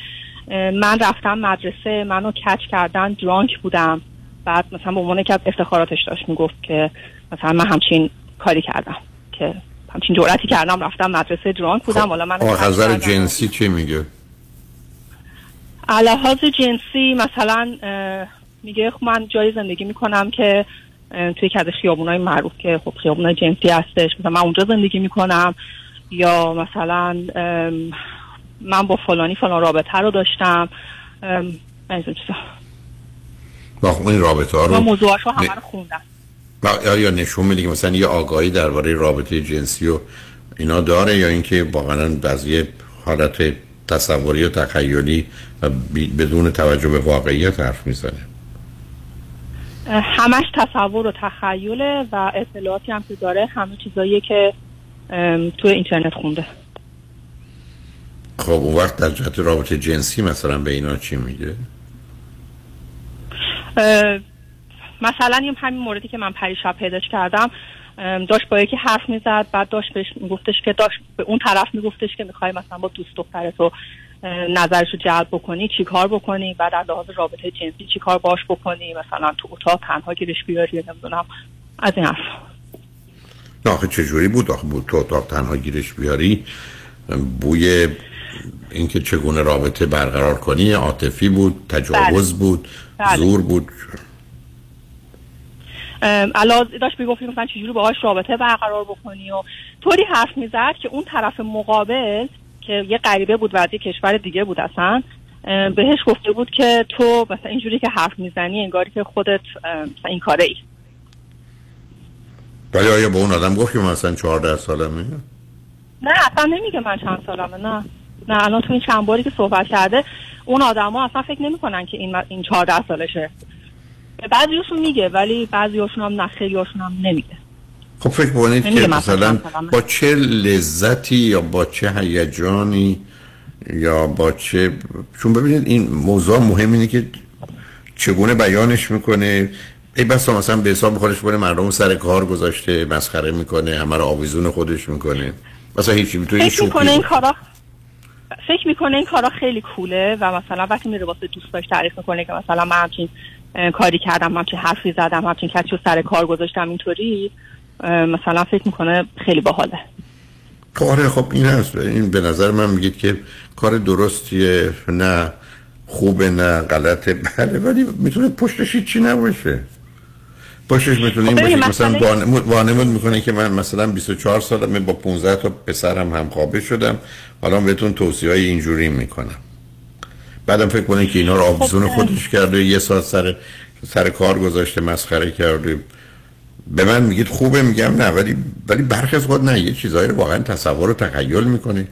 من رفتم مدرسه، منو کچ کردن، درانک بودم. بعد مثلا به عنوان یکی از افتخاراتش داشت میگفت که مثلا من همچین کاری کردم، که همچین جرأتی کردم، رفتم مدرسه، درانک بودم. حالا من از نظر جنسی چی میگه؟ علاوه بر جنسی مثلا میگه خب من جای زندگی میکنم که توی یکی از خیابونای معروف که خب خیابونای جنسی هستش، مثلا من اونجا زندگی میکنم، یا مثلا من با فلانی فلان رابطه رو داشتم. من این رابطه ها رو موضوعاش رو همه رو خوندم. یا نشون میده که مثلا یه آگاهی درباره رابطه جنسی و اینا داره، یا اینکه واقعا بعضی حالت تصوری و تخیلی و بدون توجه به واقعیت حرف میزنه؟ همش تصور و تخیله و اطلاعاتی هم که داره همه چیزاییه که تو اینترنت خونده. خب اون وقت در جهت رابطه جنسی مثلا به اینا چی میگه؟ مثلا این همین موردی که من پریشب پیداش کردم، داشت با یکی حرف میزد، بعد داشت بهش میگفتش که داشت به اون طرف میگفتش که میخوای مثلا با دوست دخترتو نظرشو جلب بکنی چی کار بکنی، بعد از لحاظ رابطه جنسی چی کار باش بکنی، مثلا تو اتاق تنها گیرش بیاری، نمیدونم از این حرف. نه آخه چجوری بود؟ آخه بود تو اتاق تنها گیرش بیاری، بوی اینکه چگونه رابطه برقرار کنی، عاطفی بود، تجاوز بلد. بود بلد. زور بود. علاوه داشت میگفتیم مثلا چجوری باهاش رابطه برقرار بکنی و طوری حرف میزد که اون طرف مقابل که یه غریبه بود و از یه کشور دیگه بود اصلا بهش گفته بود که تو مثلا اینجوری که حرف میزنی انگاری که خودت مثلا این کاره ای. ولی آیا با اون آدم گفت که من مثلا چهارده سالمه؟ نه اصلا نمیگه من چند سالمه. نه نه الان تو این چند باری که صحبت کرده اون آدما اصلا فکر نمیکنن که این این چهارده سالشه. بعضیشون میگه ولی بعضیشون هم نه، خیلیشون هم نمیگه. خب فکر بکنید که مثلا با چه لذتی یا با چه هیجانی یا با چه، چون ببینید این موضوع مهم اینه که چگونه بیانش میکنه. ای بس مثلا به حساب خودش بکنه مردم سر کار گذاشته، مسخره میکنه، همه رو آویزون خودش میکنه، مثلا هیچی میتونه. فکر میکنه این کارا فکر میکنه این کارا خیلی کوله و مثلا وقتی میره واسه دوستاش تعریف میکنه که مثلا من همچین کاری کردم، من چه حرفی زدم، من چه کسی رو سر کار گذاشتم، اینطوری مثلا فکر میکنه خیلی باحاله. آره خب این هست، این به نظر من میگید که کار درستیه، نه خوبه نه غلطه، بله، ولی میتونه پشتش چی نباشه. پشتش میتونه این باشه مثلا وانمود میکنه که من مثلا بیست و چهار سالمه با پانزده تا پسرم همخوابه شدم، حالا بهتون توصیه های اینجوری میکنم، بعدم فکر کنه که اینا رو آبزون خودش کرده، یه ساعت سر سر کار گذاشته، مسخره کرده. به من میگید خوبه، میگم نه، ولی ولی برخی از خود نه، یه چیزایی رو واقعا تصور و تخیل میکنه،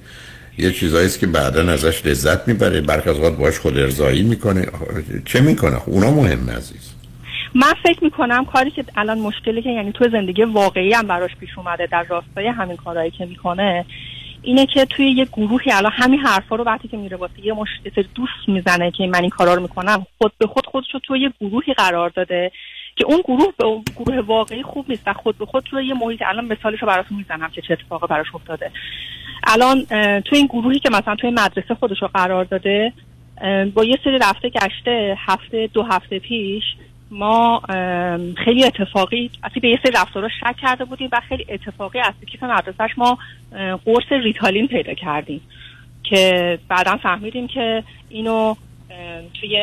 یه چیزایی است که بعدن ازش لذت میبره، برخی از خود باهاش خود ارضایی میکنه. چه میکنه اونا مهم عزیز. من فکر میکنم کاری که الان مشکلی که یعنی تو زندگی واقعی هم براش پیش اومده در راستای همین کارهایی که میکنه اینه که توی یه گروهی الان همین حرفا رو وقتی که میره واسه یه مشت دوست میزنه که من این کارا رو میکنم، خود به خود خودشو توی یه گروهی قرار داده که اون گروه به اون گروه واقعی خوب نیست و خود به خود توی یه محیط، الان مثالش رو براتون میزنم که چه اتفاقی براش افتاده. الان توی این گروهی که مثلا توی مدرسه خودشو قرار داده، با یه سری رفته گشته هفته دو هفته پیش ما خیلی اتفاقی اصلا به یه سری رفتارا شک کرده بودیم و خیلی اتفاقی از کیف مدرسه‌اش ما قرص ریتالین پیدا کردیم که بعدا فهمیدیم که اینو توی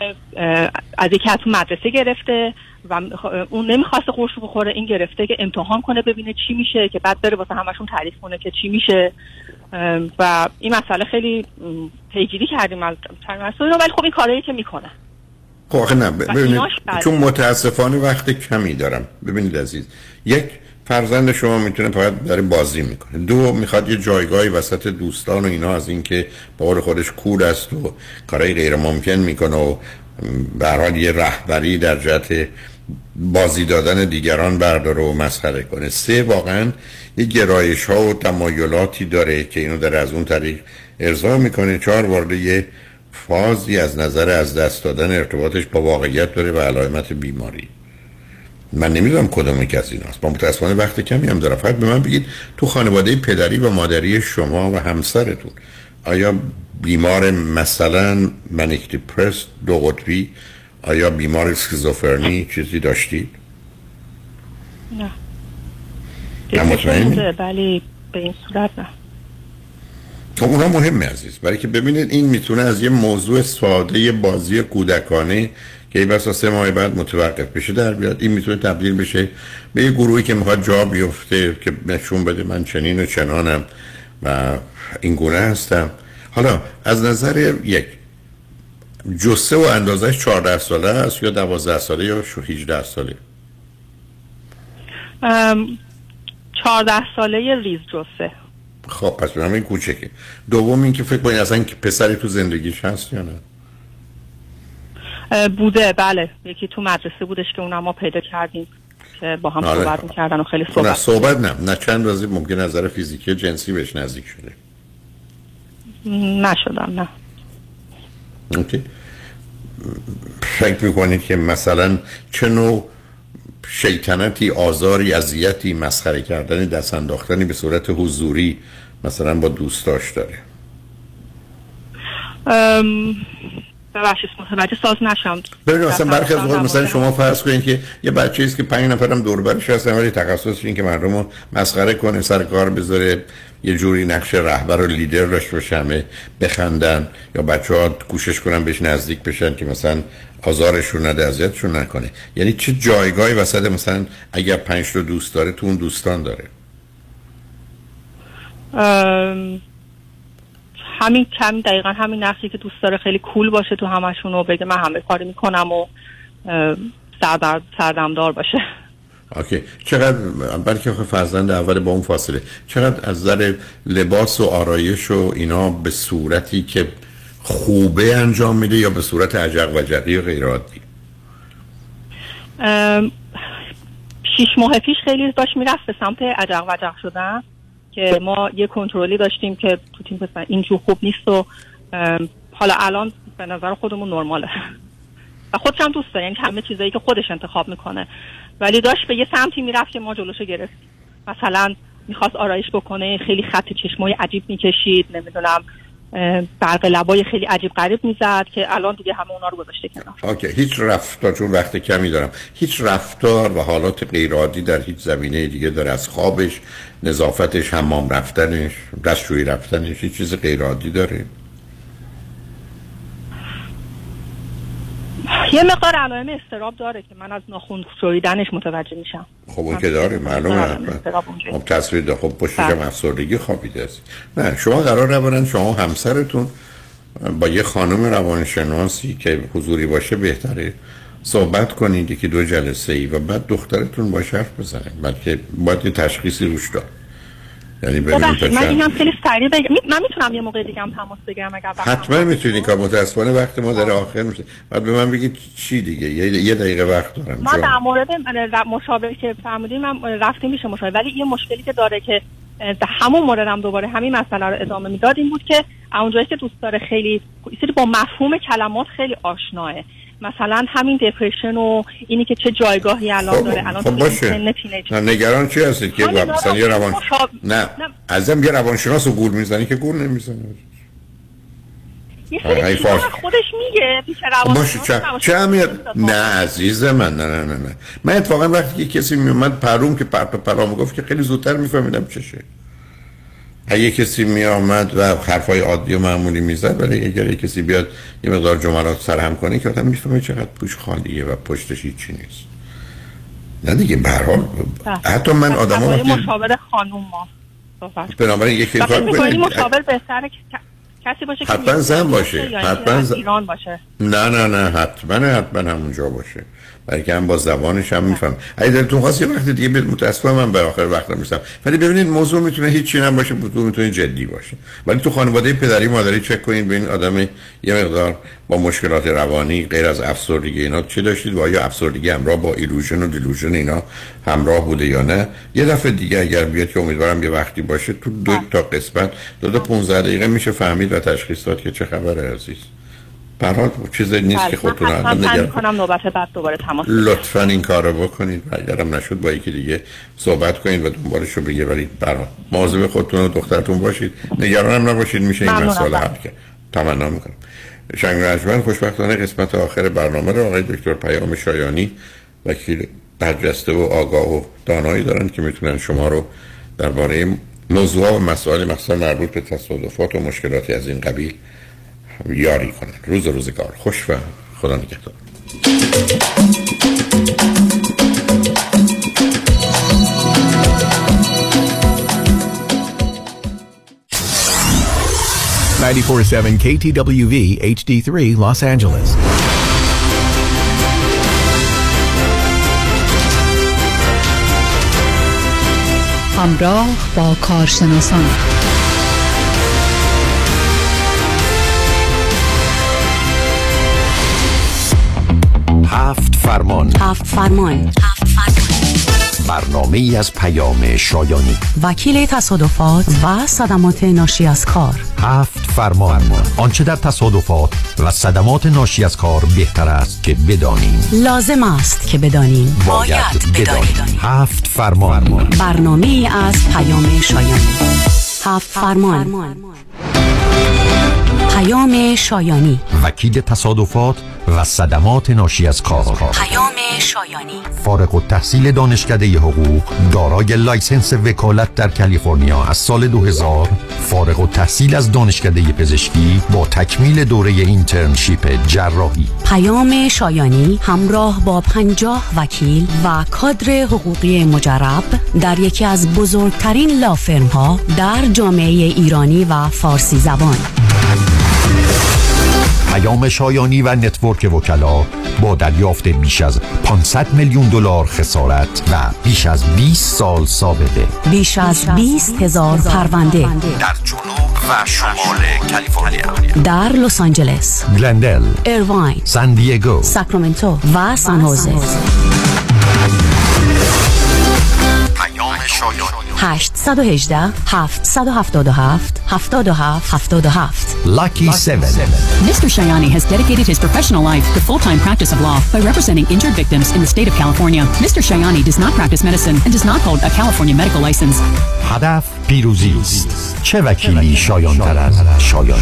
از یکی از تو مدرسه گرفته و اون نمیخواست قرص رو بخوره، این گرفته که امتحان کنه ببینه چی میشه، که بعد بره واسه همشون تعریف کنه که چی میشه. و این مسئله خیلی پیگیری کردیم از مسئله، ولی خب این کارایی که میکنه خب نه ببینید، چون متاسفانه وقت کمی دارم. ببینید عزیز، یک، فرزند شما میتونه فقط داره بازی میکنه، دو، میخواد یه جایگاهی وسط دوستان و اینا، از اینکه باور خودش کور است و کارهای غیر ممکن میکنه و به هر حال یه رهبری در جهت بازی دادن دیگران برداره و مسخره کنه، سه، واقعا یه گرایش ها و تمایلاتی داره که اینو داره از اون طریق ارضا میکنه، چهار، وارد یه فازی از نظر از دست دادن ارتباطش با واقعیت داره و علائمت بیماری. من نمیدونم کدومی که از این هست، با متاسفانه وقت کمی هم دارم. فقط به من بگید تو خانواده پدری و مادری شما و همسرتون آیا بیمار مثلا منیک دپرس، دو قطبی، آیا بیمار اسکیزوفرنی چیزی داشتید؟ نه نه مطمئن؟ بله به این صورت نه. خب اونا مهمه عزیز، برای که ببینید این میتونه از یه موضوع ساده بازی کودکانه که این بس سه ماه بعد متوقف بشه در بیاد، این میتونه تبدیل بشه به یه گروهی که میخواد جا بیفته که نشون بده من چنین و چنانم و این گونه هستم. حالا از نظر یک جسه و اندازش چهارده ساله است یا دوازده ساله یا هجده ساله؟ چهارده ساله ریز جسه. خب پس همین کوچکه. دوم اینکه فکر کنید اصلا که پسری تو زندگیش هست یا نه؟ بوده بله، یکی تو مدرسه بودش که اونم ما پیدا کردیم که با هم صحبت می‌کردن و خیلی صحبت. نه صحبت نه، نه چند روزی ممکن نظر فیزیکی جنسی بهش نزدیک شده. نشدم نه. اوکی. فکر می‌کنید که مثلا چه نوع شیطنتی، آزاری، اذیتی، مسخره کردن، دست انداختنی به صورت حضوری مثلا با دوستاش داره؟ ام ببخشید متوجه ساز نشم. ببینید مثلا برخی از اوقات مثلا شما فرض کنید که یه بچه‌ای است که پنج نفرم دور برش هستن ولی تخصصش این که مردمو مسخره کنه، سر کار بذاره، یه جوری نقش رهبر و لیدر داشته باشه، همه بخندن، یا بچه‌ها کوشش کنن بهش نزدیک بشن که مثلا آزارشون نده، اذیتشون نکنه. یعنی چه جایگاهی وسط مثلا اگر پنج تا دوست داره تو اون دوستان داره؟ ام... همین کم دقیقا همین نقشی که دوست داره، خیلی کول باشه تو همشون و بگه من همه کاری میکنم و سردر سردمدار باشه. اوکی. چقدر بلکه فرزند اول با اون فاصله چقدر از نظر لباس و آرایش و اینا به صورتی که خوبه انجام میده یا به صورت عجق و جقی و غیر عادی؟ شیش ماه پیش خیلی باش میرفت به سمت عجق و جق شدن که ما یه کنترلی داشتیم که تو تیم پسند اینجور خوب نیست و حالا الان به نظر خودمون نرماله و خودش هم دوست داره، یعنی همه چیزایی که خودش انتخاب میکنه، ولی داشت به یه سمتی میرفت که ما جلوشو گرفت. مثلا میخواست آرایش بکنه، خیلی خط چشمای عجیب میکشید، نمیدونم برق لبای خیلی عجیب غریب میزد که الان دیگه همه اونا رو گذاشته کنار. اوکی، هیچ رفتار، چون وقت کمی دارم، هیچ رفتار و حالات غیرعادی در هیچ زمینه دیگه داره؟ از خوابش، نظافتش، حمام رفتنش، دستشویی رفتنش، هیچ چیز غیرعادی داره؟ یه مقدار علائم اضطراب داره که من از ناخن شویدنش متوجه میشم. خب اون که داره، معلومه. خب تصویر ده. خب پشتش هم افسردگی خوابیده است. نه، شما قرار نبرن شما همسرتون با یه خانم روانشناسی که حضوری باشه بهتره صحبت کنید، که دو جلسه ای، و بعد دخترتون باشه حرف بزنه، بلکه باید یه تشخیصی روش داد. یعنی ببینید تا من میگم خیلی سریع بگم، من میتونم یه موقع دیگه هم تماس بگیرم اگر وقت حتما میتونید، که متاسفانه وقت ما داره آخر میشه. بعد به من بگید چی دیگه، یه دقیقه وقت دارم. ما در مورد مشاوره که فرمودین من رفتیم میشه مشاوره، ولی یه مشکلی که داره که همون مورد هم دوباره همین مسئله رو ادامه میداد این بود که اونجایی که دوست داره خیلی سری با مفهوم کلمات خیلی آشناه، مثلا همین دپرشن و اینی که چه جایگاهی الان داره. الان خب باشه، نگران چی هستید که مثلا یه روان مشاب... نه ازم یه روانشناسو گول میزنی که گول نمیزنه، یه خیلی فارس... خودش میگه پیش روانشناس چه اهمیت. نه عزیز من، نه نه نه نه من اتفاقا وقتی که کسی میومد پروم که پرپ پرام گفت که خیلی زودتر میفهمیدم چشه. اگه کسی می آمد و حرفای عادی و معمولی میزد، ولی اگر کسی بیاد یه مقدار جملات سرهم کنه که آدم میفهمه چقدر پوش خالیه و پشتش هیچی نیست. نه دیگه، به هر حال حتی من آدمو وقتی مشاور خانوم ما صحبت بنابراین یک اینطوری مشاور بهتره که کسی باشه که حتما زن باشه، حتما ز... ایران باشه. نه نه نه حتما حتما همونجا باشه، بلکه هم با زبانش هم میفهم. اگه دلتون خواست یه وقت دیگه بید، متاسفم من به آخر وقتم میرسم، ولی ببینید موضوع میتونه هیچ چی نباشه، موضوع میتونه جدی باشه. ولی تو خانواده پدری مادری چک کنید ببینید آدم یه مقدار با مشکلات روانی غیر از افسردگی اینا چه داشتید، و آیا افسردگی همراه با ایلوژن و دیلوژن اینا همراه بوده یا نه. یه دفعه دیگه اگر بیاد که امیدوارم یه وقتی باشه، تو دو تا قسمت دو تا پانزده دقیقه میشه فهمید و تشخیص داد که چه خبره عزیز. برحال چیزی نیست که خودتون هم نگران کنم. نوبت بعد دوباره تماس لطفاً این کارو بکنید، اگرم نشود با یکی دیگه صحبت کنید و دنبالش رو بگید، ولی برحال مواظب خودتون و دخترتون باشید، نگرانم نباشید، میشه این مسئله حل کرد. تمنا میکنم. شنگ رجمن خوشبختانه قسمت آخر برنامه رو آقای دکتر پیام شایانی، وکیل برجسته و آگاه و دانایی دارن که میتونن شما رو درباره موضوعات و مسائل مثلا مربوط به تصادفات و مشکلاتی از این قبیل یاری کنن. روز روزگار خوش و خدا نگهدار. ninety-four point seven کی تی دبلیو وی اچ دی three Los Angeles. همراه با کارشناسان. هفت فرمان. هفت فرمان. برنامه ای از پیام شایانی، وکیل تصادفات و صدمات ناشی از کار. هفت فرمان. آنچه در تصادفات و صدمات ناشی از کار بهتر است که بدانیم، لازم است که بدانیم، باید, باید بدانیم. بدانیم. هفت فرمان. فرمان. برنامه ای از پیام شایانی. هفت فرمان. فرمان. پیام شایانی، وکیل تصادفات و صدمات ناشی از کار. پیام شایانی، فارغ التحصیل دانشکده حقوق، دارای لایسنس وکالت در کالیفرنیا از سال دو هزار، فارغ التحصیل از دانشکده پزشکی با تکمیل دوره اینترنشیپ جراحی. پیام شایانی همراه با پنجاه وکیل و کادر حقوقی مجرب در یکی از بزرگترین لافرم ها در جامعه ایرانی و فارسی زبان. پیام شایانی و نتورک وکلا با دریافت بیش از پانصد میلیون دلار خسارت و بیش از بیست سال سابقه، بیش از بیست هزار پرونده در جنوب و شمال کالیفرنیا، در لس آنجلس، گلندل، ایرواین، سان دیگو، ساکرامنتو و سان خوزه. پیام شایانی هشت یک هشت، هفت هفت هفت، هفت هفت هفت هفت. Lucky Seven. Mister Shayani has dedicated his professional life to full-time practice of law by representing injured victims in the state of California. Mister Shayani does not practice medicine and does not hold a California medical license. هدف پیروزی است. چه وکیلی شایان‌تر از شایان؟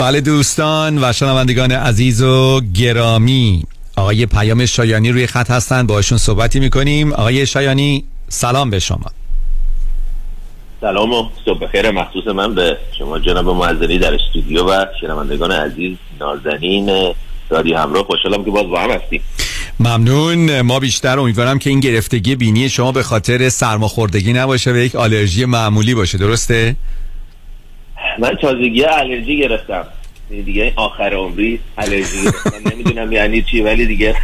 بله دوستان و شنوندگان عزیز و گرامی، آقای پیام شایانی روی خط هستن، باهاشون صحبتی میکنیم. آقای شایانی سلام به شما. سلام و صبح بخیر مخصوص من به شما جناب معززی در استودیو و شنوندگان عزیز نازنین رادیو همراه. خوشحالم که باز با هم هستیم. ممنون. ما بیشتر امیدوارم که این گرفتگی بینی شما به خاطر سرماخوردگی نباشه و یک آلرژی معمولی باشه، درسته؟ من تازگی آلرژی گرفتم دیگه، آخر عمری آلرژی گرفتم. نمیدونم یعنی چی، ولی دیگه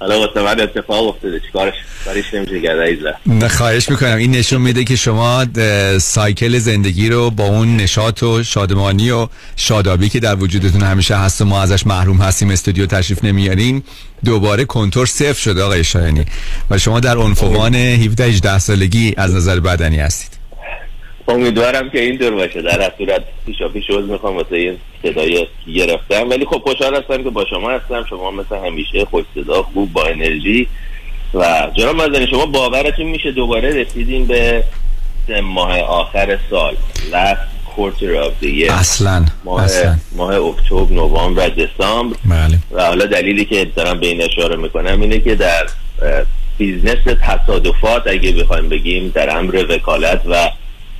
حالا واسه من اتفاق افتاده، چیکارش کاریش نمیشه کرد عزیزم. خواهش میکنم. این نشون میده که شما سایکل زندگی رو با اون نشاط و شادمانی و شادابی که در وجودتون همیشه هست و ما ازش محروم هستیم، استودیو تشریف نمیاریم، دوباره کنتور صفر شده آقای شایانی و شما در عنفوان هفده هجده سالگی از نظر بدنی هستید. امیدوارم که این دور باشه. در هر صورت پیشا پیش عذر میخوام واسه این صدای گرفتم، ولی خب خوشحال هستم که با شما هستم. شما مثل همیشه خوش صدا، خوب، با انرژی. و جناب معززی شما باورتون میشه دوباره رسیدیم به سه ماه آخر سال، last quarter of the year. اصلا ماه اصلا. ماه اکتبر، نوامبر و دسامبر. بله. و حالا دلیلی که دارم به این اشاره میکنم اینه که در بیزنس تصادفات اگه بخوایم بگیم، در امر وکالت و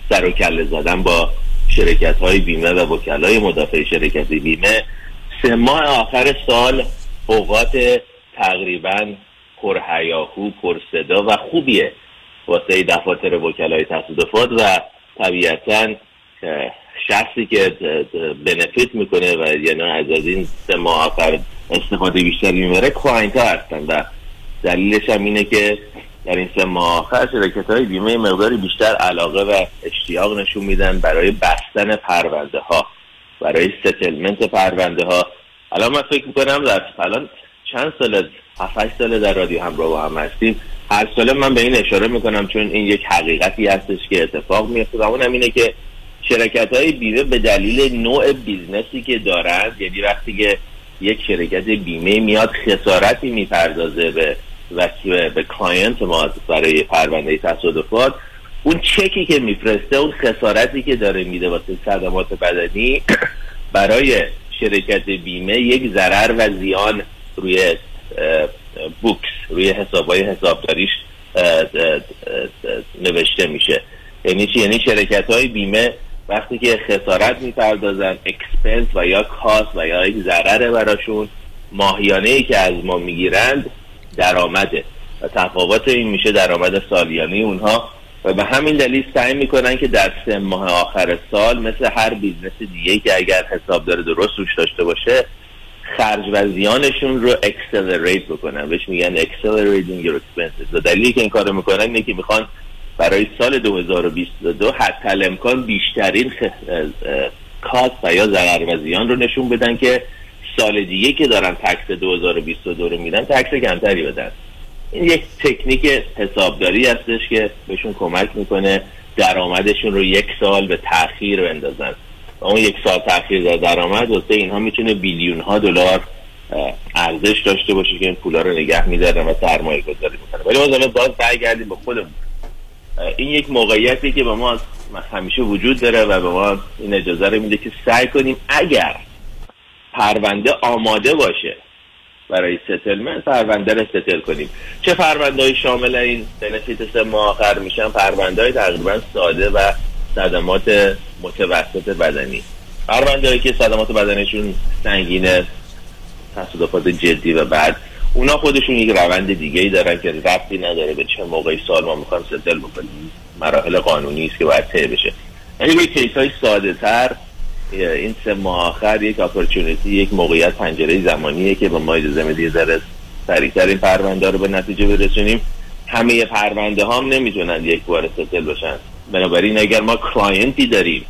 سر و کله زدن با شرکت های بیمه و وکلای مدافع شرکت بیمه، سه ماه آخر سال اوقات تقریبا پرهیاهو، پرصدا و خوبیه واسه دفاتر وکلای تصادفات. و طبیعتا شخصی که بنفیت میکنه و یعنی از این سه ماه آخر استفاده بیشتری میبره کلاینت‌ها هستن و دلیلش هم اینه که در این سه ماه آخر شرکت های بیمه مقداری بیشتر علاقه و اشتیاق نشون میدن برای بستن پرونده ها، برای ستلمنت پرونده ها. الان من فکر میکنم در الان چند سال، هفت هشت سال در رادیو همراه با هم هستیم، هر سال من به این اشاره میکنم چون این یک حقیقتی هستش که اتفاق میفته و اونم اینه که شرکت های بیمه به دلیل نوع بیزنسی که دارن، یعنی وقتی که یک شرکت بیمه میاد خسارتی میپردازه به و به کلاینت ما برای پرونده تصادفات، اون چکی که میفرسته، اون خسارتی که داره میده واسه صدمات بدنی، برای شرکت بیمه یک ضرر و زیان روی بوکس، روی حسابهای حسابداریش نوشته میشه. یعنی چی؟ یعنی شرکت های بیمه وقتی که خسارت میپردازن، اکسپنس و یا کاست و یا یک ضرر براشون، ماهیانه ای که از ما میگیرند درآمده و تفاوت این میشه درآمد سالیانه اونها و به همین دلیل سعی میکنن که در سه ماه آخر سال مثل هر بیزنس دیگه که اگر حسابدار درست روش داشته باشه خرج و زیانشون رو اکسلریت بکنن، بهش میگن اکسلریتینگ یور اکسپنسز. و دلیلی که این کارو میکنن اینه که میخوان برای سال دو هزار و بیست و دو حتی الامکان بیشترین کاست و یا ضرر و زیان رو نشون بدن که سال دیگه که دارن تکس دو هزار و بیست و دو رو میدن تکس کمتری بدن. این یک تکنیک حسابداری هستش که بهشون کمک میکنه درآمدشون رو یک سال به تأخیر بندازن و اون یک سال تأخیر در درآمد واسه اینها میتونه بیلیون ها دلار ارزش داشته باشه که این پولا رو نگه میدارن و سرمایه گذاری میکنن. ولی ما باز برگردیم به خودمون. این یک موقعیتی که به ما همیشه وجود داره و به ما این اجازه رو میده که سعی کنیم اگر پرونده آماده باشه برای ستلمنت، پرونده رو ستل کنیم. چه پرونده‌ای شامل این بنفیت سه ماه آخر میشن؟ پرونده‌ای تقریبا ساده و صدمات متوسط بدنی، پرونده‌ای که صدمات بدنشون سنگینه، تصادفات جدی و بعد اونا خودشون یک روند دیگه‌ای دارن که ربطی نداره به چه موقعی سال ما می‌خوایم ستل بکنیم، مراحل قانونی است که باید طی بشه. یعنی به کیس‌های ساده‌تر این سه ماه آخر یک اپورتونیتی، یک موقعیت، پنجره زمانیه که به ما اجازه میده یه ذره سریعتر این پرونده رو به نتیجه برسونیم. همه پرونده ها هم نمیتونن یک بار ستل بشن، بنابراین اگر ما کلاینتی داریم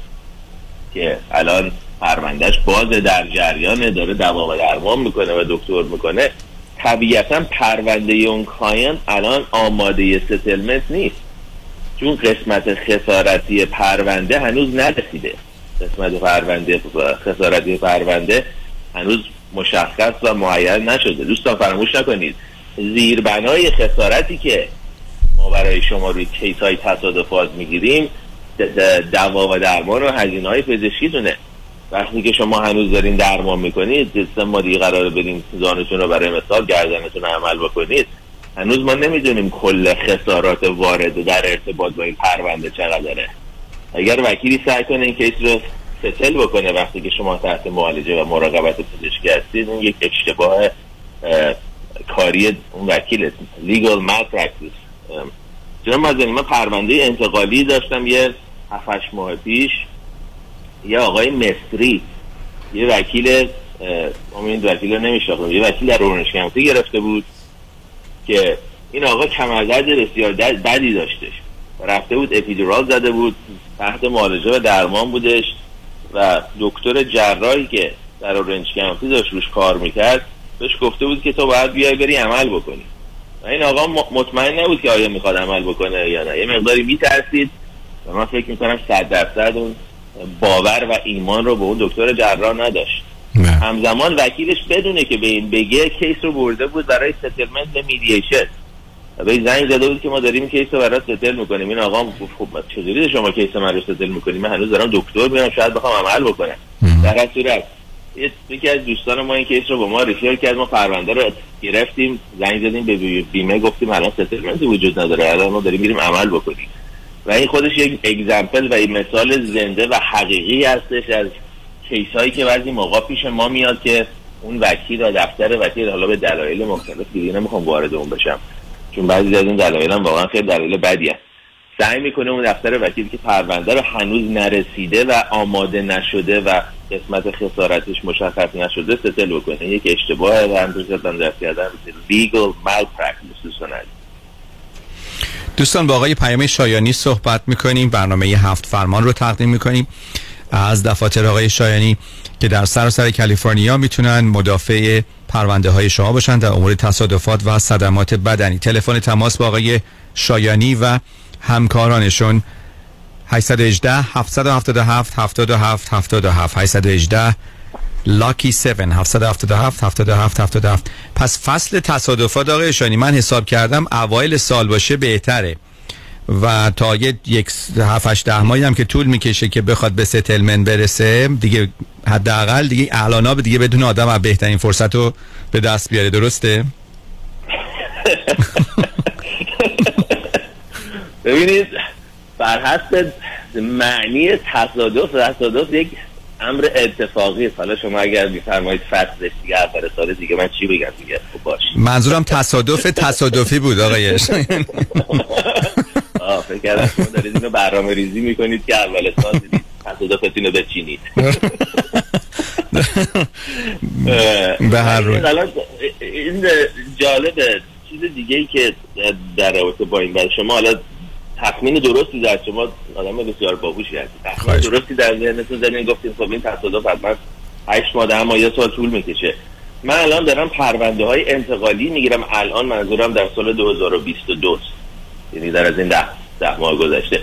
که الان پروندهش بازه، در جریانه، داره دوام درمان میکنه و دکتر میکنه، طبیعتا پرونده اون کلاینت الان آماده ستلمنت نیست، چون قسمت خسارتی پرونده هنوز نرسیده. قسمت پرونده خسارتی پرونده هنوز مشخص و معین نشده. دوستان فراموش نکنید زیربنای خسارتی که ما برای شما روی کیس‌های تصادفات میگیریم دوا و درمان و هزینه‌های پزشکی دونه. وقتی که شما هنوز دارین درمان میکنید، سیستم ما دیگه قراره بریم زانوتون رو برای مثال گردنتون عمل بکنید، هنوز ما نمیدونیم کل خسارات وارد در ارتباط با این پرونده چقدره. اگر وکیلی سعی کنه این کیس رو ستل بکنه وقتی که شما تحت معالجه و مراقبت پزشکی هستید، اون یک اشتباه کاری اون وکیله، لیگال مال پرکتیس. چون من پرونده انتقالی داشتم یه هفت هشت ماه پیش، یه آقای مصری، یه وکیل امید وکیل رو نمیشناختم، یه وکیل در روانشناسی گرفته بود که این آقا کمربند بسیار بدی داشتش، رفته بود اپیدورال زده بود، تحت معالجه و درمان بودش و دکتر جراحی که در اورنج کانتی داشت روش کار میکرد بهش گفته بود که تو باید بیای بری عمل بکنی و این آقا مطمئن نبود که آیا میخواد عمل بکنه یا نه، یه مقداری میترسید و من فکر میکنم صد درصد اون باور و ایمان رو به اون دکتر جراح نداشت. نه. همزمان وکیلش بدونه که به این بگه کیس رو برده بود برای ستلمنت و میدییشن، به زنگ زده بود که ما داریم کیس رو برات ستل میکنیم. این آقا گفت خب چجوری شما کیس من رو ستل میکنیم؟ من هنوز دارم دکتر میام، شاید بخوام عمل بکنم. در هر صورت یکی از دوستان ما این کیس رو با ما ریفر کرد، ما پرونده رو گرفتیم، زنگ زدیم به بیمه، گفتیم الان ستلمنتی وجود نداره، الان ما داریم میریم عمل بکنیم. و این خودش یک اگزمپل و این مثال زنده و حقیقی هستش از کیسایی که بعضی موقع پیش ما میاد که اون وکیل و دفتر وکیل، حالا به دلایل مختلف دیگه نمیخوام وارد اون بشم چون بعضی از این دلایل هم واقعا خیلی دلایل بدی هست، سعی میکنه اون دفتر وکیل که پرونده رو هنوز نرسیده و آماده نشده و قسمت خسارتش مشخص نشده ستل بکنه. یک اشتباه و همونطور که من درس دادم legal malpractice هست. دوستان با آقای پیام شایانی صحبت میکنیم، برنامه هفت فرمان رو تقدیم میکنیم از دفاتر آقای شایانی که در سراسر کالیفرنیا میتونن مدافع پرونده های شما باشن در امور تصادفات و صدمات بدنی. تلفن تماس با آقای شایانی و همکارانشون هشت یک هشت هفت هفت هفت هفت هفت هفت هشت یک هشت لاکی هفت هفت هفت هفت هفت هفت. پس فصل تصادفات آقای شایانی من حساب کردم اوایل سال باشه بهتره و تا یک هفت هشت ده ماهی هم که طول میکشه که بخواد به ستلمن برسه دیگه، حداقل دیگه اعلانا دیگه بدون آدم از بهترین فرصت رو به دست بیاره. درسته؟ ببینید برحسب معنی تصادف، تصادف یک امر اتفاقی است. حالا شما اگر میفرمایید فصلش دیگه آخر سال دیگه من چی بگم دیگه؟ خب باشه، منظورم تصادف تصادفی بود آقای شایانی. آه فکر کردم شما دارید اینو برنامه ریزی میکنید که اول سال دیدید تصادفتین رو بچینید. به هر روی این جالبه. چیز دیگه ای که در رابطه با این برای شما، حالا تخمین درستی در شما، آدم بسیار باهوشی هستید، تخمین درستی در ذهنتون زدین، گفتید خب این تصادف حتما هشت ماه ده ماه یا سال طول میکشه. من الان دارم پرونده های انتقالی میگیرم، الان منظورم در سال دو هزار و بیست و دو، یعنی در از این ده, ده ماه گذشته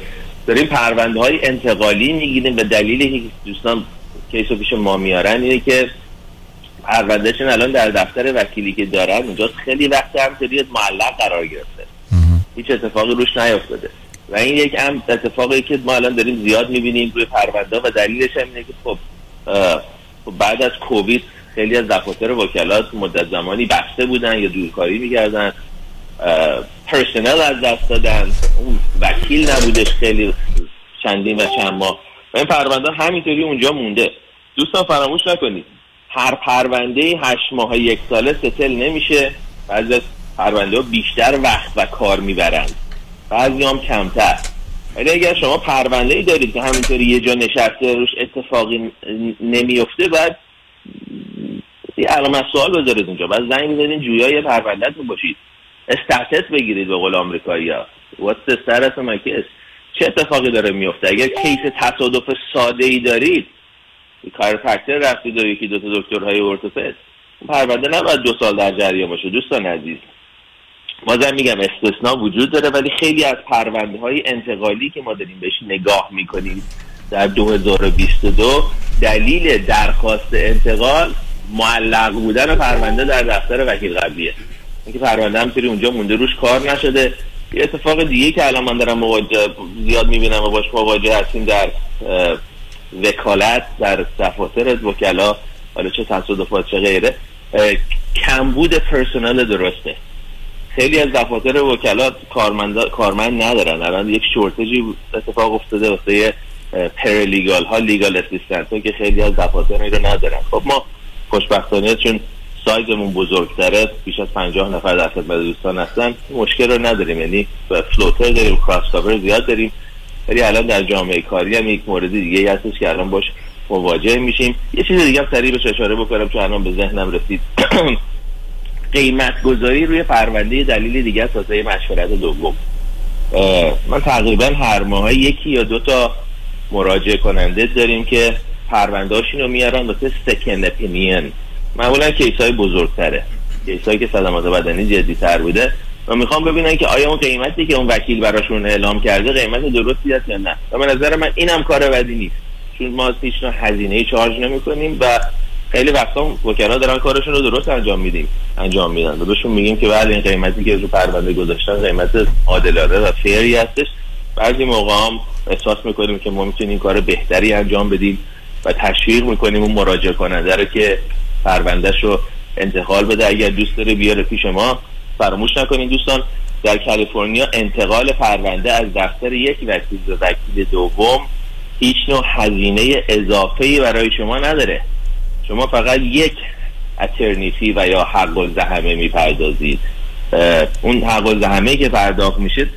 داریم پرونده های انتقالی میگیریم. به دلیلی که دوستان کیس رو پیش ما میارن اینه که پروندهشون الان در دفتر وکیلی که دارن اونجاست خیلی وقت همسریت معلق قرار گرفته، هیچ اتفاقی روش نیافتاده و این یک هم اتفاقی که ما الان داریم زیاد میبینیم روی پرونده و دلیلش هم اینه که خب بعد از کووید خیلی از دفاتر وکلات مدت زمانی بسته بودن یا دورکاری میکردن، پرسنل از دست دادن، اون وکیل نبودش خیلی چندین و چند ماه و این پرونده همینطوری اونجا مونده. دوستان فراموش نکنید هر پرونده هشت ماه یک ساله ستل نمیشه، بعضی از پرونده بیشتر وقت و کار میبرند، بعضی هم کمتر. ولی اگر شما پرونده ای دارید که همینطوری یه جا نشسته روش اتفاقی نمیفته، بعد یه علامت سوال بذارید اونجا، بعد زنگ میزنید جویای پروندهتون باشید، استاتس بگیرید به قول آمریکایی‌ها، what's the status of my case، چه اتفاقی داره میفته. اگر کیس تصادف ساده ای دارید کایروپرکتر رفتید و یکی دو تا دکترهای ارتوپد، پرونده نباید دو سال در جریان باشه دوستان عزیز. بازم میگم استثنا وجود داره، ولی خیلی از پرونده‌های انتقالی که ما داریم بهش نگاه میکنیم در دو هزار و بیست و دو دلیل درخواست انتقال معلق بودن پرونده در دفتر وکیل قبلیه، اینکه پرونده هم سری اونجا مونده روش کار نشده. یه اتفاق دیگه که الان من دارم مواجه زیاد میبینم و باش مواجه هستیم در وکالت، در دفاتر وکلا، حالا چه تصادفات چه غیره، کمبود پرسنل درسته. خیلی از دفاتر وکلا کارمند کارمند ندارن، الان یک شورتجی اتفاق افتاده واسه پرلیگال ها، لیگال اسیستنت ها که خیلی از دفاتر این رو ندارن. خب ما خوشبختانه چون سایزمون بزرگتره، بیش از پنجاه نفر در خدمت دوستان هستن، مشکل رو نداریم، یعنی فلوتر داریم، کراس کاور زیاد داریم. ولی الان در جامعه کاری هم یک مورد دیگه هستش که الان باش مواجه میشیم. یه چیز دیگه هم سریع بهش اشاره بکنم چون الان به ذهنم رسید. قیمت گذاری روی پرونده دلیل دیگه سازه مشورت دوم. من تقریبا هر ماه یکی یا دو تا مراجعه کننده داریم که پرونده‌هاشون رو میارن واسه سکند اپینین، معمولا کیسای بزرگتره، کیسایی که صدمات بدنی جدی‌تر بوده و میخوام ببینن که آیا اون قیمتی که اون وکیل براشون اعلام کرده قیمت درستی است یا نه. و به نظر من اینم کار بدی نیست، چون ما هیچ نوع هزینه‌ای چارج نمی‌کنیم و خیلی وقتا وکلا دارن کارشون رو درست انجام میدیم انجام میدن و بهشون میگیم که بله این قیمتی که رو پرونده گذاشتن قیمت عادلانه و فیری هستش. بعضی موقع هم احساس میکنیم که ما میتونیم کار بهتری انجام بدیم و تشویق میکنیم اون مراجعه کننده رو که پروندهش رو انتقال بده. اگر دوست داره بیاره پیش ما. فراموش نکنید دوستان در کالیفرنیا انتقال پرونده از دفتر یک وکیل به وکیل دوم هیچ نوع هزینه اضافه‌ای برای شما نداره، شما فقط یک اترنیفی و یا حق الزحمه میپردازید. اون حق الزحمه که پرداخت میشه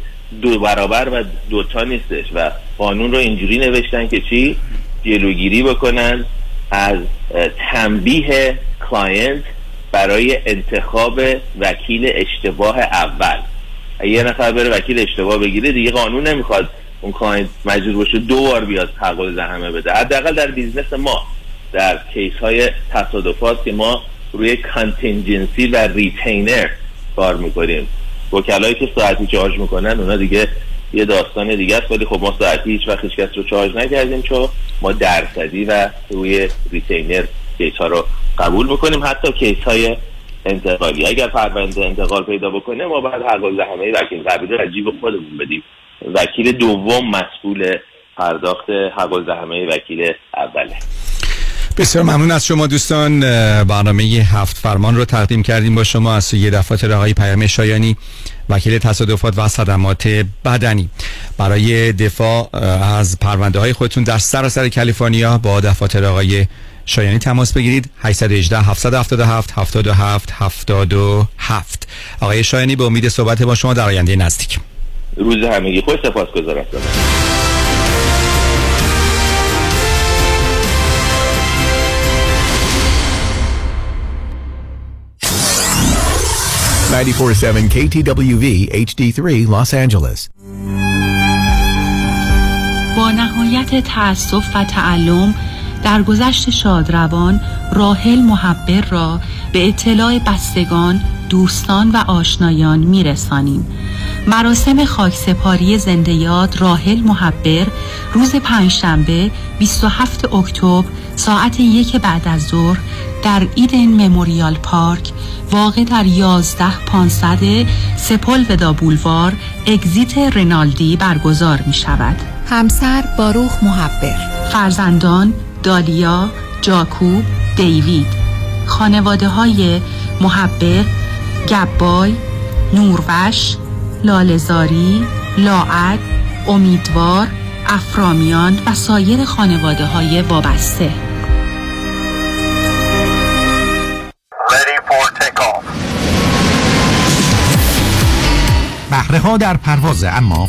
دو برابر و دوتا نیستش و قانون رو اینجوری نوشتن که چی؟ جلوگیری بکنن از تنبیه کلاینت برای انتخاب وکیل اشتباه اول. یه نفر بره وکیل اشتباه بگیره دیگه قانون نمیخواد اون کلاینت مجبور باشه دو بار بیاد حق الزحمه بده. حداقل در بیزنس ما در کیس های تصادفات که ما روی کانتینجنسی و ریتینر کار میکنیم، وکلایی که ساعتی چارج میکنن اونا دیگه یه داستان دیگه است، ولی خب ما ساعتی هیچ وقت هیچ کس رو چارج نکردیم چون ما درصدی و روی ریتینر کیس ها رو قبول میکنیم، حتی کیس های انتقالی. اگر پرونده انتقال پیدا بکنه ما باید هر گز همه وکیل قبیله عجیب خودمون بدیم، وکیل دوم مسئول پرداخت هر گز همه وکیل اوله. بسیار ممنون از شما دوستان. برنامه هفت فرمان رو تقدیم کردیم با شما از سوی دفاتر آقای پیام شایانی وکیل تصادفات و صدمات بدنی. برای دفاع از پرونده های خودتون در سراسر کالیفرنیا با دفاتر آقای شایانی تماس بگیرید. هشت یک هشت، هفت هفت هفت، هفت هفت هفت هفت. آقای شایانی به امید صحبت با شما در آینده نزدیک. روز همگی خوش. سپاسگزارم. ninety-four point seven کی تی دبلیو وی اچ دی تری Los Angeles. با نهایت تأسف و تعلم درگذشت شادروان راحل محبر را به اطلاع بستگان، دوستان و آشنایان میرسانیم. مراسم خاکسپاری زنده یاد راحل محبر روز پنجشنبه بیست و هفتم اکتبر ساعت یک بعد از ظهر در ایدن مموریال پارک واقع در یازده پانصد سپولودا بولوار اگزیت رینالدی برگزار می شود. همسر باروخ محبر، فرزندان دالیا، جاکوب، دیوید، خانواده های محبر، گبای، نوروش، لالزاری، لاعد، امیدوار، افرامیان و سایر خانواده های وابسته. بهره‌ها در پروازه، اما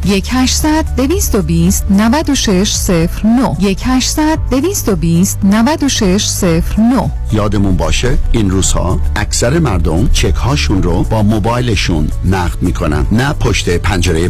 یک هشتصد دویست و بیست نود و شش صفر نه یک هشتصد دویست و بیست نود و شش صفر نه. یادمون باشه این روزها اکثر مردم چک هاشون رو با موبایلشون نقد میکنن، نه پشت پنجره